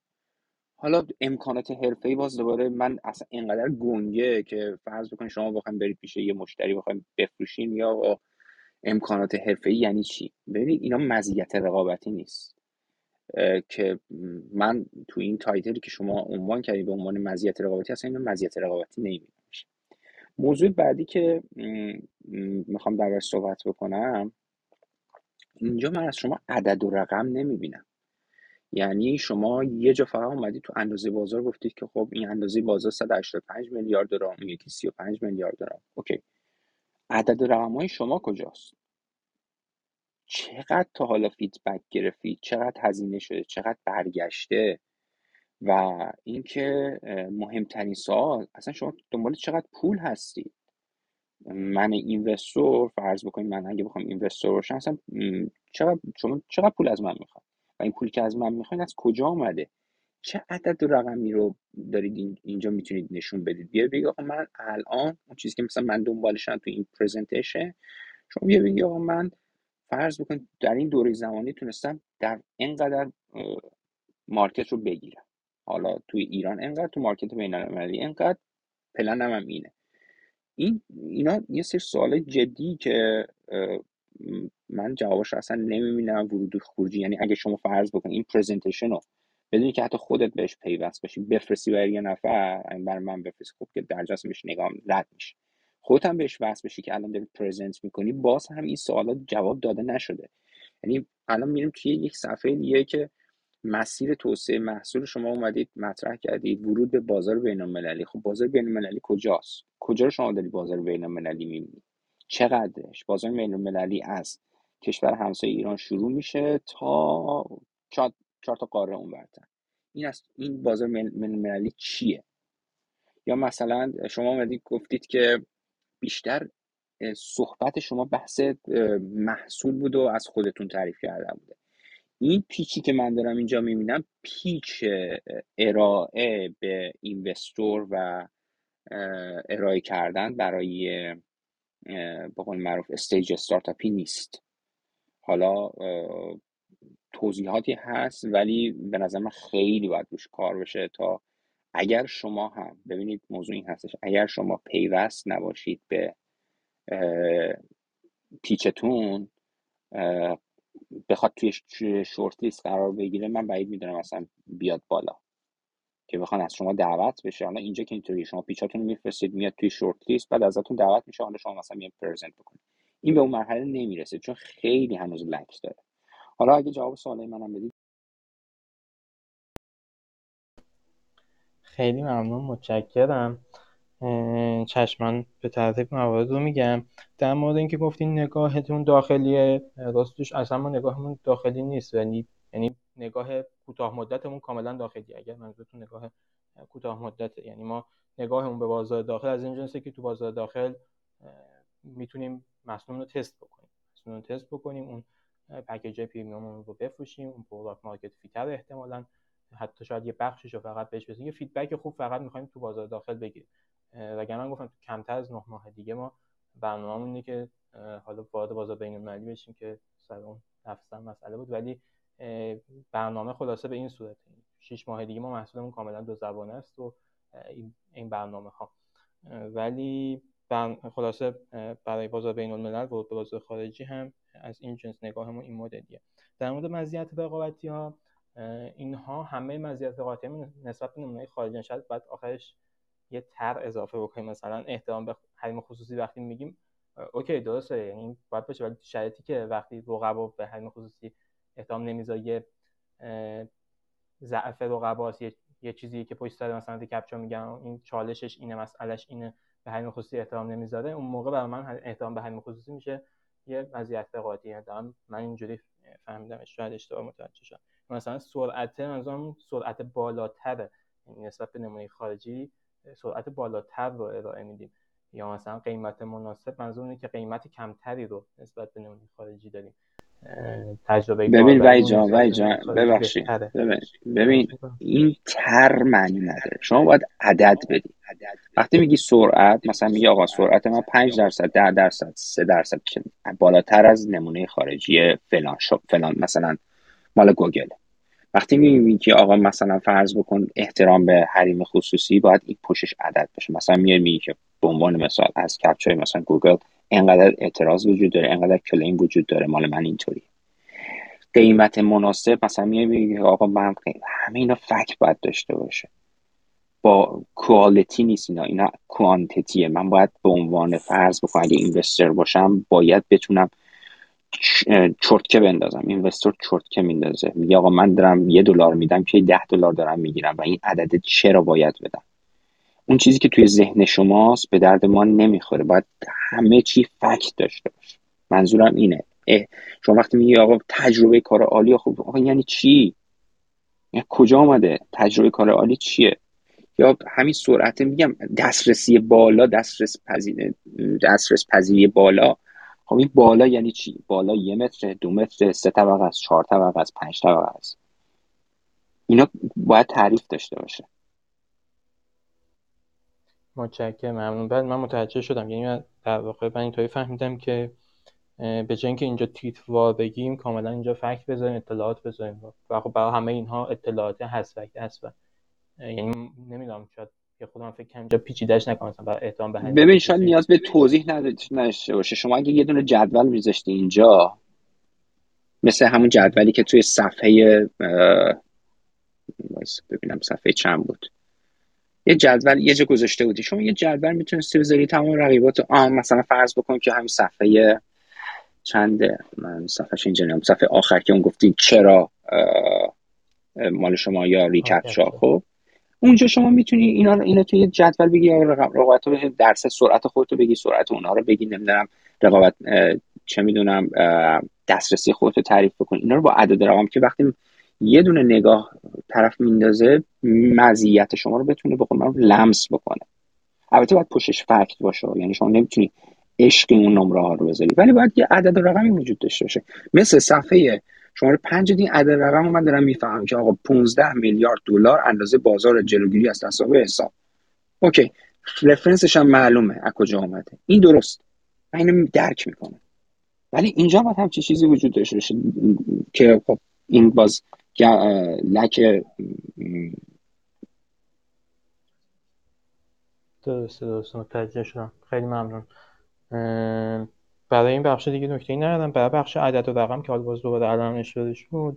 حالا امکانات حرفه‌ای باز دوباره من اصلا اینقدر گنگه که فرض بکنید شما بخواید برید پیش یه مشتری بخواید بفروشین، یا امکانات حرفه‌ای یعنی چی؟ ببینید اینا مزیت رقابتی نیست که من تو این تایتلی که شما عنوان کردید به عنوان مزیت رقابتی اصلا اینا مزیت رقابتی نمیبینم. موضوع بعدی که میخوام دربارش صحبت بکنم، اینجا من از شما عدد و رقم نمیبینم. یعنی شما یه جا فقط اومدید تو اندازه بازار گفتید که خب این اندازه بازار صد و هشتاد و پنج میلیارد درام، یکی سی و پنج میلیارد درام. اوکی، عدد و رقم‌های شما کجاست؟ چقدر تا حالا فیدبک گرفتید؟ چقدر هزینه شده؟ چقدر برگشته؟ و اینکه مهمترین سوال، اصلا شما دنبال چقدر پول هستید؟ من اینوستور فرض بکنید، من اگه بخوام اینوستور باشم اصلا چقدر شما چقدر پول از من میخواید؟ و این پولی که از من میخواین از کجا آمده؟ چه عدد و رقمی رو دارید اینجا میتونید نشون بدید؟ بیا بگید آقا من الان اون چیزی که مثلا من دنبالشم تو این پرزنتیشن، شما بیا بگید آقا من فرض بکنید در این دوره زمانی تونستم در اینقدر مارکت رو بگیرم، حالا توی ایران اینقدر، تو مارکت بین‌المللی اینقدر، پلنم هم اینه. این اینا یه سری سوالای جدی که من جوابش اصلا نمیبینم، ورود خروجی. یعنی اگه شما فرض بکنید این پرزنتیشن رو بدونی که حتی خودت بهش پیوست بشی بفرستی برای یه نفر، این برای من بفرستی، خب که درجاست میش نگام رد میشه، خودت هم بهش وصل بشی که الان داری پرزنت میکنی، باز هم این سوالات جواب داده نشده. یعنی الان میریم توی یک صفحه دیگه که مسیر توسعه محصول شما اومدید مطرح کردید، ورود به بازار بین‌المللی. خب بازار بین‌المللی کجاست؟ کجا رو شما داری بازار بین‌المللی میبینید؟ چقدرش؟ بازار بین‌المللی از کشور همسایه ایران شروع میشه تا چهار تا قاره اون برتر. این از این بازار بین‌المللی چیه؟ یا مثلا شما اومدید گفتید که بیشتر صحبت شما بحث محصول بود و از خودتون تعریف کرده بوده. این پیچی که من دارم اینجا میبینم پیچ ارائه به اینوستور و ارائه کردن برای به قول معروف استیج استارتاپی نیست. حالا توضیحاتی هست ولی به نظر من خیلی باید روش کار بشه تا اگر شما هم ببینید موضوع این هستش، اگر شما پیوست نباشید به پیچتون بخواد توی شورت لیست قرار بگیره، من بعید میدونم اصلا بیاد بالا که بخوان از شما دعوت بشه. حالا اینجا که اینطوری شما پیچاتون رو میفرستید میاد توی شورت لیست، بعد ازتون دعوت میشه، حالا شما مثلا میاد پرزنت بکنید. این به اون مرحله نمیرسه چون خیلی هنوز لک داره. حالا اگه جواب سوالای منم بدید. خیلی ممنون، متشکرم. چشمان به ترتیب موارد رو میگم. در مورد اینکه گفتین نگاهتون داخلیه، راستش اصلا ما نگاهمون داخلی نیست، یعنی یعنی نگاه کوتاه مدتمون کاملا داخلیه. اگر منظورتون نگاه کوتاه مدته، یعنی ما نگاهمون به بازار داخل از این جنسه که تو بازار داخل میتونیم مسئولون رو تست بکنیم، مسئولون رو تست بکنیم، اون پکیج پریمیوم رو بفروشیم، اون پروداکت مارکت فیت رو احتمالاً حتی شاید یه بخششو فقط بهش بدیم، یه فیدبک خوب فقط می‌خوایم تو بازار داخل بگیریم. وگرنه من گفتم تو کمتر از نه ماه دیگه ما برنامه‌مون اینه که حالا وارد بازار بین‌المللی بشیم که سر اون نفسم مسئله بود، ولی برنامه خلاصه به این صورته. شش ماه دیگه ما محصولمون کاملا دو زبانه است و این برنامه‌ها. ولی خلاصه برای بازار بین‌الملل و بازار خارجی هم از این جنس نگاهمون این مدلیه. در مورد مزیت رقابتی‌ها، اینها همه مزیت رقابتی نسبت به نمونه خارجی شد، بعد آخرش یه تر اضافه بکنیم، مثلا احترام به حریم خصوصی. وقتی میگیم اوکی درسته، یعنی باید بشه، ولی شرطی که وقتی رقبا به حریم خصوصی احترام نمیذاره ضعف رقباست، یه،, یه چیزی که پشت سر مثلا کپچا میگن این چالشش اینه، مسئلهش اینه، به حریم خصوصی احترام نمیذاره، اون موقع برای من احترام به حریم خصوصی میشه یه مزیت رقابتی. من اینجوری فهمیدم، شاید اشتباه متوجه شدم. مثلا سرعت، منظورم سرعت بالاتر نسبت به نمونه خارجی سرعت بالاتر رو ارائه میدیم، یا مثلا قیمت مناسب، منظور اینه که قیمت کمتری رو نسبت به نمونه خارجی داریم. تجربه ببین وای جان وای جان ببخشید ببین ببین این تر معنی نداره. شما باید عدد بدید. وقتی میگی سرعت، مثلا میگی آقا سرعت من پنج درصد، ده درصد، سه درصد بالاتر از نمونه خارجی فلان شب فلان مثلا مال گوگل. وقتی میبینی که آقا مثلا فرض بکن احترام به حریم خصوصی، باید این پشتش عدد باشه. مثلا میبینی که به عنوان مثال از کپچای مثلا گوگل اینقدر اعتراض وجود داره، اینقدر کلیم وجود داره، مال من اینطوری. قیمت مناسب، مثلا میبینی که آقا من همه اینا فکت باید داشته باشه، با کوالیتی نیست، اینا اینا کوانتیتیه. من باید به عنوان فرض بکن اگه اینوستر باشم، باید بتونم چرتکه بندازم. اینوستر چرتکه میندازه، میگه آقا من دارم یه دلار میدم که ده دلار دارم میگیرم و این عدد چرا باید بدم. اون چیزی که توی ذهن شماست به درد ما نمیخوره. باید همه چی فکت داشته باشه. منظورم اینه. شما وقتی میگی آقا تجربه کار عالی، خب آقا یعنی چی؟ یعنی کجا اومده؟ تجربه کار عالی چیه؟ یا همین سرعت، میگم دسترسی بالا، دسترس پذیری دسترس پذیری بالا. خب این بالا یعنی چی؟ بالا یه متر، دو متر، سه طبقه است، چهار طبقه است، پنج طبقه است. اینا باید تعریف داشته باشه. متشکرم، ممنون. بعد من متوجه شدم، یعنی من در واقع من اینطوری فهمیدم که به جای اینکه اینجا تیتروار بگیم، کاملا اینجا فکت بذاریم، اطلاعات بذاریم. و خب برای همه اینها اطلاعات هست، فکت هست. و یعنی نمیدونم شاید که خودم فکر کنم اینجا پیچیده‌اش نکنم برای احترام به حریم. ببین شاید نیاز به توضیح نداشته باشه. شما اگه یه دونه جدول می‌ذاشتی اینجا، مثل همون جدولی که توی صفحه وایس ببینم صفحه چند بود، یه جدول یه جا گذاشته بودی، شما یه جدول میتونستی بذاری تمام رقیبات. آ مثلا فرض بکن که همین صفحه چنده، من صفحه‌ش اینجا نمیدونم، صفحه آخر که اون گفتین چرا مال شما یا ریکپ شا، خب اونجا شما میتونی اینا اینا توی یه جدول بگی، یا رقابت رو درصد سرعت خودت رو بگی، سرعت اونها رو بگی، نمیدونم رقابت چه میدونم دسترسی خودت رو تعریف بکن. اینا رو با عدد رقم که وقتی یه دونه نگاه طرف میندازه، مزیت شما رو بتونه بخوام من لمس بکنه. البته باید پشتش فکت باشه، یعنی شما نمیتونی عشق اون نمره ها رو بذاری، ولی باید یه عدد رقمی وجود داشته باشه. مثل صفحه شماره پنج دین عدد رقم من دارم میفهمم که آقا پانزده میلیارد دلار اندازه بازار جلوگیری از تصاحب حساب. اوکی، رفرنسش هم معلومه از کجا اومده. این درست، من اینو درک میکنم. ولی اینجا باید همچین چیزی وجود داشته باشه که خب این باز لکه درست درست متوجه شدم. خیلی ممنون. برای این بخش دیگه نکته‌ای ندارم. برای بخش عدد و رقم که حالا باز دوباره علامت نشده شد،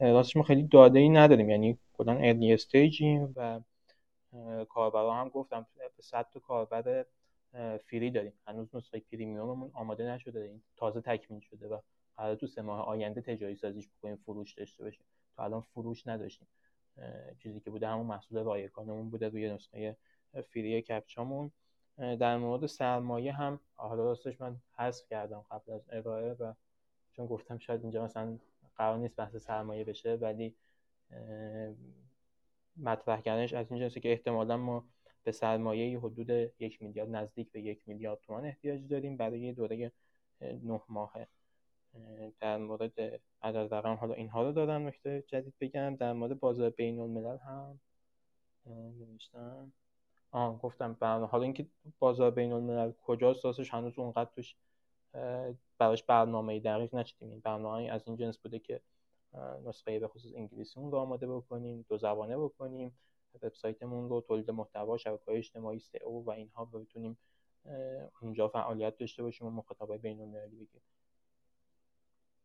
راستش ما خیلی داده‌ای نداریم، یعنی کلاً ارلی استیجیم و کاربرا هم گفتم صد تا کاربر فری داریم، هنوز نسخه پریمیوممون آماده نشده، این تازه تکمیل شده و قراره تو سه ماه آینده تجاری سازیش بکنیم، فروش داشته باشیم. تا الان فروش نداشتیم، چیزی که بوده همون محصول رایگانمون بوده روی نسخه فری کپچامون. در مورد سرمایه هم حالا راستش من حذف کردم قبل از ارائه، و چون گفتم شاید اینجا مثلا قرار نیست بحث سرمایه بشه، ولی مطرح کردنش از این جنسه که احتمالاً ما به سرمایه حدود یک میلیارد نزدیک به یک میلیارد تومان احتیاج داریم برای دوره نه ماهه. در مورد عدد رقم حالا اینها رو دادم. نکته جدید بگم در مورد بازار بین الملل هم نوشتم، آه گفتم برنامه. حالا اینکه بازار بین الملل کجاست راستش هنوز اونقدر توش براش برنامه‌ای دقیق نشدیم. این برنامه‌ای از این جنس بوده که نسخه به خصوص انگلیسیمون رو آماده بکنیم، دو زبانه بکنیم، وبسایتمون رو، تولید محتوا، شبکه‌های اجتماعی، سئو و اینها رو بتونیم اونجا فعالیت داشته باشیم و مخاطبای بین‌المللی بگیریم.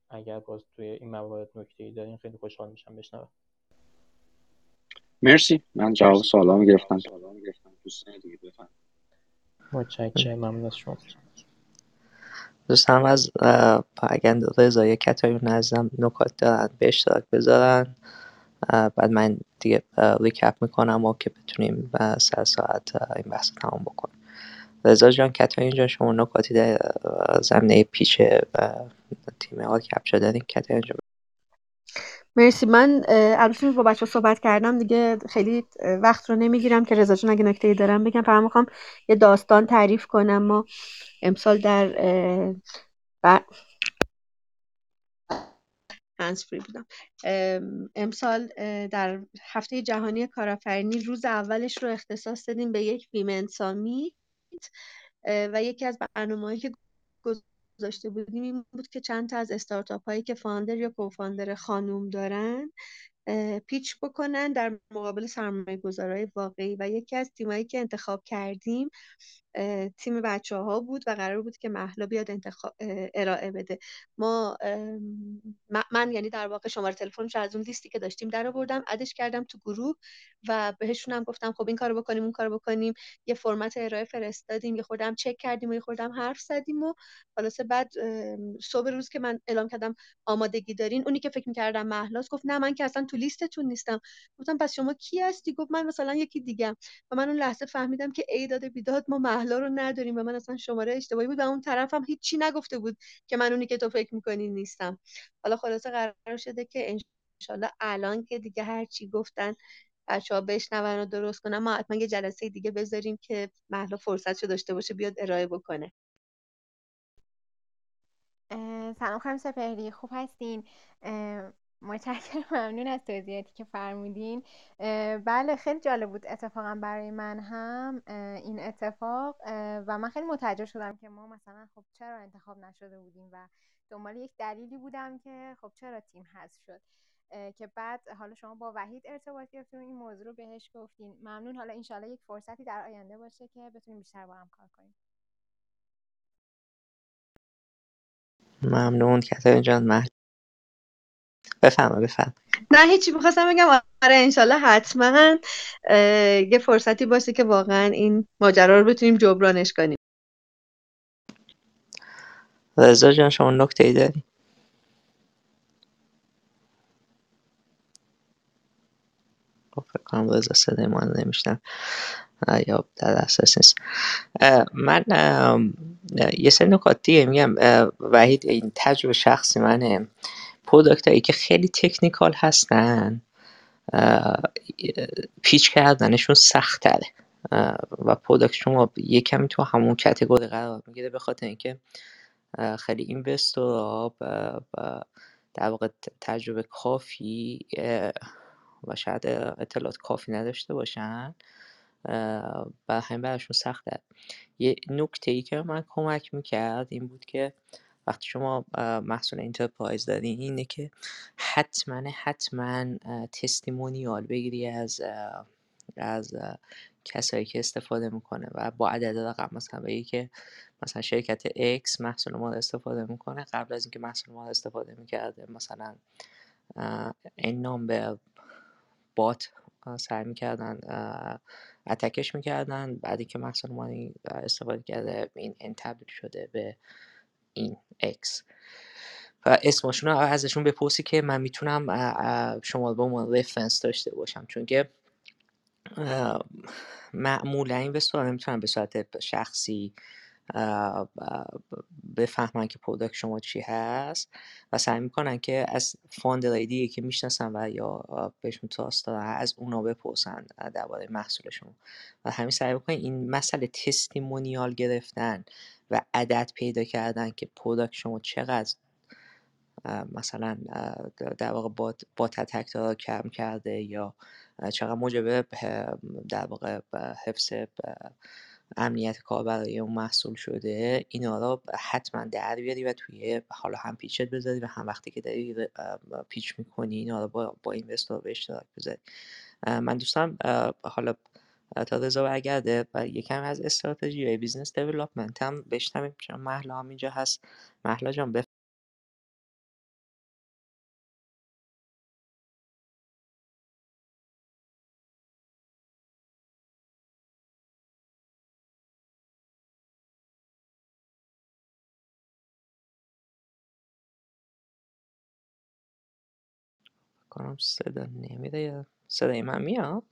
اگر باز توی این موارد نکته‌ای دارین خیلی خوشحال میشم بشنوم. مرسی، من جواب سوالامو گرفتم. سوالامو گرفتم دوستان دیگه بفرمایید. متشکرم، ممنون از شما. دوستان از پراگند رضا یک کتایی نظم نکات دارن به اشتراک بذارن، بعد من دیگه ریکپ میکنم و که بتونیم سر ساعت این بحث تمام بکنیم. رضا جان کتایی اینجا شما نکاتی در زمینه پیچ تیم آر کپچا دارین کتایی اینجا؟ مرسی، من البته با بچه‌ها صحبت کردم دیگه، خیلی وقت رو نمیگیرم که رضا جون اگه نکته‌ای دارم بگم. فقط می‌خوام یه داستان تعریف کنم. ما امسال در ب... هنسفری بودم. امسال در هفته جهانی کارآفرینی روز اولش رو اختصاص دادیم به یک ویمن سامیت و یکی از برنامه‌هایی که گذاشته بودیم این بود که چند تا از استارتاپ هایی که فاندر یا کوفاندر خانوم دارن پیچ بکنن در مقابل سرمایه گذارای واقعی. و یکی از تیمایی که انتخاب کردیم تیم بچه ها بود و قرار بود که مهلا بیاد انتخاب ارائه بده. ما من یعنی در واقع شماره تلفنش از اون لیستی که داشتیم در آوردم، ادش کردم تو گروه و بهشون هم گفتم خب این کارو بکنیم اون کارو بکنیم، یه فرمت ارائه فرستادیم، یه خوردم چک کردیم و یه خوردم حرف زدیم و خلاصه بعد صبح روز که من اعلام کردم آمادگی دارین، اونی که فکر می‌کردم مهلاست گفت نه من که اصلا تو لیستتون نیستم. گفتم پس شما کی هستی؟ گفت من مثلا یکی دیگه‌ام. و من اون لحظه فهمیدم که ای داد بیداد ما مهلا رو نداریم و من اصلا شماره اشتباهی بود و اون طرفم هیچی نگفته بود که من اونی که تو فکر می‌کنی نیستم. حالا خلاصه قرار شده که انشالله الان که دیگه هر چی گفتن بچه‌ها بشنون و درست کنن، ما حتما یه جلسه دیگه بذاریم که مهلا فرصتشو داشته باشه بیاد ارائه بکنه. سلام خانم سپهری، خوب هستین؟ متشکرم، ممنون از توضیحاتی که فرمودین. بله خیلی جالب بود اتفاقا برای من هم این اتفاق و من خیلی متعجب شدم که ما مثلا خب چرا انتخاب نشده بودیم و دنبال یک دلیلی بودم که خب چرا تیم حذف شد، که بعد حالا شما با وحید ارتباط گرفتین این موضوع رو بهش گفتین. ممنون، حالا انشالله یک فرصتی در آینده باشه که بتونیم بیشتر با هم کار کنیم. ممنون کتای جان. مهد بفهم بفهم نه هیچی، میخواستم بگم آره انشالله حتما یه فرصتی باشه که واقعا این ماجرا رو بتونیم جبرانش کنیم. رضا جان شما نکته‌ای داری؟ فکر کنم رضا صدای ما نمیشنم یا در اساس نیست. من یه سری نکات دیگه میگم. وحید این تجربه شخصی منه، پروداکت هایی که خیلی تکنیکال هستن پیچ کردنشون سخت تره و پروداکت شما یه کمی تو همون کتگوری قرار میگیره، به خاطر اینکه خیلی اینوستورها در واقع تجربه کافی و شاید اطلاعات کافی نداشته باشن و همین براشون سخته. یه نکته‌ای که من کمک میکرد این بود که وقتی شما محصول انترپرایز دارین اینه که حتما حتما تستیمونیال بگیری از از کسایی که استفاده میکنه و با عدد رقم، مثلا بگی که مثلا شرکت X محصول ما رو استفاده میکنه، قبل از اینکه محصول ما رو استفاده میکرده مثلا این نام به بات سعی میکردن اتکش میکردن، بعدی که محصول ما استفاده کرده این این تبدیل شده به این X و اسمشون رو ازشون بپرسی که من میتونم شما رو با من رفرنس داشته باشم، چون که معمولا این وستوارا نمیتونن به صورت شخصی بفهمن که پروداکت شما چی هست و سعی میکنن که از فاندرهای دیگه که میشناسن و یا بهشون تراست دارن از اونا بپرسن درباره محصولشون و همین سعی میکنن این مسئله تستیمونیال گرفتن و عدد پیدا کردن که پروداکت شما چقدر مثلا در واقع با با تتکتارا کم کرده یا چقدر موجب در واقع حفظ امنیت کار برای اون محصول شده، اینا را حتما در بیاری و توی حالا هم پیچت بذاری و هم وقتی که داری پیچ میکنی اینا را با, با اینوستور به اشتراک بذاری. من دوستم حالا تا رضا برگرده و یکم از استراتژی های بیزنس دیولپمنت هم بشنویم، چون مهلا هم اینجا هست. مهلا جان بفرمایید. کنم صدا نمیده یا صدای من میاد؟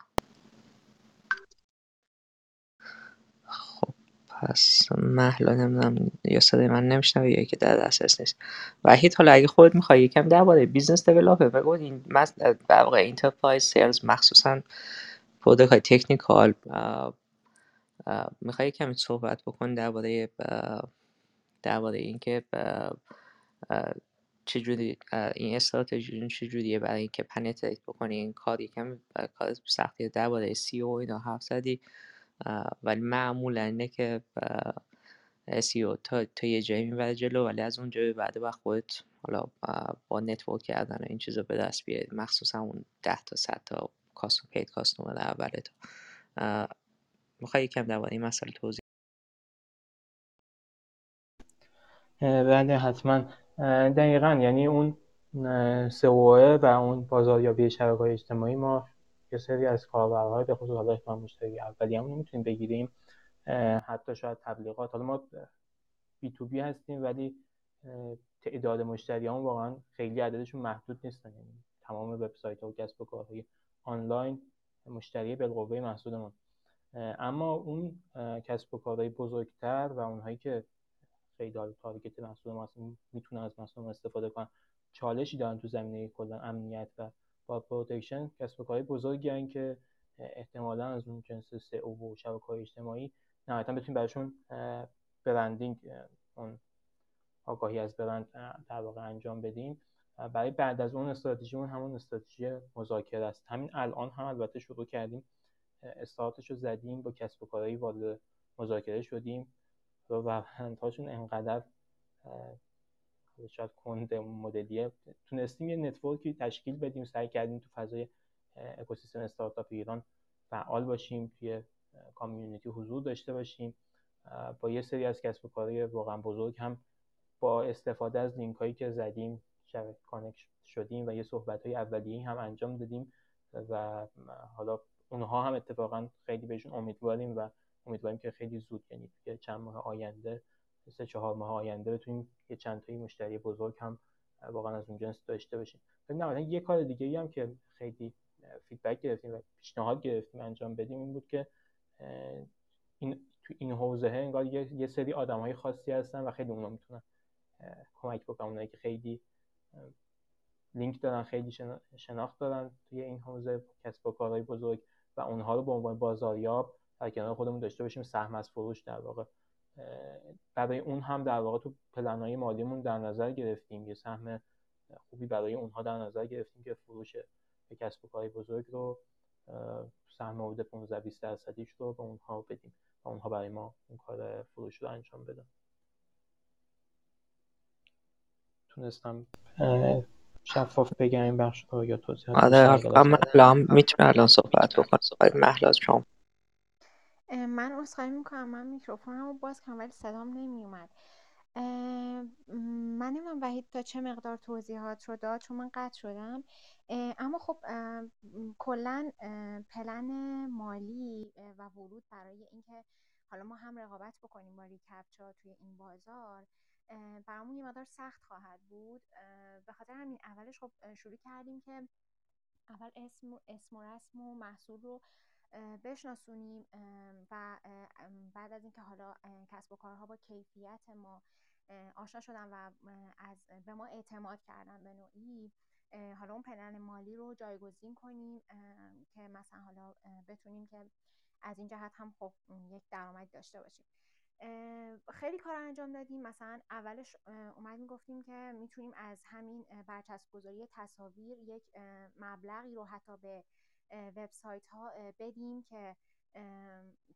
خب پس مهلا نمیدونم یا صدای من نمیشنوی یا که در دسترس نیست. وحید حالا اگه خودت میخوای یکم درباره بیزنس دیولپمنت بگو، این مثلا در واقع انترپرایز سیلز مخصوصا پروداکت های تکنیکال میخوای یکم صحبت بکن درباره درباره اینکه چجوری این استراتژی چجوریه برای اینکه پنتریت بکنی این کار. یکم کار سختیه درباره سی او اینا حرف زدی، ولی معمولا اینه که سی او تا تا یه جایی میبره جلو، ولی از اون جایی بعد وقت خودت حالا با نتورک کردن این چیزا به دست بیاری، مخصوصا اون ده تا صد تا کاستوم پید کاستومر اولت. میخوای یکم درباره این مسئله توضیح؟ بله حتما. دقیقا یعنی اون سئو و اون بازاریابی شبکه‌های اجتماعی، ما یه سری از کاربرهای به خصوص حالا ما مشتری اولیه‌مون نمیتونیم بگیریم، حتی شاید تبلیغات. حالا ما بی تو بی هستیم ولی تعداد مشتریامون واقعا خیلی عددشون محدود نیستن، یعنی تمام وبسایت‌ها و کسب و کارهای آنلاین مشتری بالقوه محصولمون. اما اون کسب و کارهای بزرگتر و اونهایی که خیلی تارگت محصول ما میتونن از محصول ما استفاده کنن، چالشی دارن تو زمینه کلا امنیت و با پروتکشن. کسب و کارهای بزرگی هستن که احتمالاً از اون جنس سئو و شبکه‌های اجتماعی نهایتاً بتونیم براشون برندینگ، اون آگاهی از برند در واقع انجام بدیم. برای بعد از اون استراتژی اون همون استراتژی مذاکره است. همین الان هم البته شروع کردیم، استارتش رو زدیم، با کسب و کارهای وارد مذاکره شدیم و برندهاشون انقدر شاید کند مدلیه، تونستیم یه نتورکی تشکیل بدیم. سعی کردیم تو فضای اکوسیستم استارتاپ ایران فعال باشیم، توی کامیونیتی حضور داشته باشیم، با یه سری از کسب و کارهای واقعا بزرگ هم با استفاده از لینک‌هایی که زدیم شبکه کانکت شدیم و یه صحبت‌های اولیه‌ای هم انجام دادیم و حالا اونها هم اتفاقا خیلی بهشون امیدواریم و امیدواریم که خیلی زود، یعنی یه چند ماه آینده، سه چهار ماه آینده بتونیم یه چند تایی مشتری بزرگ هم واقعا از اون جنس داشته باشیم. مثلا یه کار دیگه‌ای هم که خیلی فیدبک گرفتیم و پیشنهاد گرفتیم انجام بدیم این بود که این تو این حوزه ها انگار یه, یه سری آدم‌های خاصی هستن و خیلی اونا میتونن کمک بکنن، اونایی که خیلی لینک دارن، خیلی شناخت دارن توی این حوزه کسب و کارهای بزرگ و اونها رو به با عنوان بازاریاب در کنار خودمون داشته باشیم، سهم از فروش در واقع. برای اون هم در واقع تو پلن‌های مالیمون در نظر گرفتیم یه سهم خوبی برای اونها در نظر گرفتیم که فروش کسب و کارهای بزرگ رو سهم حدود پانزده بیست درصدیش رو به اونها بدیم و اونها برای ما اون کار فروش رو انجام بدن. تونستم شفاف بگم این بخش رو یا توضیح بدم؟ من میتونم الان صحبت بکنم. صحبت مهلا شما. من عذرخواهی میکنم، من میکروفونم رو باز کنم ولی صدام نمیومد. من نمیدونم وحید تا چه مقدار توضیحات رو داد چون من قطع شدم، اما خب کلا پلن مالی و ورود برای اینکه حالا ما هم رقابت بکنیم با ریکپچا توی این بازار برامون یه مقدار سخت خواهد بود. به خاطر همین اولش خب شروع کردیم که اول اسم اسم و رسم و محصول رو بشناسونیم و بعد از اینکه حالا کسب و کارها با کیفیت ما آشنا شدن و از به ما اعتماد کردن به نوعی، حالا اون پلن مالی رو جایگزین کنیم که مثلا حالا بتونیم که از این جهت هم خب یک درآمد داشته باشیم. خیلی کار انجام دادیم. مثلا اولش اومدیم گفتیم که میتونیم از همین برچسب‌گذاری تصاویر یک مبلغی رو حتی به وبسایت ها بدیم که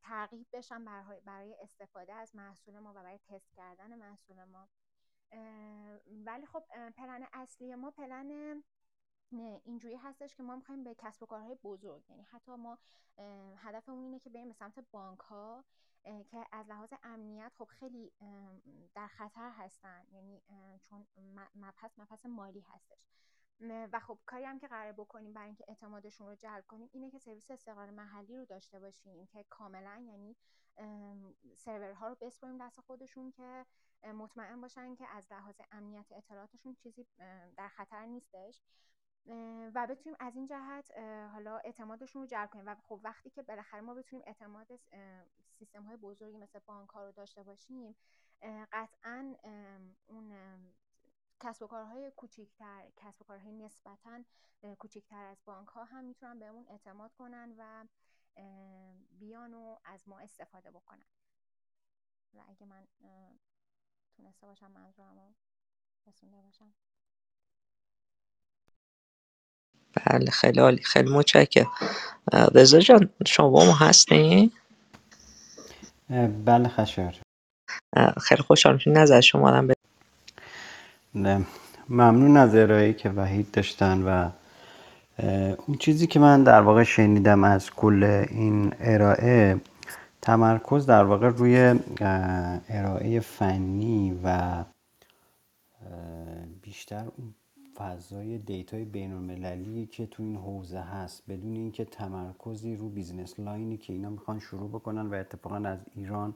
ترغیب بشن برای استفاده از محصول ما و برای تست کردن محصول ما. ولی خب پلن اصلی ما پلن اینجوری هستش که ما میخوایم به کسب و کارهای بزرگ، یعنی حتی ما هدفمون اینه که بریم به سمت بانک ها که از لحاظ امنیت خب خیلی در خطر هستن، یعنی چون مبحث مبحث مالی هستش و خب کاری هم که قرار بکنیم برای اینکه اعتمادشون رو جلب کنیم اینه که سرویس استقرار محلی رو داشته باشیم که کاملا یعنی سرورها رو بسپاریم دست خودشون که مطمئن باشن که از لحاظ امنیت اطلاعاتشون چیزی در خطر نیستش و بتونیم از این جهت حالا اعتمادشون رو جلب کنیم. و خب وقتی که بالاخره ما بتونیم اعتماد سیستم‌های بزرگی مثل بانک‌ها رو داشته باشیم، قطعاً اون کسب و کارهای کوچکتر، کسب و کارهای نسبتاً کوچکتر از بانک‌ها هم میتونن بهمون اعتماد کنن و بیان و از ما استفاده بکنن. و اگه من تونسته باشم منظورمو رسونده باشم. بله خیلی عالی، خیلی متشکرم. رضا جان شما هم هستین؟ بله خشایار. خیلی خوشحالم که نظر شما رو نه. ممنون از ارائه‌ای که وحید داشتن و اون چیزی که من در واقع شنیدم از کل این ارائه تمرکز در واقع روی ارائه فنی و بیشتر اون فضای دیتای بین‌المللی که تو این حوزه هست بدون اینکه تمرکزی رو بیزنس لاینی که اینا میخوان شروع بکنن و اتفاقا از ایران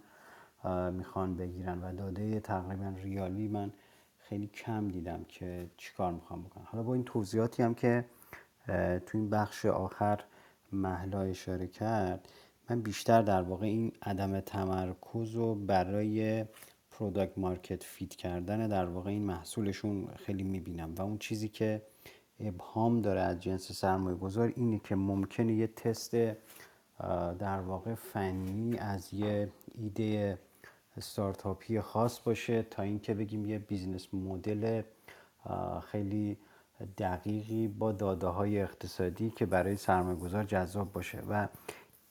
میخوان بگیرن و داده تقریبا ریالی من خیلی کم دیدم که چیکار میخوام بکنم. حالا با این توضیحاتی هم که تو این بخش آخر مهلا اشاره کرد، من بیشتر در واقع این عدم تمرکز رو برای پروداکت مارکت فیت کردن در واقع این محصولشون خیلی میبینم و اون چیزی که ابهام داره از جنس سرمایه گذار اینه که ممکنه یه تست در واقع فنی از یه ایده استارتاپی خاص باشه تا اینکه بگیم یه بیزنس مدل خیلی دقیقی با داده‌های اقتصادی که برای سرمایه‌گذار جذاب باشه و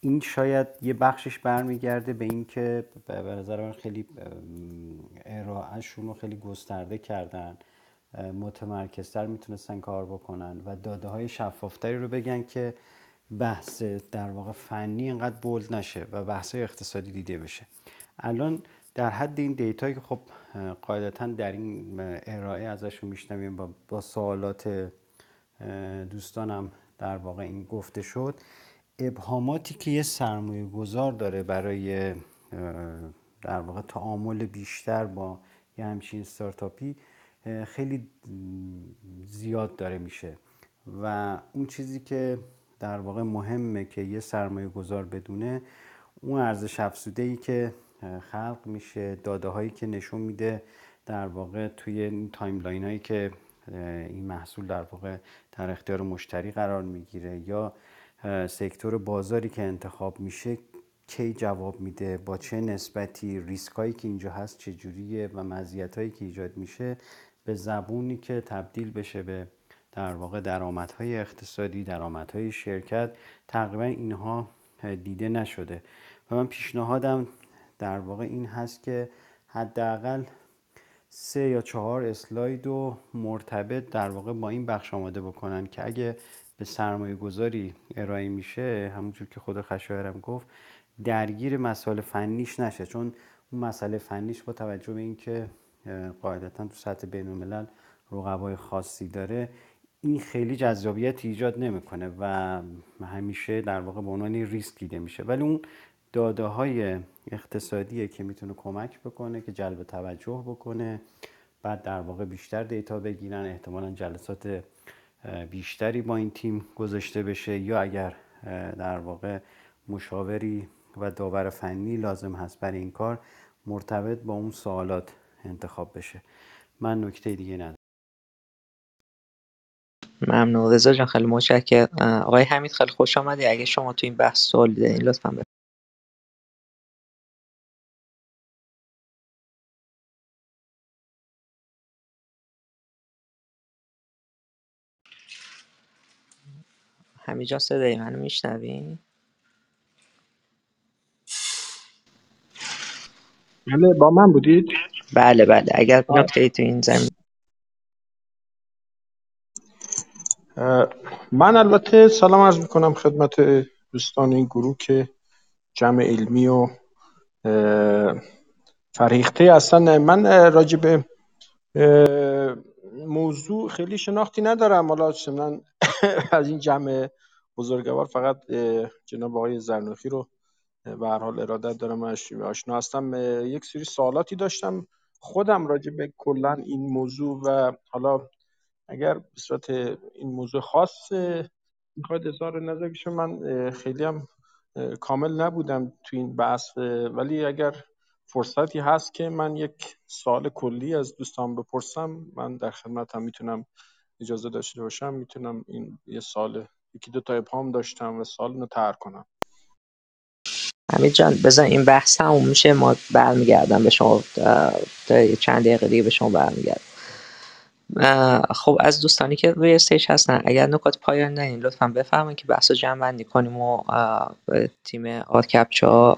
این شاید یه بخشش برمیگرده به این که به نظر من خیلی ارائه‌شون رو خیلی گسترده کردن، متمرکزتر میتونستن کار بکنن و داده‌های شفافتری رو بگن که بحث در واقع فنی انقدر بولد نشه و بحث اقتصادی دیده بشه. الان در حد این دیتایی که خب قاعدتاً در این ارائه ازشون میشنویم با, با سوالات دوستانم در واقع این گفته شد، ابهاماتی که یه سرمایه گذار داره برای در واقع تعامل بیشتر با یه همچین استارتاپی خیلی زیاد داره میشه و اون چیزی که در واقع مهمه که یه سرمایه گذار بدونه اون ارزش افزوده‌ای که خلق میشه، داده هایی که نشون میده در واقع توی این تایملاین هایی که این محصول در واقع در اختیار مشتری قرار میگیره یا سکتور بازاری که انتخاب میشه کی جواب میده، با چه نسبتی، ریسک هایی که اینجا هست چجوریه و مزیت هایی که ایجاد میشه به زبونی که تبدیل بشه به در واقع درآمدهای اقتصادی، درآمدهای شرکت، تقریبا اینها دیده نشده. و من پیشنهادم در واقع این هست که حداقل سه یا چهار اسلاید رو مرتبط در واقع با این بخش آماده بکنن که اگه به سرمایه گذاری ارائه میشه، همونجور که خود خشایارم گفت، درگیر مسائل فنیش نشه، چون اون مسئله فنیش با توجه به اینکه قاعدتا تو سطح بین‌الملل رقبای خاصی داره، این خیلی جذابیت ایجاد نمیکنه و همیشه در واقع به عنوان ریسک دیده میشه. ولی اون داده های اقتصادیه که میتونه کمک بکنه که جلب توجه بکنه، بعد در واقع بیشتر دیتا بگیرن، احتمالاً جلسات بیشتری با این تیم گذاشته بشه، یا اگر در واقع مشاوری و داور فنی لازم هست برای این کار، مرتبط با اون سوالات انتخاب بشه. من نکته دیگه ندارم. ممنون رضا جان، خیلی متشکرم. آقای حمید خیلی خوش آمدید. اگه شما تو این بحث سوالی دارید لطفاً بفرمایید. حمید جان صدای منو میشنوین؟ بله، با من بودید؟ بله بله، اگر نکته‌ای تو این زمین. من البته سلام عرض میکنم خدمت دوستان این گروه که جمع علمی و فرهیخته هستن. من راجع به موضوع خیلی شناختی ندارم، حالا من از این جمع بزرگوار فقط جناب آقای زرنوخی رو به هر حال ارادت دارم آشنا هستم. یک سری سوالاتی داشتم خودم راجع به کلا این موضوع، و حالا اگر به صورت این موضوع خاص میخواید اظهار نظر کنید، من خیلی هم کامل نبودم تو این بحث، ولی اگر فرصتی هست که من یک سوال کلی از دوستان بپرسم، من در خدمتم. میتونم اجازه داشته باشم، میتونم این یه سوال یکی دو تا ابهام داشتم و سوالو طرح کنم. حمید جان بزن این بحث هم میشه، ما برمیگردم به شما چند دقیقه دیگه، به شما برمیگردم. خب از دوستانی که روی استیج هستن اگر نکات پایان ندین لطفاً بفرمایید که بحثو جمع بندی کنیم و تیم آرکپچا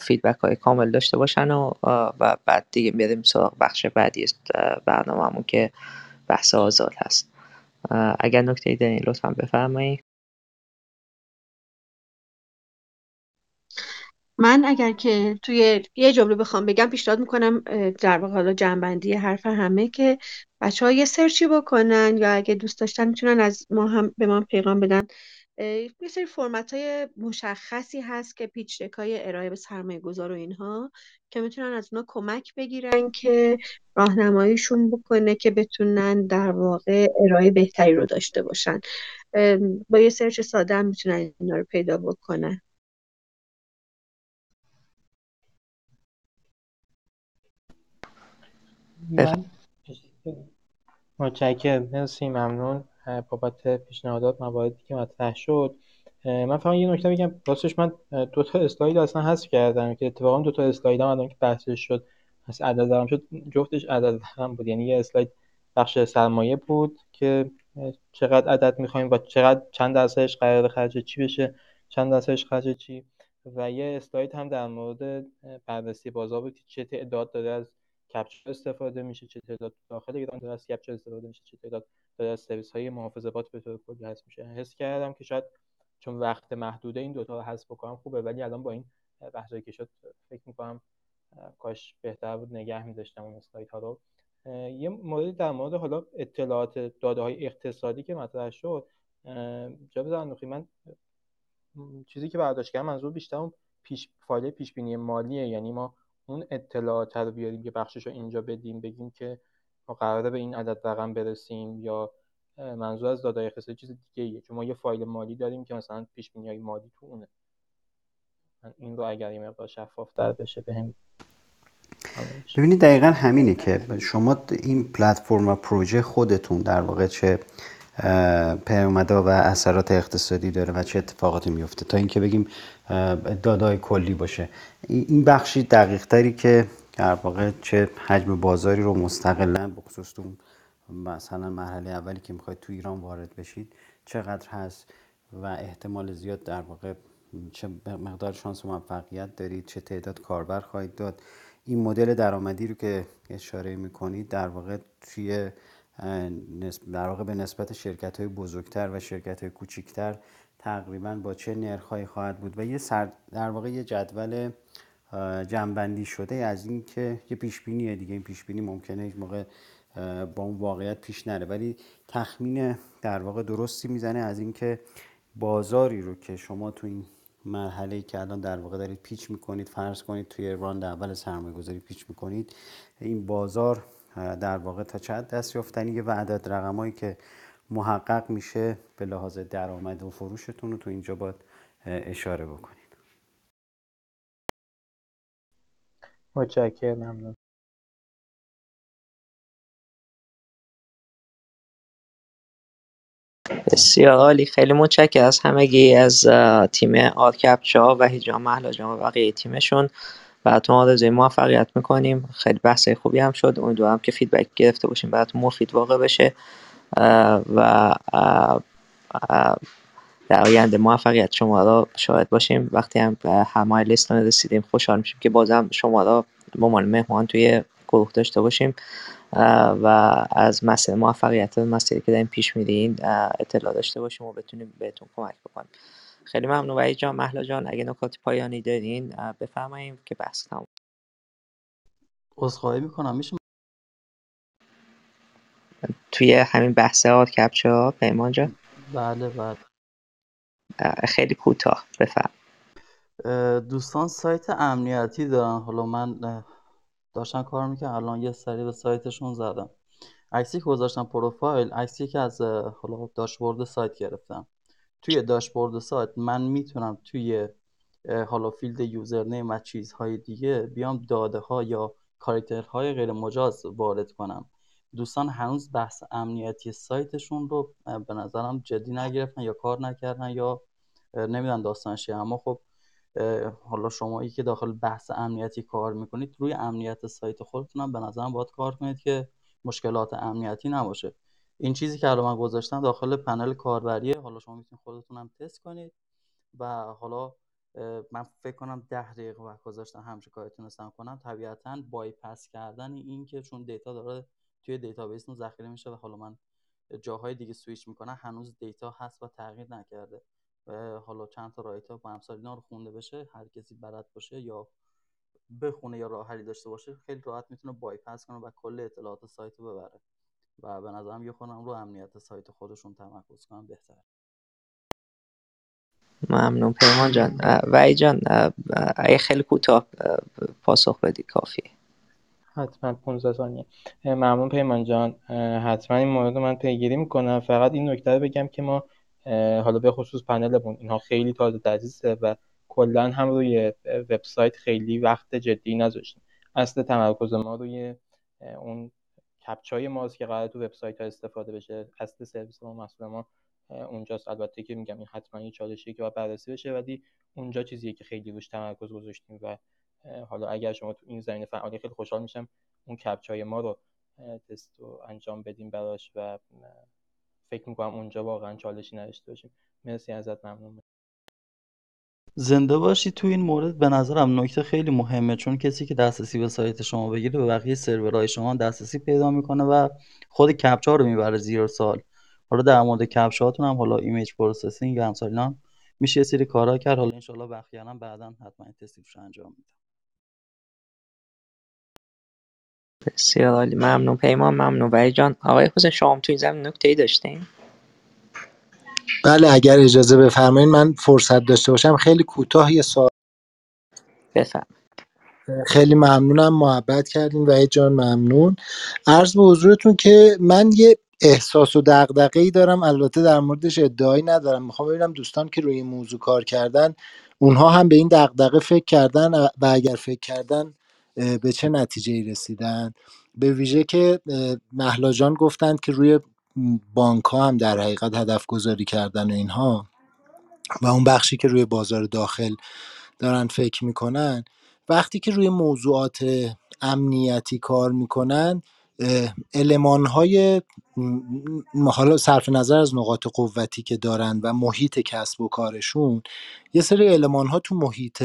فیدبک های کامل داشته باشن و, و بعد دیگه بریم سراغ بخش بعدی برنامه‌مون که بحث آزاد هست. اگر نکته‌ای دارین لطفاً بفرمایید. من اگر که توی یه جمله بخوام بگم، پیشنهاد میکنم در واقع حالا جنبندی حرف همه که بچه‌ها یه سرچی بکنن، یا اگه دوست داشتن میتونن از ما هم به ما پیغام بدن. یه سری فرمت‌های مشخصی هست که پیچ دک‌های ارائه به سرمایه‌گذار و اینها که میتونن از اونا کمک بگیرن که راهنماییشون بکنه که بتونن در واقع ارائه بهتری رو داشته باشن. با یه سرچ ساده هم میتونن اینا رو پیدا بکنن. متشکرم، مرسی، ممنون بابت پیشنهادات، مواردی که مطرح شد. من فقط یه نکته بگم، راستش من دو تا اسلاید اصلا حذف کردم که اتفاقا دو تا اسلایدم الان که بحثش شد از عدد درام شد، جفتش عدد درام بود. یعنی یه اسلاید بخش سرمایه بود که چقدر عدد می‌خوایم و چقدر چند درصدش قرار خرج چی بشه، چند درصدش خرج چی، و یه اسلاید هم در مورد بررسی بازار بود که چه تعداد داره از کپچا استفاده میشه، چه تعداد داخل ایران داره از کپچا استفاده میشه، چه تعداد داره از سرویس‌های محافظه‌بات به طور کلی هست میشه. حس کردم که شاید چون وقت محدوده این دوتا رو حذف بکنم خوبه، ولی الان با این بحثایی که شد فکر می‌کنم کاش بهتر بود نگه می‌داشتم اون اسلایدها رو. یه مورد در مورد حالا اطلاعات داده‌های اقتصادی که مطرح شد، جواب زنخی من چیزی که برداشت کردم منظور بیشتر اون پیش فایل پیش‌بینی مالیه. یعنی ما اون اطلاعات رو بیاریم که بخشش رو اینجا بدیم، بگیم که ما قراره به این عدد رقم برسیم، یا منظور از داده‌های اقتصادی چیز دیگه‌ایه، چون ما یه فایل مالی داریم که مثلا پیش‌بینی‌های مالی تو اونه. من این رو اگر یه مقدار شفاف‌تر بشه بهم ببینید دقیقاً همینه که شما این پلتفرم و پروژه خودتون در واقع چه پیامدها و اثرات اقتصادی داره و چه اتفاقاتی میفته، تا اینکه بگیم داده‌های کلی باشه. این بخشی دقیق‌تری که در واقع چه حجم بازاری رو مستقلا، به خصوص تو مثلا مرحله اولی که میخواید تو ایران وارد بشید چقدر هست و احتمال زیاد در واقع چه مقدار شانس موفقیت دارید، چه تعداد کاربر خواهید داد. این مدل درآمدی رو که اشاره میکنید در واقع توی در واقع به نسبت شرکت‌های بزرگتر و شرکت‌های کوچکتر تقریباً با چه نرخ‌هایی خواهد بود و یه سر در واقع یه جدول جنبندی شده از این که یه پیشبینیه دیگه. این پیشبینی ممکنه هیچ موقع با اون واقعیت پیش نره، ولی تخمین در واقع درستی میزنه از این که بازاری رو که شما تو این مرحله‌ای که الان در واقع دارید پیچ میکنید، فرض کنید توی راند اول سرمایه‌گذاری پیچ میکنید، این بازار در واقع تا چه حد دستیافتنیه و عدد رقمایی که محقق میشه به لحاظ درآمد و فروشتون رو تو اینجا باید اشاره بکنید. متشکرم، ممنون. بسیار عالی، خیلی متشکرم از همگی، از تیم آرکپچا و هیجام اهلاجان و بقیه تیمشون. براتون آرزوی موفقیت میکنیم. خیلی بحث خوبی هم شد، امیدوارم که فیدبک گرفته باشیم براتون مفید واقع بشه و در آینده موفقیت شما را شاهد باشیم. وقتی هم همه لیستون رسیدیم خوشحال میشیم که بازم شما را به عنوان مهمان توی گروه داشته باشیم و از مسیر موفقیت و مسیری که داریم پیش میریم اطلاع داشته باشیم و بتونیم بهتون کمک بکنیم. خیلی ممنون وحید جان، مهلا جان، اگه نکات پایانی دارین بفرمایید که بحث تموم. عذرخواهی میکنم، میشه توی همین بحث آرت کپچا پیمان جان؟ بله بله، خیلی کوتاه بفرم. دوستان سایت امنیتی دارن، حالا من داشتم کار میکنم الان یه سری به سایتشون زدم، عکسی که گذاشتم پروفایل، عکسی که از حالا داشبورد سایت گرفتم. توی داشبورد سایت من میتونم توی حالا فیلد یوزرنیم و چیزهای دیگه بیام داده ها یا کاراکترهای غیر مجاز وارد کنم. دوستان هنوز بحث امنیتی سایتشون رو به نظرم جدی نگرفتن یا کار نکردن یا نمیدونم داستانش. اما خب حالا شمایی که داخل بحث امنیتی کار میکنید روی امنیت سایت خودتون هم به نظرم باید کار کنید که مشکلات امنیتی نباشه. این چیزی که الان من گذاشتم داخل پنل کاربریه، حالا شما میتونید خودتون هم تست کنید و حالا من فکر کنم ده دقیقه وقت گذاشتم همش کارتون رو کنم. طبیعتاً بایپاس کردن این که چون دیتا داره توی دیتابیس اون ذخیره میشه و حالا من جاهای دیگه سویچ میکنم، هنوز دیتا هست و تغییر نکرده و حالا چند تا رایت ها و امثال اینا رو خونده بشه، هر کسی بلد باشه یا بخونه یا راه حلی داشته باشه خیلی راحت میتونه بایپاس کنه و کل اطلاعات سایت رو ببره و به نظرم یه خودم رو امنیت سایت خودشون تمرکز کنم بهتره. ممنون پیمان جان. وای جان اگه خیلی کوتاه پاسخ بدی کافیه. حتما پانزده ثانیه. ممنون پیمان جان، حتما این مورد من پیگیری میکنم. فقط این نکته رو بگم که ما حالا به خصوص پنلمون اینها خیلی تازه تأسیسه و کلا هم روی وبسایت خیلی وقت جدی نذاشتیم. اصل تمرکز ما روی اون کپچای ماست که قراره تو وبسایت ها استفاده بشه. اصل سرویس ما مسئول ما اونجاست. البته که میگم این حتما یه چالشیه که باید بررسی بشه، ولی اونجا چیزیه که خیلی روش تمرکز گذاشتیم و حالا اگر شما تو این زمینه فعالی، خیلی خوشحال میشم اون کپچای ما رو تست رو انجام بدیم براش و فکر میکنم اونجا واقعا چالشی نداشته باشیم. مرسی ازت، ممنون. زنده باشی. تو این مورد به نظرم نکته خیلی مهمه، چون کسی که دسترسی به سایت شما بگیره به بقیه سرورهای شما دسترسی پیدا میکنه و خود کپچا رو میبره زیر سوال. حالا در مورد کپچاتون هم حالا ایمیج پروسسینگ و امثال اینا میشه یه سری کارا کرد. حالا ان شاءالله بخیرا بعدا حتما تستش انجام میدم. بسیار عالی، ممنون پیمان، ممنون وحید جان. آقای حسین شام تو این زمین نکته‌ای داشتین؟ بله اگر اجازه بفرمایید من فرصت داشته باشم خیلی کوتاه یه سوال بفرمایید. خیلی ممنونم، محبت کردین وحید جان، ممنون. عرض به حضورتون که من یه احساس و دغدغه‌ای دارم، البته در موردش ادعایی ندارم. میخوام ببینم دوستان که روی این موضوع کار کردن اونها هم به این دغدغه فکر کردن و اگر فکر کردن به چه نتیجه‌ای رسیدن. به ویژه که مهلا جان گفتند که روی بانک‌ها هم در حقیقت هدف گذاری کردن و اینها و اون بخشی که روی بازار داخل دارن فکر میکنن وقتی که روی موضوعات امنیتی کار میکنن، المانهای حالا صرف نظر از نقاط قوتی که دارن و محیط کسب و کارشون، یه سری المانها تو محیط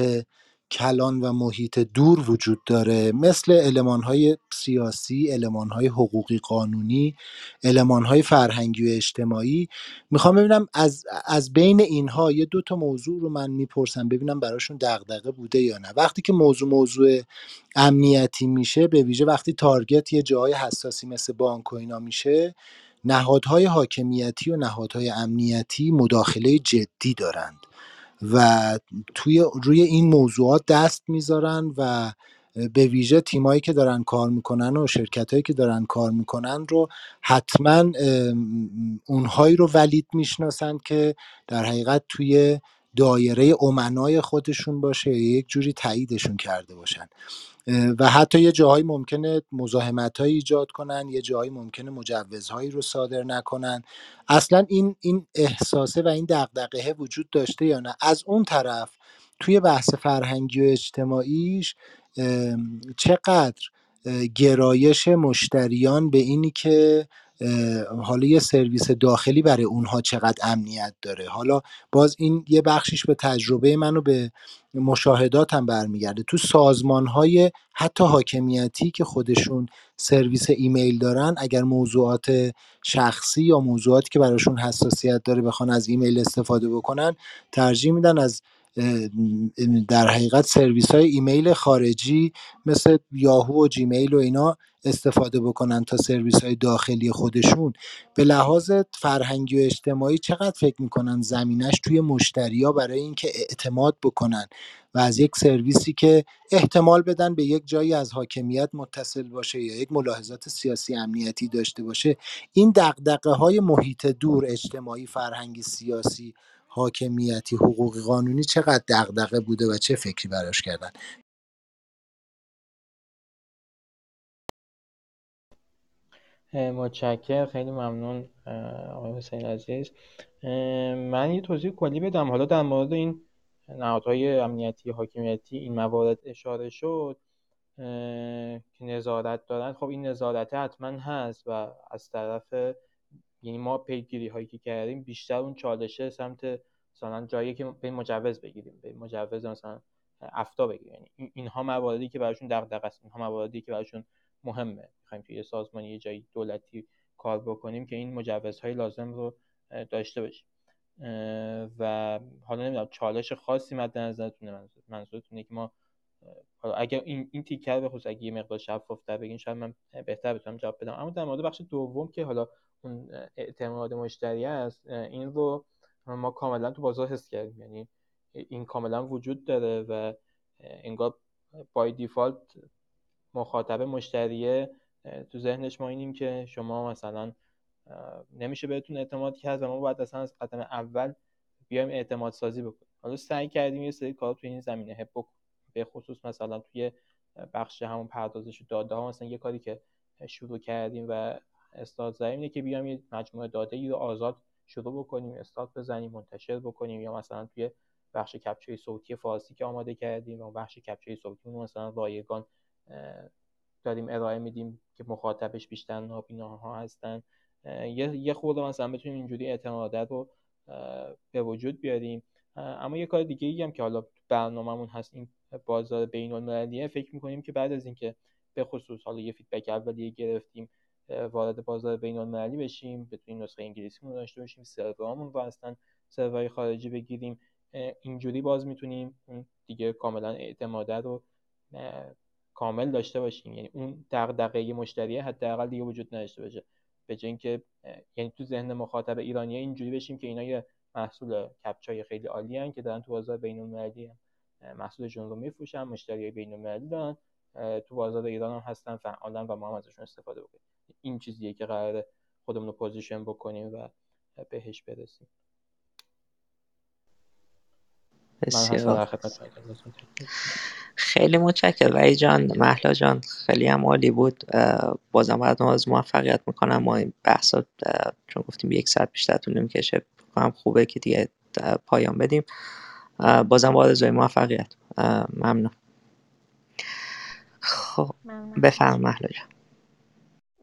کلان و محیط دور وجود داره، مثل المانهای سیاسی، المانهای حقوقی قانونی، المانهای فرهنگی و اجتماعی. میخوام ببینم از, از بین اینها یه دوتا موضوع رو من میپرسم ببینم براشون دغدغه بوده یا نه. وقتی که موضوع موضوع امنیتی میشه، به ویژه وقتی تارگت یه جای حساسی مثل بانک و اینا میشه، نهادهای حاکمیتی و نهادهای امنیتی مداخله جدی دارند و توی روی این موضوعات دست میذارن و به ویژه تیمایی که دارن کار میکنن و شرکتایی که دارن کار میکنن رو حتما اونهایی رو ولید میشناسن که در حقیقت توی دایره امنای خودشون باشه، یک جوری تاییدشون کرده باشن و حتی یه جاهایی ممکنه مزاحمت‌هایی ایجاد کنن، یه جاهایی ممکنه مجوزهایی رو صادر نکنن. اصلا این این احساسه و این دغدغه وجود داشته یا نه؟ از اون طرف توی بحث فرهنگی و اجتماعیش چقدر گرایش مشتریان به اینی که حالا یه سرویس داخلی برای اونها چقدر امنیت داره؟ حالا باز این یه بخشیش به تجربه من و به مشاهداتم برمیگرده. تو سازمان‌های حتی حاکمیتی که خودشون سرویس ایمیل دارن، اگر موضوعات شخصی یا موضوعاتی که براشون حساسیت داره بخوان از ایمیل استفاده بکنن، ترجیح میدن از در حقیقت سرویس‌های ایمیل خارجی مثل یاهو و جیمیل و اینا استفاده بکنن تا سرویس‌های داخلی خودشون. به لحاظ فرهنگی و اجتماعی چقدر فکر می‌کنن زمینش توی مشتری‌ها برای اینکه اعتماد بکنن و از یک سرویسی که احتمال بدن به یک جایی از حاکمیت متصل باشه یا یک ملاحظات سیاسی امنیتی داشته باشه، این دغدغه‌های محیط دور، اجتماعی، فرهنگی، سیاسی، حاکمیتی، حقوقی قانونی چقدر دغدغه بوده و چه فکری براش کردن؟ متشکرم، خیلی ممنون آقای حسین عزیز. من یه توضیح کلی بدم حالا در مورد این نهادهای امنیتی حاکمیتی. این موارد اشاره شد که نظارت دارن، خب این نظارت حتما هست و از طرف یعنی ما پیگیری هایی که کردیم بیشتر اون چالشه سمت مثلا جایی که به مجوز بگیریم، به مجوز مثلا افتا بگیریم، یعنی اینها مواردی که براشون دغدغه است، اینها مواردی که براشون مهمه. می‌خوایم توی سازمان یه جایی دولتی کار بکنیم که این مجوزهای لازم رو داشته باشیم و حالا نمیدونم چالش خاصی مد نظرتونه. منظور منظورتونه که ما حالا اگر این این تیکر به خصوص اگه یه مقدار شفاف‌تر بگین شاید من بهتر بتونم جواب بدم. اما در مورد بخش دوم که حالا اون اعتماد مشتری است، این رو ما کاملا تو بازار حس کردیم، یعنی این کاملا وجود داره و انگار بای دیفالت مخاطب مشتریه تو ذهنش ما اینیم که شما مثلا نمیشه بهتون اعتماد کرد و ما باید اصلا از قدم اول بیایم اعتماد سازی بکنیم. حالا سعی کردیم یه سری کارا تو این زمینه هپ بکنیم، به خصوص مثلا توی بخش همون پردازش داده ها. مثلا یه کاری که شروع کردیم و استارت زدیم اینه که بیایم یه مجموعه داده‌ای رو آزاد شروع بکنیم، استارت بزنیم، منتشر بکنیم، یا مثلا توی بخش کپچه صوتی فارسی که آماده کردیم و بخش کپچه صوتی مثلا رایگان داریم ارائه میدیم که مخاطبش بیشتر نابیناها هستن، یه یه خورده مثلا بتونیم اینجوری اعتماد رو به وجود بیاریم. اما یه کار دیگه‌ای هم که حالا برنامه‌مون هست این بازار بین‌المللیه، فکر می‌کنیم که بعد از اینکه به خصوص حالا یه فیدبک اولیه گرفتیم وارد بازار بین‌المللی بشیم، بتونیم نسخه انگلیسیمون رو داشته باشیم، سرورامون رو اصلا سرورهای خارجی بگیریم، اینجوری باز می‌تونیم اون دیگه کاملا اعتماد رو کامل داشته باشیم، یعنی اون دغدغه مشتری حداقل دیگه وجود نداشته باشه، به جای اینکه یعنی تو ذهن مخاطب ایرانی اینجوری بشیم که اینا یه محصول کپچای خیلی عالی ان که دارن تو بازار بین‌المللی محصولشون رو میفروشن، مشتریای بین‌المللی دارن، تو بازار ایران هم هستن فعالن و ما هم ازشون استفاده بکنیم. این چیزیه که قراره خودمون رو پوزیشن بکنیم و بهش برسیم. بسیار خیلی متشکرم وحید جان، مهلا جان، خیلی هم عالی بود. بازم براتون موفقیت میکنم. ما این بحثا چون گفتیم یک ساعت بیشتر طول نمیکشه، هم خوبه که دیگه پایان بدیم. بازم با آرزوی موفقیت. ممنون. خب بفرم مهلا جان.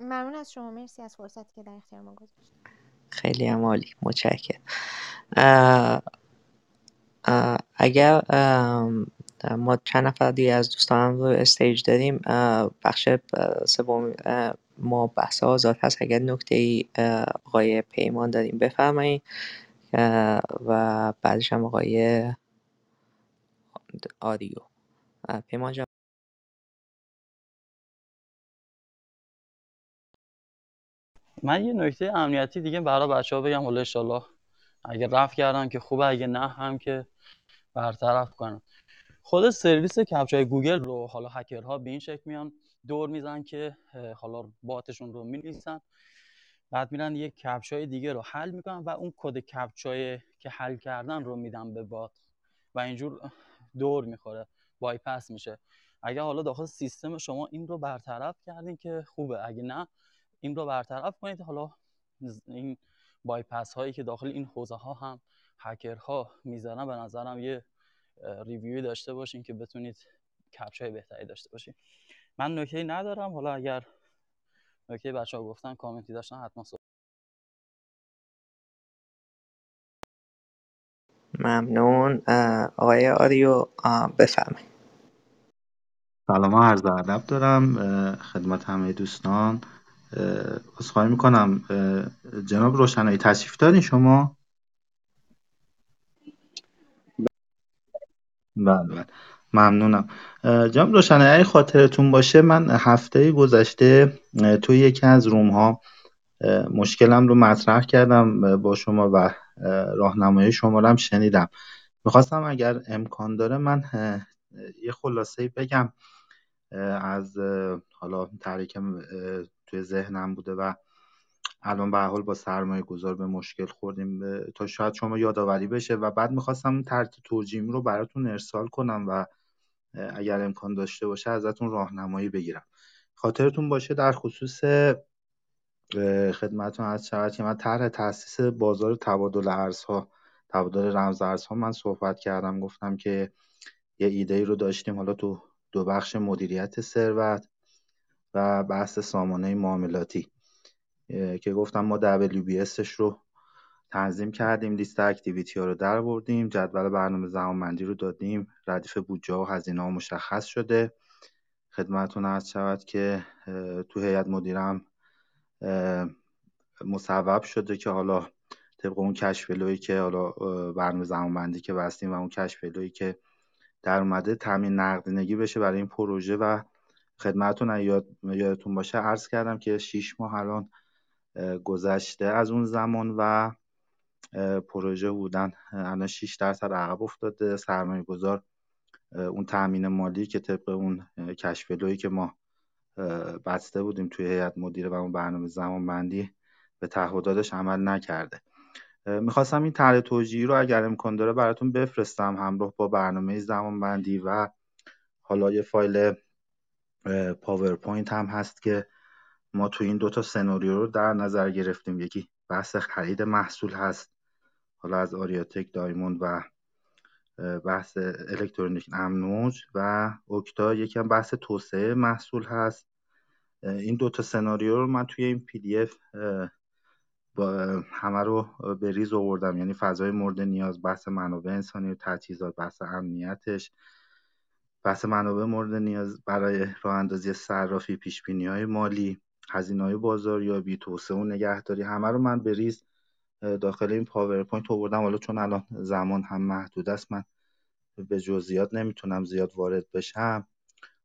ممنون از شما، مرسی از فرصتی که در اختیار ما گذاشتید. خیلی هم عالی، متشکرم. اگر ما چند نفر دیگه از دوستانم رو استیج داریم، بخش سوم ما بحث آزاد هست. اگر نکته‌ای آقای پیمان داریم بفرمایید و بعدش هم آقای آریو. پیمان جان. من یه نکته امنیتی دیگه برای بچه‌ها بگم، والله ان شاءالله اگه رفع کردن که خوبه، اگه نه هم که برطرف کنن. خود سرویس کپچای گوگل رو حالا هکرها به این شکل میان دور میزن که حالا باتشون رو می‌نویسن، بعد میرن یک کپچای دیگه رو حل میکنن و اون کد کپچای که حل کردن رو میدن به بات و اینجور دور میخوره، بایپاس میشه. اگه حالا داخل سیستم شما این رو برطرف کردین که خوبه، اگه نه این رو برطرف کنید. حالا این بایپاس هایی که داخل این حوزه ها هم هکرها میذارن، به نظرم یه ریویوی داشته باشین که بتونید کپچای بهتری داشته باشین. من نکته‌ای ندارم، حالا اگر نکته بچه‌ها گفتن کامنتی داشتن حتما صحبت. ممنون. آقای آریو بفرمایید. سلام و عرض ادب دارم خدمت همه دوستان. عذرخواهی میکنم جناب روشنایی تشریف دارین شما؟ بله بله ممنونم. جناب روشنایی اگه خاطرتون باشه من هفته گذشته توی یکی از روم ها مشکلم رو مطرح کردم با شما و راهنمایی شما رو هم شنیدم. میخواستم اگر امکان داره من یه خلاصه‌ای بگم از حالا تحریکم توی ذهنم بوده و الان به هر حال با سرمایه گذار به مشکل خوردیم، تا شاید شما یادآوری بشه و بعد میخواستم ترک ترجمه رو براتون ارسال کنم و اگر امکان داشته باشه ازتون راهنمایی بگیرم. خاطرتون باشه در خصوص خدمتتون از شرایطی که من طرح تأسیس بازار تبادل ارزها، تبادل رمز ارزها من صحبت کردم، گفتم که یه ایده‌ای رو داشتیم حالا تو دو بخش مدیریت ثروت و بحث سامانه معاملاتی که گفتم ما دبلیو بی اس رو تنظیم کردیم، لیست اکتیویتی ها رو در بردیم، جدول برنامه زمانبندی رو دادیم، ردیف بودجه و هزینه ها مشخص شده. خدمتتون عرض شود که تو هیئت مدیرم مصوب شده که حالا طبق اون کشفلویی که حالا برنامه زمانبندی که بستیم و اون کشفلویی که در اومده تامین نقدینگی بشه برای این پروژه. و خدمتتون یاد یادتون باشه عرض کردم که شش ماه الان گذشته از اون زمان و پروژه بودن الان شش درصد عقب افتاده. سرمایه گذار اون تامین مالی که طبق اون کشفلویی که ما بسته بودیم توی هیئت مدیره و اون برنامه زمانبندی به تعهداتش عمل نکرده. میخواستم این طرح توجیهی رو اگر امکان داره براتون بفرستم همراه با برنامه زمانبندی و حالا یه فایل پاورپوینت هم هست که ما تو این دوتا سناریو رو در نظر گرفتیم. یکی بحث خرید محصول هست حالا از آریاتک دایموند و بحث الکترونیک امنوج و اوکتا، یکی هم بحث توسعه محصول هست. این دوتا سناریو رو من توی این پی دی اف با همه رو به ریز آوردم، یعنی فضای مورد نیاز، بحث منابع انسانی و تجهیزات، بحث امنیتش، بحث منابع مورد نیاز برای راه اندازی صرافی، پیشبینی‌های مالی، هزینه‌های بازاریابی، توسعه و نگهداری، همه رو من به ریز داخل این پاورپوینت آوردم. حالا چون الان زمان هم محدود است من به جزئیات نمیتونم زیاد وارد بشم.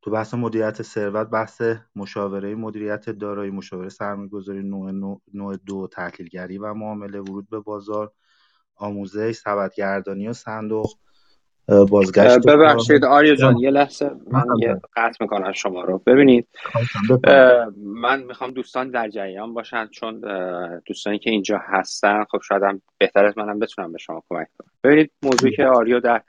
تو بحث مدیریت ثروت، بحث مشاوره مدیریت دارایی، مشاوره سرمایه‌گذاری نوع نوع, نوع دو، تحلیلگری و معامله، ورود به بازار، آموزش، سبدگردانی و صندوق بازگشت. ببخشید آریا جان یه لحظه من یه قطع میکنم شما رو. ببینید من میخوام دوستان در جریان باشن، چون دوستانی که اینجا هستن خب شاید هم بهتر از منم بتونم به شما کمک کنم. ببینید موضوعی که آریا در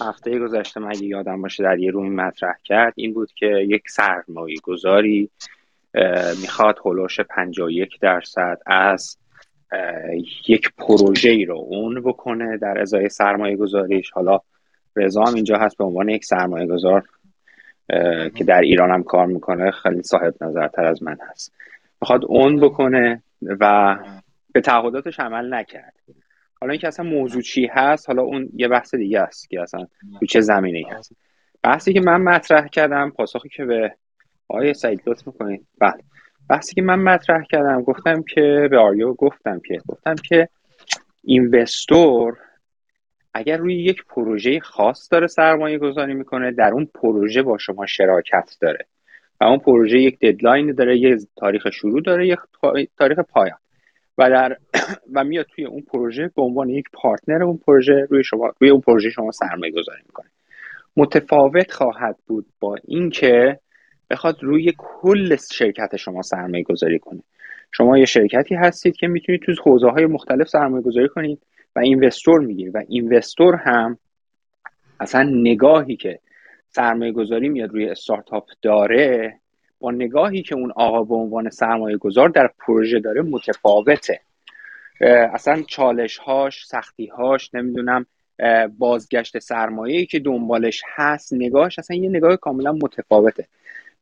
هفته گذشته من اگه یادم باشه در یه رومی مطرح کرد این بود که یک سرمایه گذاری میخواد هولوش پنجاه و یک درصد از یک پروژه‌ای رو اون بکنه در ازای سرمایه گذاریش. حالا رضا هم اینجا هست به عنوان یک سرمایه گذار که در ایران هم کار میکنه خیلی صاحب نظرتر از من هست، میخواد اون بکنه و به تعهداتش عمل نکرد. حالا اینکه اصلا موضوع چی هست، حالا اون یه بحث دیگه است که اصلا تو چه زمینه‌ای هست. بحثی که من مطرح کردم، پاسخی که به آقای سعید لطف میکنید، بله، بحثی که من مطرح کردم، گفتم که به آریو گفتم که گفتم که اینوستور اگر روی یک پروژه خاص داره سرمایه گذاری میکنه، در اون پروژه با شما شراکت داره و اون پروژه یک ددلاین داره، یک تاریخ شروع داره، یک تاریخ پایان و در و میاد توی اون پروژه به عنوان یک پارتنر اون پروژه روی شما روی اون پروژه شما سرمایه گذاری میکنه. متفاوت خواهد بود با اینکه بخواد روی کل شرکت شما سرمایه گذاری کنه. شما یه شرکتی هستید که میتونید تو حوزه های مختلف سرمایه گذاری کنید و اینوستور میگیره و اینوستور هم اصلا نگاهی که سرمایه گذاری میاد روی استارتاپ داره با نگاهی که اون آقا به عنوان سرمایه گذار در پروژه داره متفاوته. اصلا چالش هاش، سختی هاش، نمیدونم بازگشت سرمایه‌ای که دنبالش هست، نگاهش اصلا یه نگاه کاملا متفاوته.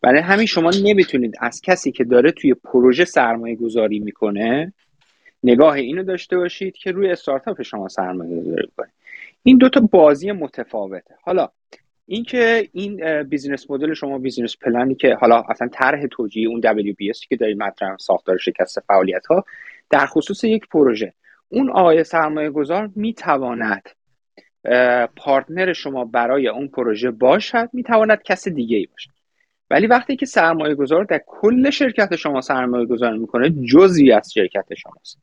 برای همین شما نمیتونید از کسی که داره توی پروژه سرمایه گذاری میکنه نگاه اینو داشته باشید که روی استارتاپ شما سرمایه گذاری کنید. این دوتا بازی متفاوته. حالا اینکه این بیزینس مدل شما، بیزینس پلنی که حالا اصلا طرح توجیه اون دبلیو بی اس که دارید مطرح، ساختار شکست فعالیت ها در خصوص یک پروژه، اون آقای سرمایه گذار میتواند پارتنر شما برای اون پروژه باشد، میتواند کس دیگه ای باشد. ولی وقتی که سرمایه گذار در کل شرکت شما سرمایه گذاری میکنه، جزئی از شرکت شماست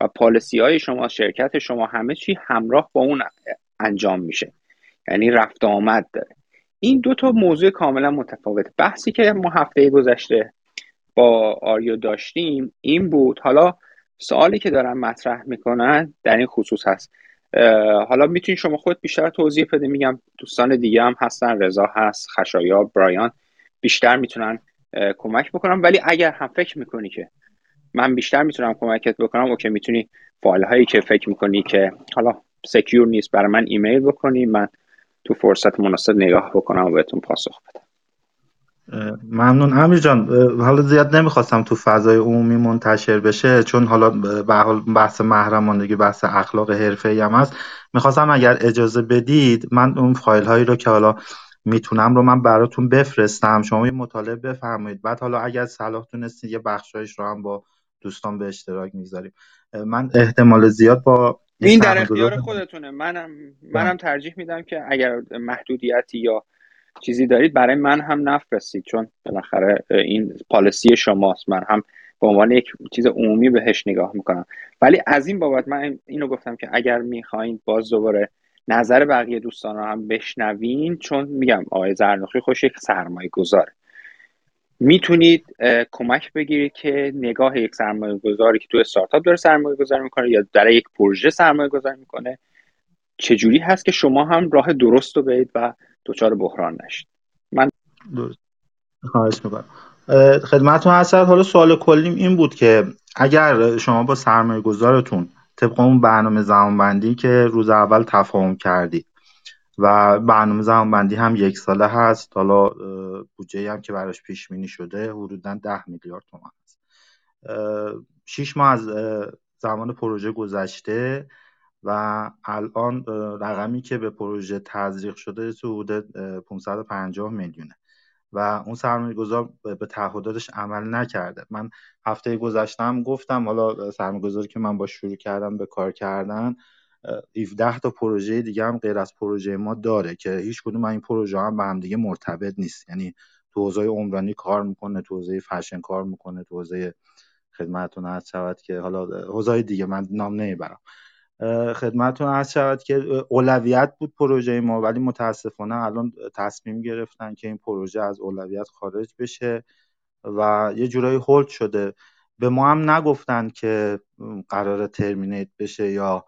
و پالیسی های شما، شرکت شما، همه چی همراه با اون انجام میشه، یعنی رفت آمد داره. این دوتا موضوع کاملا متفاوت. بحثی که ما هفته گذشته با آریو داشتیم این بود. حالا سوالی که دارن مطرح میکنن در این خصوص هست. حالا میتونید شما خود بیشتر توضیح بده. میگم دوستان دیگه هم هستن، رضا هست، خشایار، برایان، بیشتر میتونن کمک بکنم. ولی اگر هم فکر میکنی که من بیشتر میتونم کمکت بکنم، اوکی، میتونی فایل هایی که فکر میکنی که حالا سکیور نیست برای من ایمیل بکنی، من تو فرصت مناسب نگاه بکنم و بهتون پاسخ بدم. ممنون امیر جان. حالا زیاد نمیخواستم تو فضای عمومی منتشر بشه، چون حالا به حال بحث محرمانگی، بحث اخلاق حرفه‌ای هم هست. میخواستم اگر اجازه بدید من اون فایل هایی رو که حالا میتونم رو من براتون بفرستم، شما یه مطالعه بفرمایید، بعد حالا اگر صلاح دونستید یه بخشایش رو هم با دوستان به اشتراک میذاریم. من احتمال زیاد با این در اختیار خودتونه. منم منم ترجیح میدم که اگر محدودیتی یا چیزی دارید برای من هم نفرستید، چون بالاخره این پالیسی شماست، من هم به عنوان یک چیز عمومی بهش نگاه میکنم. ولی از این بابت من اینو گفتم که اگر میخواین باز دوباره نظر بقیه دوستان رو هم بشنوین، چون میگم آقای زرنخی خوش یک سرمایه گذاره، میتونید کمک بگیرید که نگاه یک سرمایه گذاری که تو استارتاپ داره سرمایه گذاری میکنه یا در یک پروژه سرمایه گذاری میکنه چجوری هست که شما هم راه درست رو برید و دچار بحران نشید. من درست خواهش میکنم خدمتتون هستم. حالا سوال کلیم این بود که اگر شما با سرمایه گذارتون طبق اون برنامه زمانبندی که روز اول تفاهم کردید و برنامه زمانبندی هم یک ساله هست، حالا بودجه هم که براش پیش بینی شده حدوداً ده میلیارد تومان هست، شش ماه از زمان پروژه گذشته و الان رقمی که به پروژه تزریق شده حدود پانصد و پنجاه میلیونه و اون سرمایه‌گذار به تعهداتش عمل نکرده. من هفته گذشته هم گفتم حالا سرمایه‌گذاری که من با شروع کردم به کار کردن هفده تا پروژه دیگه هم غیر از پروژه ما داره که هیچ کدوم این پروژه هم با هم دیگه مرتبط نیست، یعنی تو حوزه عمرانی کار میکنه، تو حوزه فشن کار میکنه، تو حوزه خدمتتون عرض شود که حالا حوزه دیگه من نام نمیبرم. خدمتتون عرض شود که اولویت بود پروژه ما، ولی متاسفانه الان تصمیم گرفتن که این پروژه از اولویت خارج بشه و یه جورایی هولد شده. به ما هم نگفتن که قراره ترمینیت بشه یا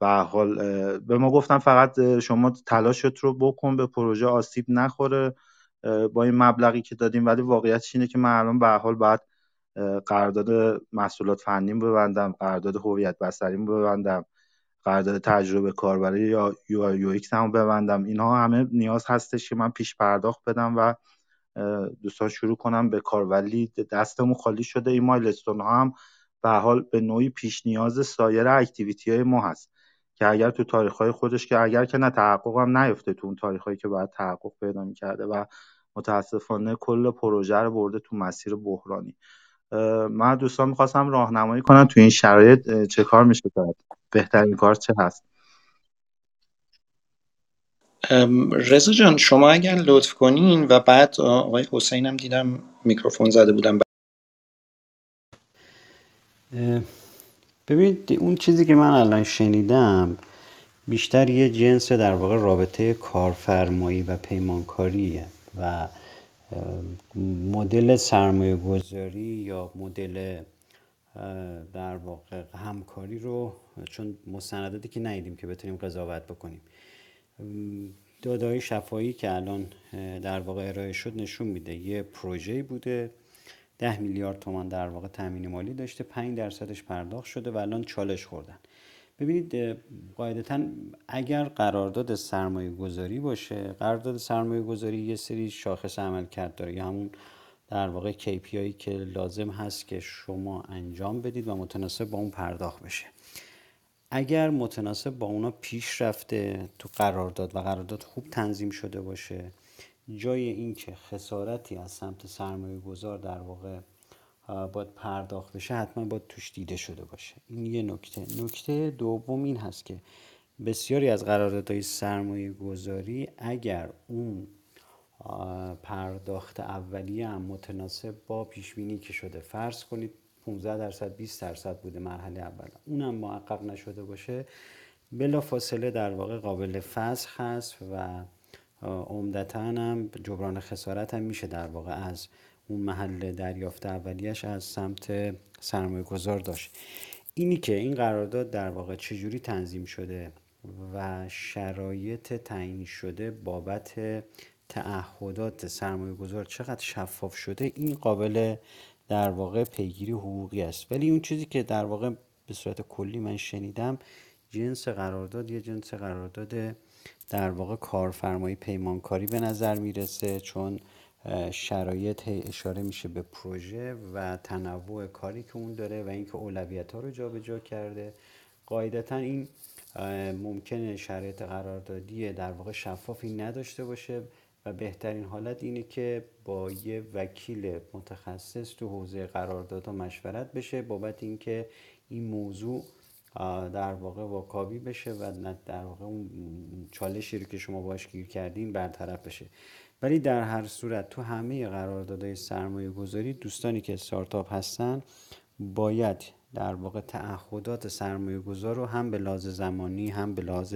به حال به ما گفتن فقط شما تلاشت رو بکن به پروژه آسیب نخوره با این مبلغی که دادیم، ولی واقعیتش اینه که من الان به حال باید قرارداد محصولات فنیم ببندم، قرارداد هویت بصریم ببندم، قرارداد تجربه کاربری یا یو آی یو ایکس هم ببندم. اینها همه نیاز هستش که من پیش پرداخت بدم و دوستان شروع کنم به کار، ولی دستمون خالی شده. این مایلستون ها هم به حال به نوعی پیش نیاز سایر اکتیویتی های ما هست که اگر تو تاریخ های خودش که اگر که نه تحقق هم نیفته تو اون تاریخ هایی که باید تحقق پیدا میکرده و متاسفانه کل پروژه رو برده تو مسیر بحرانی. من دوستان میخواستم راهنمایی کنم تو این شرایط چه کار میشه کرد، بهترین کار چه هست. رضا جان شما اگر لطف کنین و بعد آقای حسین هم دیدم میکروفون زده بودم. ببینید اون چیزی که من الان شنیدم بیشتر یه جنس در واقع رابطه کارفرمایی و پیمانکاریه و مدل سرمایه گذاری یا مدل در واقع همکاری رو چون مستنداتی که ندیدیم که بتونیم قضاوت بکنیم. داده‌های شفاهی که الان در واقع ارائه شد نشون میده یه پروژه‌ای بوده ده میلیارد تومان در واقع تامین مالی داشته، پنج درصدش پرداخت شده و الان چالش خوردن. ببینید قاعدتاً اگر قرارداد سرمایه گذاری باشه، قرارداد سرمایه گذاری یه سری شاخص عملکرد داره یا همون در واقع کی پی آی که لازم هست که شما انجام بدید و متناسب با اون پرداخت بشه. اگر متناسب با اونا پیش رفته تو قرارداد و قرارداد خوب تنظیم شده باشه، جای این که خسارتی از سمت سرمایه گذار در واقع باید پرداخت بشه حتما باید توش دیده شده باشه. این یه نکته. نکته دوم این هست که بسیاری از قراردادهای سرمایه گذاری اگر اون پرداخت اولیه هم متناسب با پیش بینی که شده، فرض کنید پانزده درصد بیست درصد بوده مرحله اول، اونم محقق نشده باشه، بلافاصله در واقع قابل فسخ هست و عمدتاً هم جبران خسارت هم میشه در واقع از اون محل دریافت اولیش از سمت سرمایه گذار داشت. اینی که این قرارداد در واقع چجوری تنظیم شده و شرایط تعیین شده بابت تعهدات سرمایه گذار چقدر شفاف شده، این قابل در واقع پیگیری حقوقی است. ولی اون چیزی که در واقع به صورت کلی من شنیدم جنس قرارداد یه جنس قرارداد در واقع کارفرمایی پیمانکاری به نظر میرسه، چون شرایط اشاره میشه به پروژه و تنوع کاری که اون داره و اینکه اولویت‌ها رو جابجا کرده. قاعدتاً این ممکنه شرایط قراردادی در واقع شفافی نداشته باشه و بهترین حالت اینه که با یه وکیل متخصص تو حوزه قراردادها مشورت بشه بابت اینکه این موضوع در واقع واکاوی بشه و در واقع اون چالشی رو که شما باهاش گیر کردین برطرف بشه. ولی در هر صورت تو همه قراردادهای سرمایه گذاری دوستانی که استارتاپ هستن باید در واقع تعهدات سرمایه گذار رو هم به لحاظ زمانی هم به لحاظ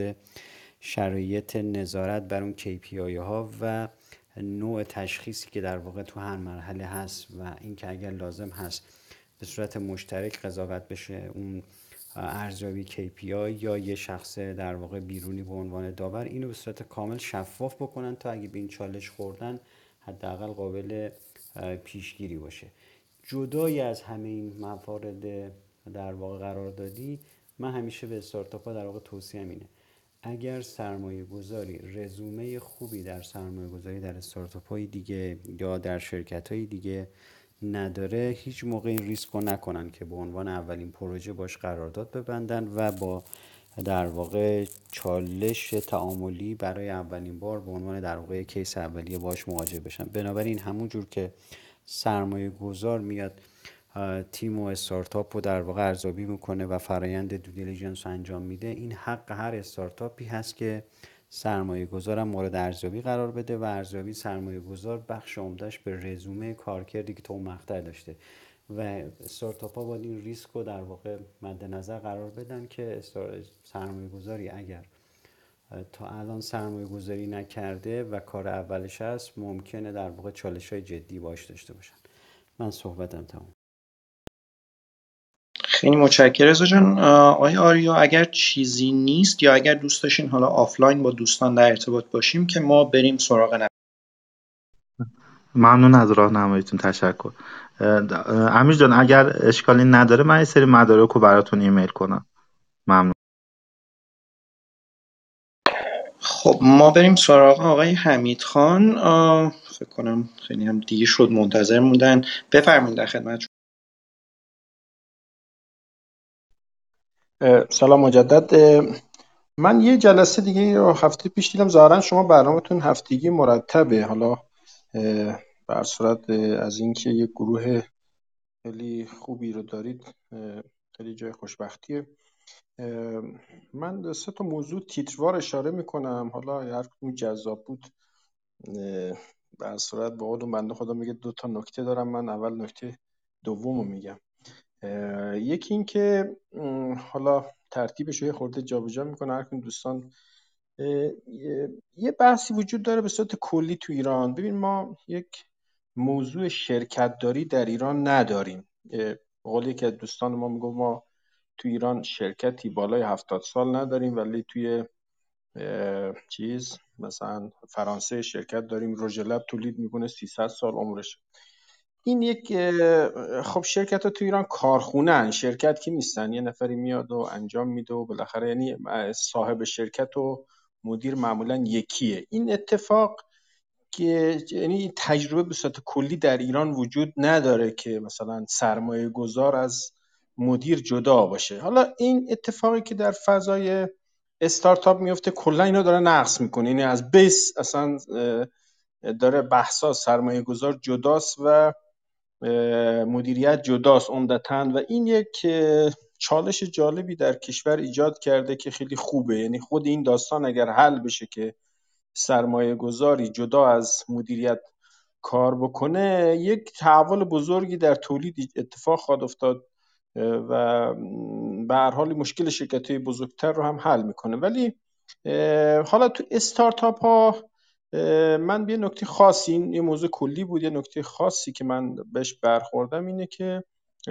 شرایط نظارت بر اون کی پی آی ها و نوع تشخیصی که در واقع تو هر مرحله هست و اینکه اگر لازم هست به صورت مشترک قضاوت بشه اون ارزیابی کی پی آی یا یه شخص در واقع بیرونی به عنوان داور، اینو به صورت کامل شفاف بکنن تا اگه به این چالش خوردن حداقل قابل پیشگیری باشه. جدای از همه این موارد در واقع قراردادی من همیشه به استارتاپ‌ها در واقع توصیه‌ام اینه اگر سرمایه گذاری رزومه خوبی در سرمایه گذاری در استارتاپ‌های دیگه یا در شرکت‌های دیگه نداره، هیچ موقع این ریسک رو نکنن که به عنوان اولین پروژه باش قرارداد ببندن و با در واقع چالش تعاملی برای اولین بار به عنوان در واقع کیس اولیه باش مواجه بشن. بنابراین همون جور که سرمایه گذار میاد تیم و استارتاپ رو در واقع ارزیابی میکنه و فرایند دو دیلیجنس انجام میده، این حق هر استارتاپی هست که سرمایه گذارم مورد ارزیابی قرار بده و ارزیابی سرمایه گذار بخش عمدهش به رزومه کارکردی که تو مقطع داشته و استارتاپ ها باید این ریسک رو در واقع مد نظر قرار بدن که سرمایه گذاری اگر تا الان سرمایه گذاری نکرده و کار اولش هست ممکنه در واقع چالش های جدی باش داشته باشن. من صحبتم تمام. خیلی متشکرم رضا جان. آیا آریا اگر چیزی نیست یا اگر دوست داشتین حالا آفلاین با دوستان در ارتباط باشیم که ما بریم سراغ نمید. ممنون از راهنماییتون، تشکر. امیر جان اگر اشکالی نداره من یه سری مدارک رو براتون ایمیل کنم. ممنون. خب ما بریم سراغ آقای حمید خان. فکر کنم خیلی هم دیر شد، منتظر موندن. بفرمایید، در خدمت. سلام مجدد. من یه جلسه دیگه هفته پیش دیدم ظاهرا شما برنامه‌تون هفتگی مرتبه. حالا بر صورت از اینکه یه گروه خیلی خوبی رو دارید خیلی جای خوشبختیه. من سه تا موضوع تیتروار اشاره میکنم، حالا هر کدوم جذاب بود بر صورت با قول بنده خدا میگه دو تا نکته دارم. من اول نکته دومو میگم. یکی این که حالا ترتیبش رو یه خورده جابجا میکنه هر کدوم دوستان. یه بحثی وجود داره به صورت کلی تو ایران. ببین ما یک موضوع شرکت داری در ایران نداریم. قولی که دوستان ما میگه ما تو ایران شرکتی بالای هفتاد سال نداریم، ولی توی چیز مثلا فرانسه شرکت داریم، روژلب تولید میکنه سیصد سال عمرش. این یک خب شرکت ها تو ایران کارخونه هن، شرکت که نیستن، یه نفری میاد و انجام میده و بالاخره یعنی صاحب شرکت و مدیر معمولا یکیه. این اتفاق که یعنی تجربه به صورت کلی در ایران وجود نداره که مثلا سرمایه گذار از مدیر جدا باشه. حالا این اتفاقی که در فضای استارتاپ میفته کلا اینا داره نقص میکنه، یعنی از بیس اصلا داره بحثا سرمایه گذار جداست و مدیریت جداست عمدتاً، و این یک چالش جالبی در کشور ایجاد کرده که خیلی خوبه. یعنی خود این داستان اگر حل بشه که سرمایه گذاری جدا از مدیریت کار بکنه، یک تحول بزرگی در تولید اتفاق خواهد افتاد و به هر حال مشکل شرکت‌های بزرگتر رو هم حل میکنه. ولی حالا تو استارتاپ ها من به نکته خاصی، این یه موضوع کلی بود، یه نکته خاصی که من بهش برخوردم اینه که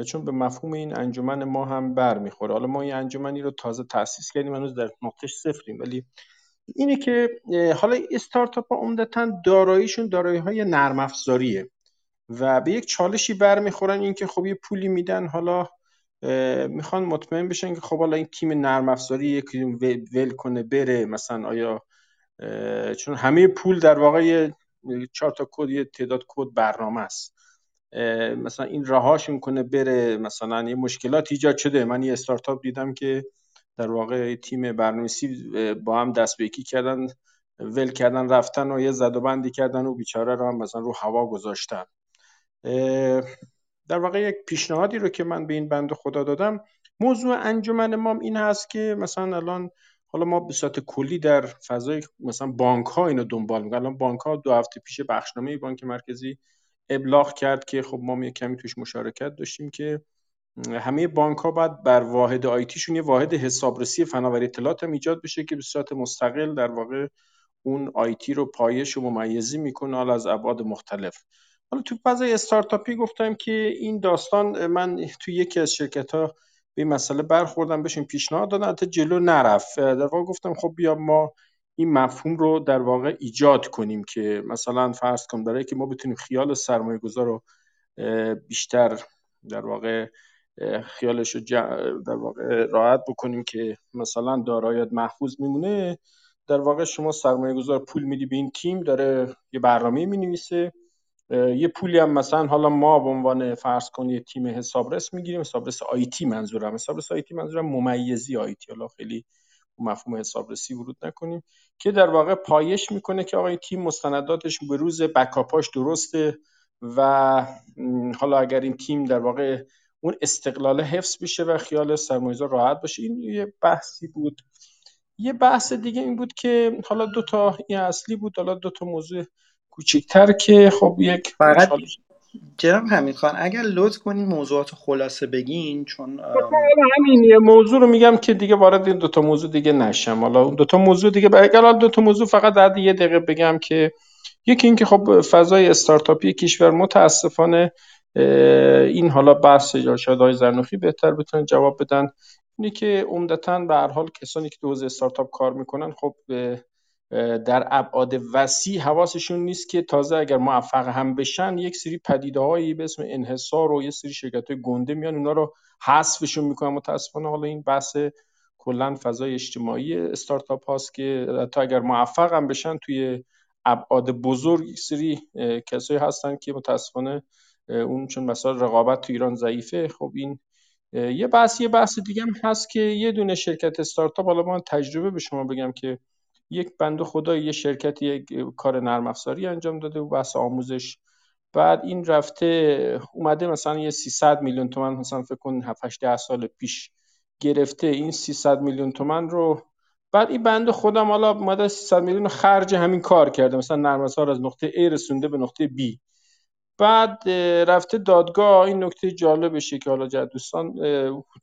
چون به مفهوم این انجمن ما هم برمیخوره، حالا ما این انجمنی رو تازه تأسیس کردیم، هنوز در نقطهش صفریم، ولی اینه که حالا استارتاپ‌ها عمدتاً داراییشون دارایی‌های نرم افزاریه و به یک چالشی برمیخورن، این که خب یه پولی میدن، حالا میخوان مطمئن بشن که خب حالا این تیم نرم افزاری یکی ول کنه بره مثلا، آیا چون همه پول در واقع چهار تا کد یه تعداد کد برنامه است، مثلا این رهاشون کنه بره، مثلا یه مشکلات ایجاد شده. من یه استارتاپ دیدم که در واقع تیم برنامه‌نویسی با هم دست به یکی کردن، ول کردن رفتن و یه زد و بندی کردن و بیچاره رو هم مثلا رو هوا گذاشتن. در واقع یک پیشنهادی رو که من به این بنده خدا دادم، موضوع انجمن ما این هست که مثلا الان حالا ما به صورت کلی در فضای مثلا بانک ها اینو دنبال می‌کنیم. الان بانک ها دو هفته پیش بخشنامه بانک مرکزی ابلاغ کرد که خب ما یه کمی توش مشارکت داشتیم که همه بانک ها باید بر واحد آیتیشون یه واحد حسابرسی فناوری اطلاعات هم ایجاد بشه که به صورت مستقل در واقع اون آیتی رو پایش و ممیزی میکنه حالا از ابعاد مختلف. حالا تو فضای استارتاپی گفتم که این داستان، من تو یکی از شرکت‌ها به مسئله برخوردم، بهشون پیشنهاد دادم، حتی جلو نرفت. در واقع گفتم خب بیا ما این مفهوم رو در واقع ایجاد کنیم که مثلا فرض کن برای که ما بتونیم خیال سرمایه‌گذار رو بیشتر در واقع خیالش رو در واقع راحت بکنیم که مثلا داراییت محفوظ میمونه. در واقع شما سرمایه‌گذار پول میدی به این تیم، داره یه برنامه مینویسه، یه پولی هم مثلا حالا ما به عنوان فرض کن یه تیم حسابرس میگیریم، حسابرس آیتی منظورم، حسابرس آیتی منظورم ممیزی آیتی، حالا خیلی مفهوم حسابرسی ورود نکنیم، که در واقع پایش میکنه که آقا این تیم مستنداتش به روز، بکاپاش درسته و حالا اگر این تیم در واقع اون استقلال حفظ بشه و خیال سرمایه‌گذار راحت باشه. این یه بحثی بود. یه بحث دیگه این بود که حالا دو تا این اصلی بود، حالا دو تا موضوع کوچیک‌تر که خب یک فقط جناب حمید خان اگر لطف کنین موضوعات خلاصه بگین، چون همین موضوع رو میگم که دیگه وارد این دو تا موضوع دیگه نشم. حالا اون دو تا موضوع دیگه اگر دو تا موضوع فقط در یه دقیقه بگم که یکی این که خب فضای استارتاپی کشور متاسفانه این، حالا بحث شاید آقای زرنوخی بهتر بتونن جواب بدن، اینه که عمدتاً به هر حال کسانی که تو حوزه استارتاپ کار میکنن خب در ابعاد وسیع حواسشون نیست که تازه اگر موفق هم بشن یک سری پدیده‌هایی به اسم انحصار و یک سری شرکت‌های گنده میان اونا رو حذفشون میکنن متاسفانه. حالا این بحث کلا فضای اجتماعی استارتاپ هاست که تا اگر موفق هم بشن توی ابعاد بزرگ سری کسایی هستن که متاسفانه اون چون مثلا رقابت تو ایران ضعیفه. خب این یه بحث یه بحث دیگه هم هست که یه دونه شرکت استارتاپ، حالا من تجربه به شما بگم که یک بنده خدا یه شرکتی یک کار نرم افزاری انجام داده و بحث آموزش، بعد این رفته اومده مثلا یه سیصد میلیون تومان مثلا فکر کن هفت هشت سال پیش گرفته، این سیصد میلیون تومان رو بعد این بنده خودم حالا اومده سیصد میلیون رو خرج همین کار کرده، مثلا نرم افزار از نقطه A رسونده به نقطه B، بعد رفته دادگاه. این نکته جالبشه که حالا دوستان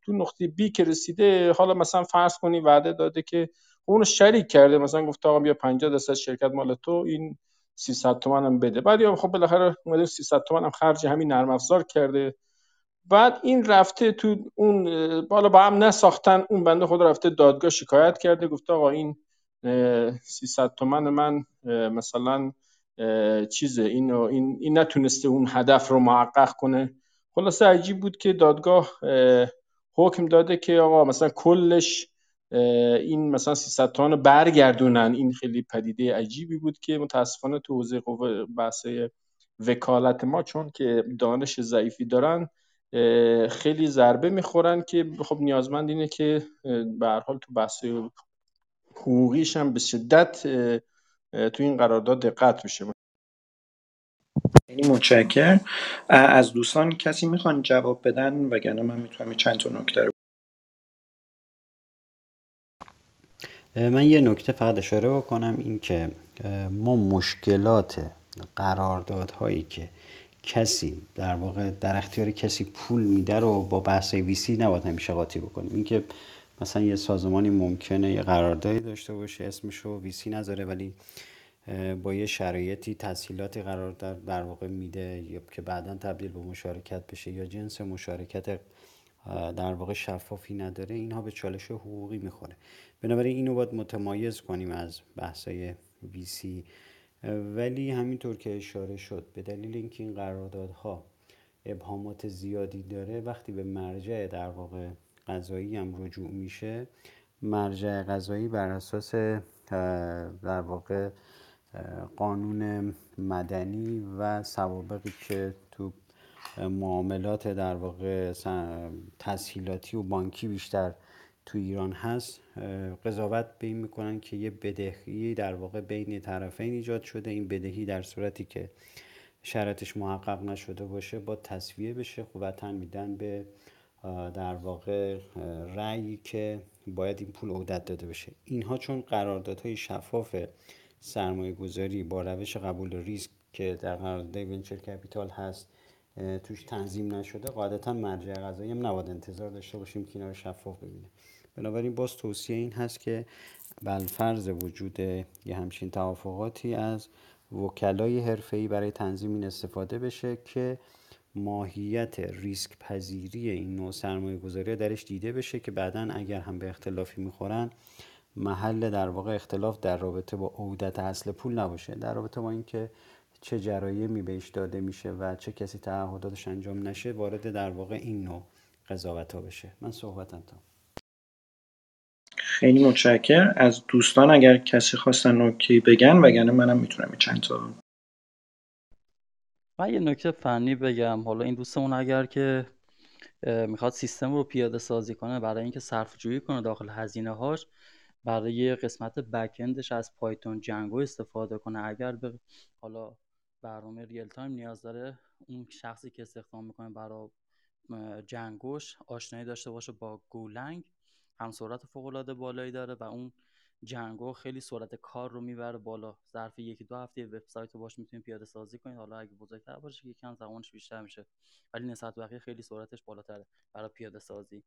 تو نقطه B که رسیده، حالا مثلا فرض کنی وعده داده که اون شریک کرده، مثلا گفت آقا بیا پنجاه درصد شرکت مال تو، این سیصد تومان هم بده. بعد خب بالاخره اومده سیصد تومان هم خرج همین نرم افزار کرده. بعد این رفته تو اون بالا با هم نساختن، اون بنده خود رفته دادگاه شکایت کرده، گفت آقا این سیصد تومان من مثلا چیزه، این این این نتونسته اون هدف رو محقق کنه. خلاصه عجیب بود که دادگاه حکم داده که آقا مثلا کلش این مثلا سیصد تومان رو برگردونن. این خیلی پدیده عجیبی بود که متاسفانه تو حوزه بحث وکالت ما چون که دانش ضعیفی دارن خیلی ضربه میخورن، که خب نیازمند اینه که به هر حال تو بحث حقوقیش هم به شدت تو این قرارداد دقت بشه. یعنی متشکرم از دوستان. کسی میخوان جواب بدن؟ وگرنه من میتونم چند تا نکته رو من یه نکته فقط اشاره بکنم، این که ما مشکلات قراردادهایی که کسی در واقع در اختیار کسی پول میده رو با بحث ویسی نباید همیشه قاطی بکنیم. این که مثلا یه سازمانی ممکنه یه قراردادی داشته باشه اسمش رو ویسی نذاره، ولی با یه شرایطی تسهیلاتی قرارداد در واقع میده یا که بعداً تبدیل به مشارکت بشه یا جنس مشارکت در واقع شفافی نداره، اینها به چالش حقوقی میخوره. بنابراین اینو باید متمایز کنیم از بحثای ویسی. ولی همینطور که اشاره شد به دلیل اینکه این قراردادها ابهامات زیادی داره، وقتی به مرجع در واقع قضایی هم رجوع میشه، مرجع قضایی بر اساس در واقع قانون مدنی و سوابقی که تو معاملات در واقع تسهیلاتی و بانکی بیشتر تو ایران هست قضاوت به این میکنن که یه بدهی در واقع بین طرفین ایجاد شده. این بدهی در صورتی که شرطش محقق نشده باشه با تسویه بشه، قوتاً میدن به در واقع رأی که باید این پول عودت داده بشه. اینها چون قراردادهای شفاف سرمایه گذاری با روش قبول ریسک که در قرارداد ونچر کپیتال هست توش تنظیم نشده، قاعدتاً مرجع قضایی هم نباید انتظار داشته باشیم که اینا رو شفاف ببینه. بنابراین باز توصیه این هست که بلفرض وجود یه همچین توافقاتی از وکلای حرفه‌ای برای تنظیم این استفاده بشه که ماهیت ریسک پذیری این نوع سرمایه گذاری درش دیده بشه، که بعداً اگر هم به اختلافی میخورن محل در واقع اختلاف در رابطه با عودت اصل پول نباشه، در رابطه با اینکه چه جرایمی بهش داده میشه و چه کسی تعهداتش انجام نشه وارد در واقع این نوع قضاوت ها بشه. من صحبتم تا. خیلی متشکرم از دوستان. اگر کسی خواستن نکته بگن، وگرنه منم میتونم چند تا. من یه نکته فنی بگم. حالا این دوستمون اگر که میخواد سیستم رو پیاده سازی کنه برای اینکه صرف جویی کنه داخل هزینه هاش، برای قسمت بک اندش از پایتون جنگو استفاده کنه. اگر به حالا برنامه ریل تایم نیاز داره، اون شخصی که استخدام میکنه برای جنگوش آشنایی داشته باشه با گولنگ، هم سرعت فوق العاده بالایی داره و اون جنگو خیلی سرعت کار رو میبره بالا. ظرف یکی دو هفته وبسایت رو باش میتونید پیاده سازی کنید. حالا اگه بزرگتر باشه یکم زمانش بیشتر میشه، ولی نسبت به بقیه خیلی سرعتش بالاتره برای پیاده سازی.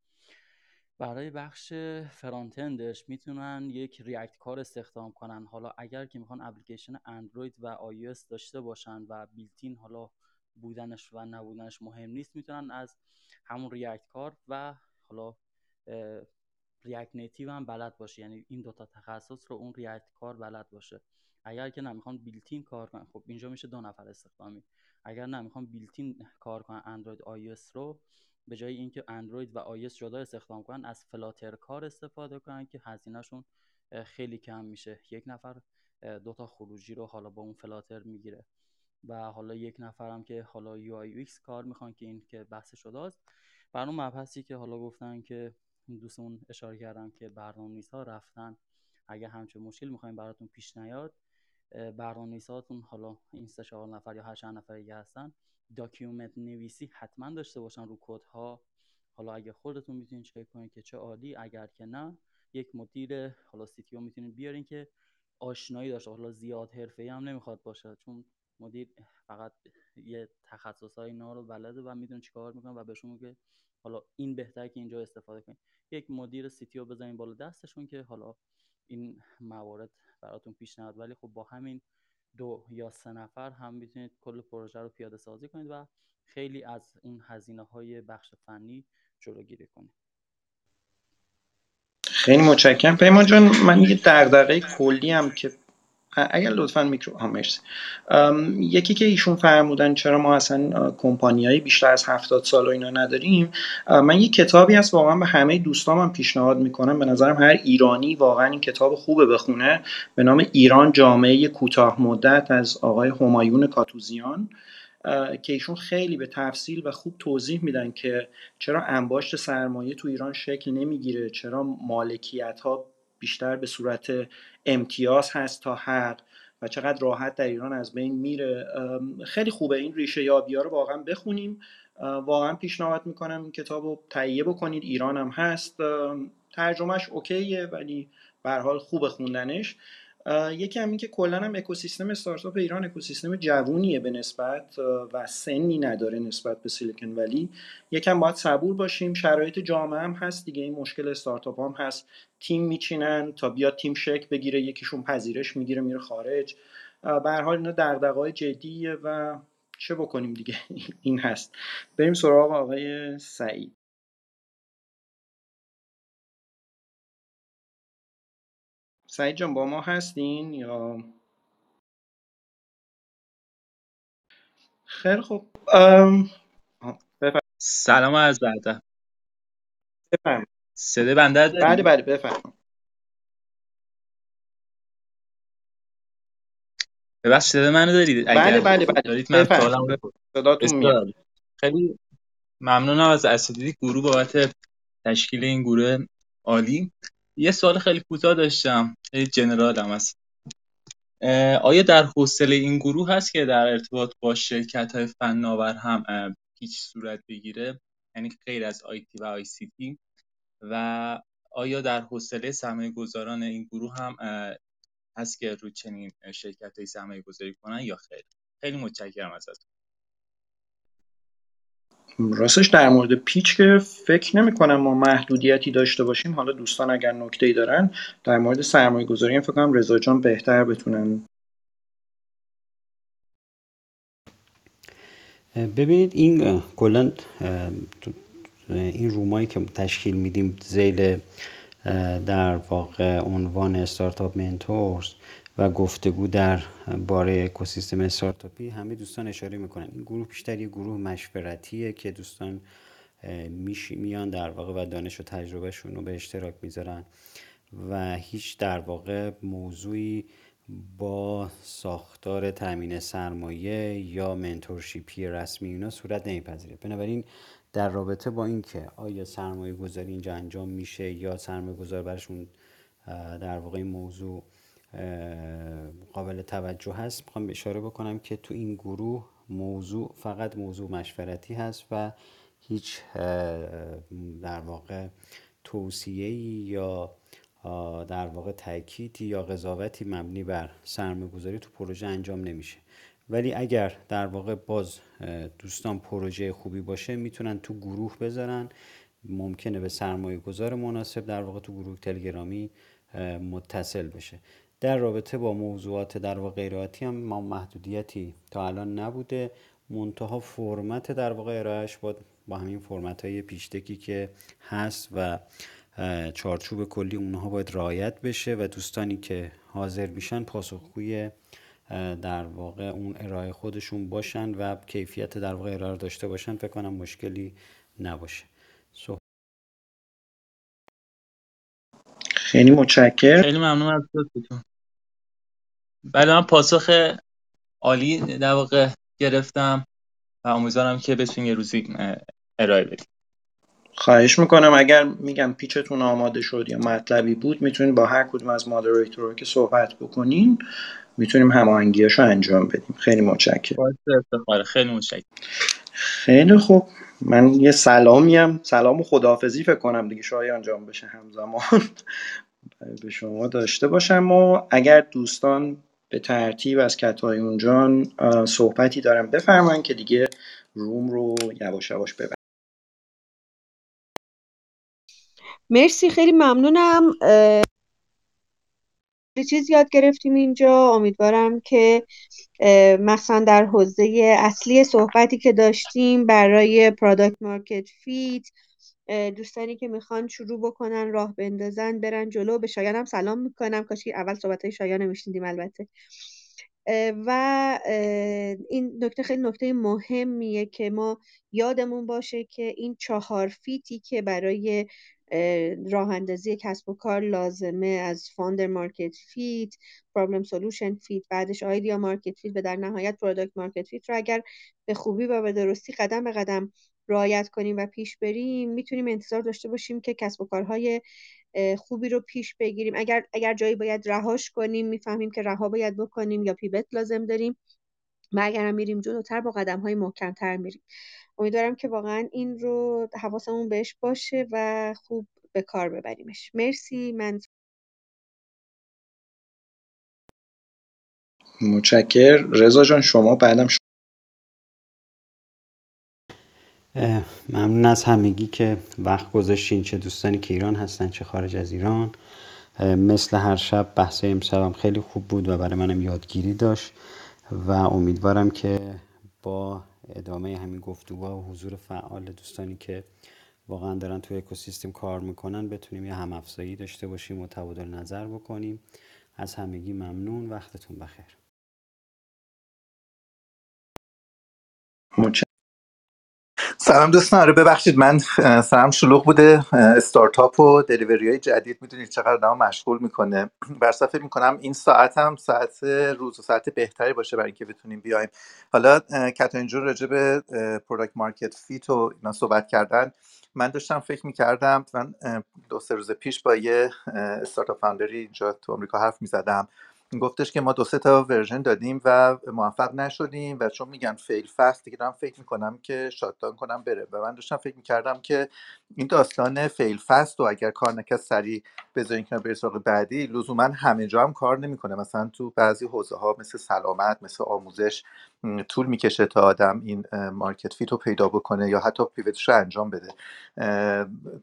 برای بخش فرانت اندش میتونن یک ریاکت کار استخدام کنن. حالا اگر که میخوان اپلیکیشن اندروید و آی او اس داشته باشن و بیلتین حالا بودنش و نبودنش مهم نیست، میتونن از همون ریاکت کار و حالا ریاکت نیتیو هم بلد باشه، یعنی این دوتا تخصص رو اون ریاکت کار بلد باشه. اگر که نمیخوان بیلتین کار کنن، خب اینجا میشه دو نفر استخدامی. اگر نمیخوان بیلتین کار کنن اندروید آی او اس رو، به جای اینکه اندروید و آی اس جدا استخدام کنن، از فلاتر کار استفاده کنن که هزینهشون خیلی کم میشه. یک نفر دو تا خروجی رو حالا با اون فلاتر میگیره و حالا یک نفرم که حالا یو آی یو ایکس کار میخوان که این که بحث شداست. بر اون مبحثی که حالا گفتن که دوستمون اشاره کردم که برنامه‌نویس‌ها رفتن، اگه همچین مشکل میخوایم براتون پیش نیاد، برنامه‌نویساتون حالا این سه چهار نفر یا هر چند نفری که هستن داکیومنت نویسی حتما داشته باشن رو کدها. حالا اگه خودتون میتونین چک کنین که چه عالی، اگر که نه یک مدیر حالا سی تی او میتونین بیارین که آشنایی داشته، حالا زیاد حرفه‌ای هم نمیخواد باشه، چون مدیر فقط یه تخصصای اینا رو بلده و میدونه چیکار میکنه و بهشون میگه حالا این بهتره که اینجا استفاده کنین. یک مدیر سی تی او بزنین بالا دستشون که حالا این موارد براتون پیش نیاد، ولی خب با همین دو یا سه نفر هم میتونید کل پروژه رو پیاده سازی کنید و خیلی از اون هزینه های بخش فنی جلوگیری کنید. خیلی متشکرم پیمان جان. من یه دغدغه کلی هم که اگر لطفاً میکرو ها مرسی، یکی که ایشون فرمودن چرا ما اصلا کمپانیایی بیشتر از هفتاد سال و اینا نداریم، من یه کتابی هست واقعا به همه دوستام هم پیشنهاد میکنم، به نظرم هر ایرانی واقعا این کتاب خوبه بخونه، به نام ایران جامعه کوتاه مدت از آقای همایون کاتوزیان، که ایشون خیلی به تفصیل و خوب توضیح میدن که چرا انباشت سرمایه تو ایران شکل نمیگیره، چرا مالکیت ها بیشتر به صورت امتیاز هست تا حق و چقدر راحت در ایران از بین میره. خیلی خوبه این ریشه یابی‌ها رو واقعا بخونیم، واقعا پیشنهاد میکنم این کتاب رو تهیه بکنید، ایران هم هست، ترجمهش اوکیه ولی به هر حال خوبه خوندنش. یکی همین که کلا هم اکوسیستم استارتاپ ایران اکوسیستم جوونیه به نسبت و سنی نداره نسبت به سیلیکون ولی، یکم باید صبور باشیم، شرایط جامعه هم هست دیگه، این مشکل استارتاپ هم هست، تیم میچینن تا بیا تیم شکل بگیره، یکیشون پذیرش میگیره میره خارج، به هر حال اینا دغدغه‌های جدیه و چه بکنیم دیگه این هست. بریم سراغ آقای سعید. سعید جان با ما هستین یا؟ خیلی خوب. ام... سلام از بعد. بفرمایید. صدای بنده دارید؟ بله بله بفرمایید. ببخشید صدای منو دارید؟ بله بله بله دارید من سوالم رو صداتون میاد. خیلی ممنونم از اساتید گروه بابت تشکیل این گروه عالی. یه سوال خیلی کوتاه داشتم، خیلی جنرال هم هست. آیا در حوصله این گروه هست که در ارتباط با شرکت‌های فناور هم هیچ صورت بگیره، یعنی غیر از آیتی و آی سی تی؟ و آیا در حوصله سرمایه‌گذاران این گروه هم هست که روی چنین شرکت‌های سرمایه‌گذاری کنن یا خیر؟ خیلی متشکرم ازتون. راستش در مورد پیچ که فکر نمی کنم ما محدودیتی داشته باشیم، حالا دوستان اگر نکته‌ای دارن در مورد سرمایه گذاری فکر کنم رضا جان بهتر بتونن. ببینید این کلا این رومایی که تشکیل میدیم زیل در واقع عنوان استارتاپ منتورز و گفتگو در باره اکوسیستم استارتاپی، همه دوستان اشاره میکنن این گروه بیشتر یه گروه مشورتیه که دوستان میان در واقع و دانش و تجربهشون رو به اشتراک میذارن و هیچ در واقع موضوعی با ساختار تامین سرمایه یا منتورشیپی رسمی اینا صورت نمیپذیره. بنابراین در رابطه با اینکه آیا سرمایه گذاری اینجا انجام میشه یا سرمایه گذار برشون در واقع این موضوع قابل توجه هست، میخوام اشاره بکنم که تو این گروه موضوع فقط موضوع مشورتی هست و هیچ در واقع توصیه‌ای یا در واقع تأکیدی یا قضاوتی مبنی بر سرمایه‌گذاری تو پروژه انجام نمیشه. ولی اگر در واقع باز دوستان پروژه خوبی باشه میتونن تو گروه بذارن، ممکنه به سرمایه‌گذار مناسب در واقع تو گروه تلگرامی متصل بشه. در رابطه با موضوعات در واقع غیراتی هم ما محدودیتی تا الان نبوده، منتها فرمت در واقع ارائهش با با همین فرمت های پیشتکی که هست و چارچوب کلی اونها باید رعایت بشه و دوستانی که حاضر میشن پاسخگوی در واقع اون ارائه خودشون باشن و کیفیت در واقع ارائه داشته باشن، فکر کنم مشکلی نباشه. صحب... خیلی متشکرم. خیلی ممنون از لطفتون. بله، من پاسخ عالی در واقع گرفتم و امیدوارم که بتونیم یه روزی ارائه بدیم. خواهش میکنم. اگر میگم پیچتون آماده شد یا مطلبی بود، میتونید با هر کدوم از مادریتورها که صحبت بکنین، میتونیم هماهنگیاشو انجام بدیم. خیلی متشکرم. خیلی متشکرم. خیلی خوب، من یه سلامیم، سلام و خداحافظی فکر کنم دیگه شاید انجام بشه همزمان به شما داشته باشم. و اگر دوستان به ترتیب از کتایون جان صحبتی دارم بفرمایید که دیگه روم رو یواش یواش ببریم. مرسی، خیلی ممنونم. یه چیز یاد گرفتیم اینجا، امیدوارم که مثلا در حوزه اصلی صحبتی که داشتیم برای پروداکت مارکت فیت، دوستانی که میخوان شروع بکنن، راه بندازن، برن جلو. به شایان هم سلام میکنم، کاشکی اول صحبتهای شایان رو میشنیدیم البته. و این نکته خیلی نکته مهمیه که ما یادمون باشه که این چهار فیتی که برای راه اندازی کسب و کار لازمه، از فاندر مارکت فیت، پرابلم سولوشن فیت، بعدش آیدیا مارکت فیت و در نهایت پروداکت مارکت فیت، رو اگر به خوبی و به درستی قدم به قدم رعایت کنیم و پیش بریم، میتونیم انتظار داشته باشیم که کسب و کارهای خوبی رو پیش بگیریم. اگر اگر جایی باید رهاش کنیم، میفهمیم که رها باید بکنیم یا پیوت لازم داریم، ما اگرم میریم جلوتر با قدم‌های محکم‌تر میریم. امیدوارم که واقعا این رو حواسمون بهش باشه و خوب به کار ببریمش. مرسی. من متشکرم. رضا جان شما بعدم شما. ممنون از همگی که وقت گذاشتین، چه دوستانی که ایران هستن چه خارج از ایران. مثل هر شب بحث امشبم خیلی خوب بود و برای منم یادگیری داشت و امیدوارم که با ادامه همین گفتگو و حضور فعال دوستانی که واقعا دارن توی اکوسیستم کار میکنن بتونیم یه هم افزایی داشته باشیم و تبادل نظر بکنیم. از همگی ممنون، وقتتون بخیر. متشکرم. سلام دوستان. آره ببخشید من سرم شلوغ بوده، استارتاپ و دلیوری های جدید میدونید چقدر آدم مشغول میکنه. برصف فکر میکنم این ساعت هم ساعت روز و ساعت بهتری باشه برای اینکه بتونیم بیایم. حالا کاترین جون راجع به پروداکت مارکت فیت و اینا صحبت کردن، من داشتم فکر میکردم، من دو سه روز پیش با یه استارتاپ فاوندری اینجا تو آمریکا حرف میزدم، گفتش که ما دو سه تا ورژن دادیم و موفق نشدیم و چون میگن فیل فست دیگه دارم فکر میکنم که شاتدان کنم بره. و من داشتم فکر میکردم که این داستان فیل فست و اگر کار نکرد سریع بذارین کنار برید سراغ بعدی لزوما همه جا هم کار نمیکنه. مثلا تو بعضی حوزه ها مثل سلامت، مثل آموزش طول میکشه تا آدم این مارکت فیت رو پیدا بکنه یا حتی پیوتش رو انجام بده.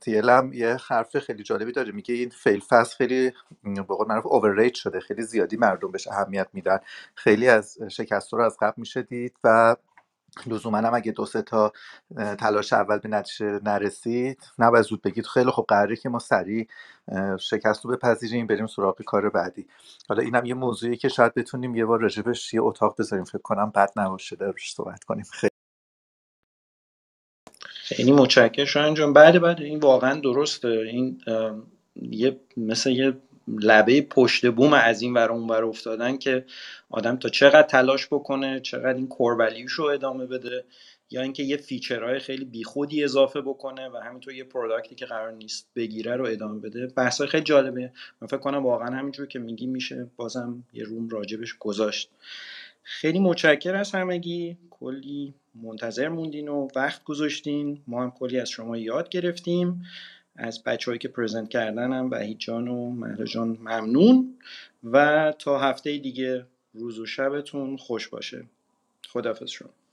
تیلم یه حرف خیلی جالبی داره، میگه این فیل فست خیلی به قول معروف اورریت شده، خیلی زیادی مردم بهش اهمیت میدن، خیلی از شکست‌ها رو از قبل میشه دید و لزوما هم اگه دو سه تا تلاش اول به نتیجه نرسید نباید زود بگید خیلی خوب قراره که ما سریع شکست رو بپذیریم بریم سراغ کار بعدی. حالا اینم یه موضوعی که شاید بتونیم یه بار راجبش یه اتاق بذاریم، فکر کنم بد نباشه درش صحبت کنیم. خیلی خیلی متشکرم شایان جان. بعد بعد این واقعا درسته، این یه مثلا یه لبه پشت بوم از این ور اون ور افتادن که آدم تا چقدر تلاش بکنه، چقدر این کور ولیوش رو ادامه بده یا اینکه یه فیچرهای خیلی بیخودی اضافه بکنه و همینطور یه پروداکتی که قرار نیست بگیره رو ادامه بده. بحثای خیلی جالبه، من فکر کنم واقعا همینجور که میگی میشه بازم یه روم راجبش گذاشت. خیلی متشکرم از همگی، کلی منتظر موندین و وقت گذاشتین، ما هم کلی از شما یاد گرفتیم. از بچه‌هایی که پرزنت کردن هم وحید جان و مهران جان ممنون و تا هفته دیگه روز و شبتون خوش باشه. خداحافظ شما.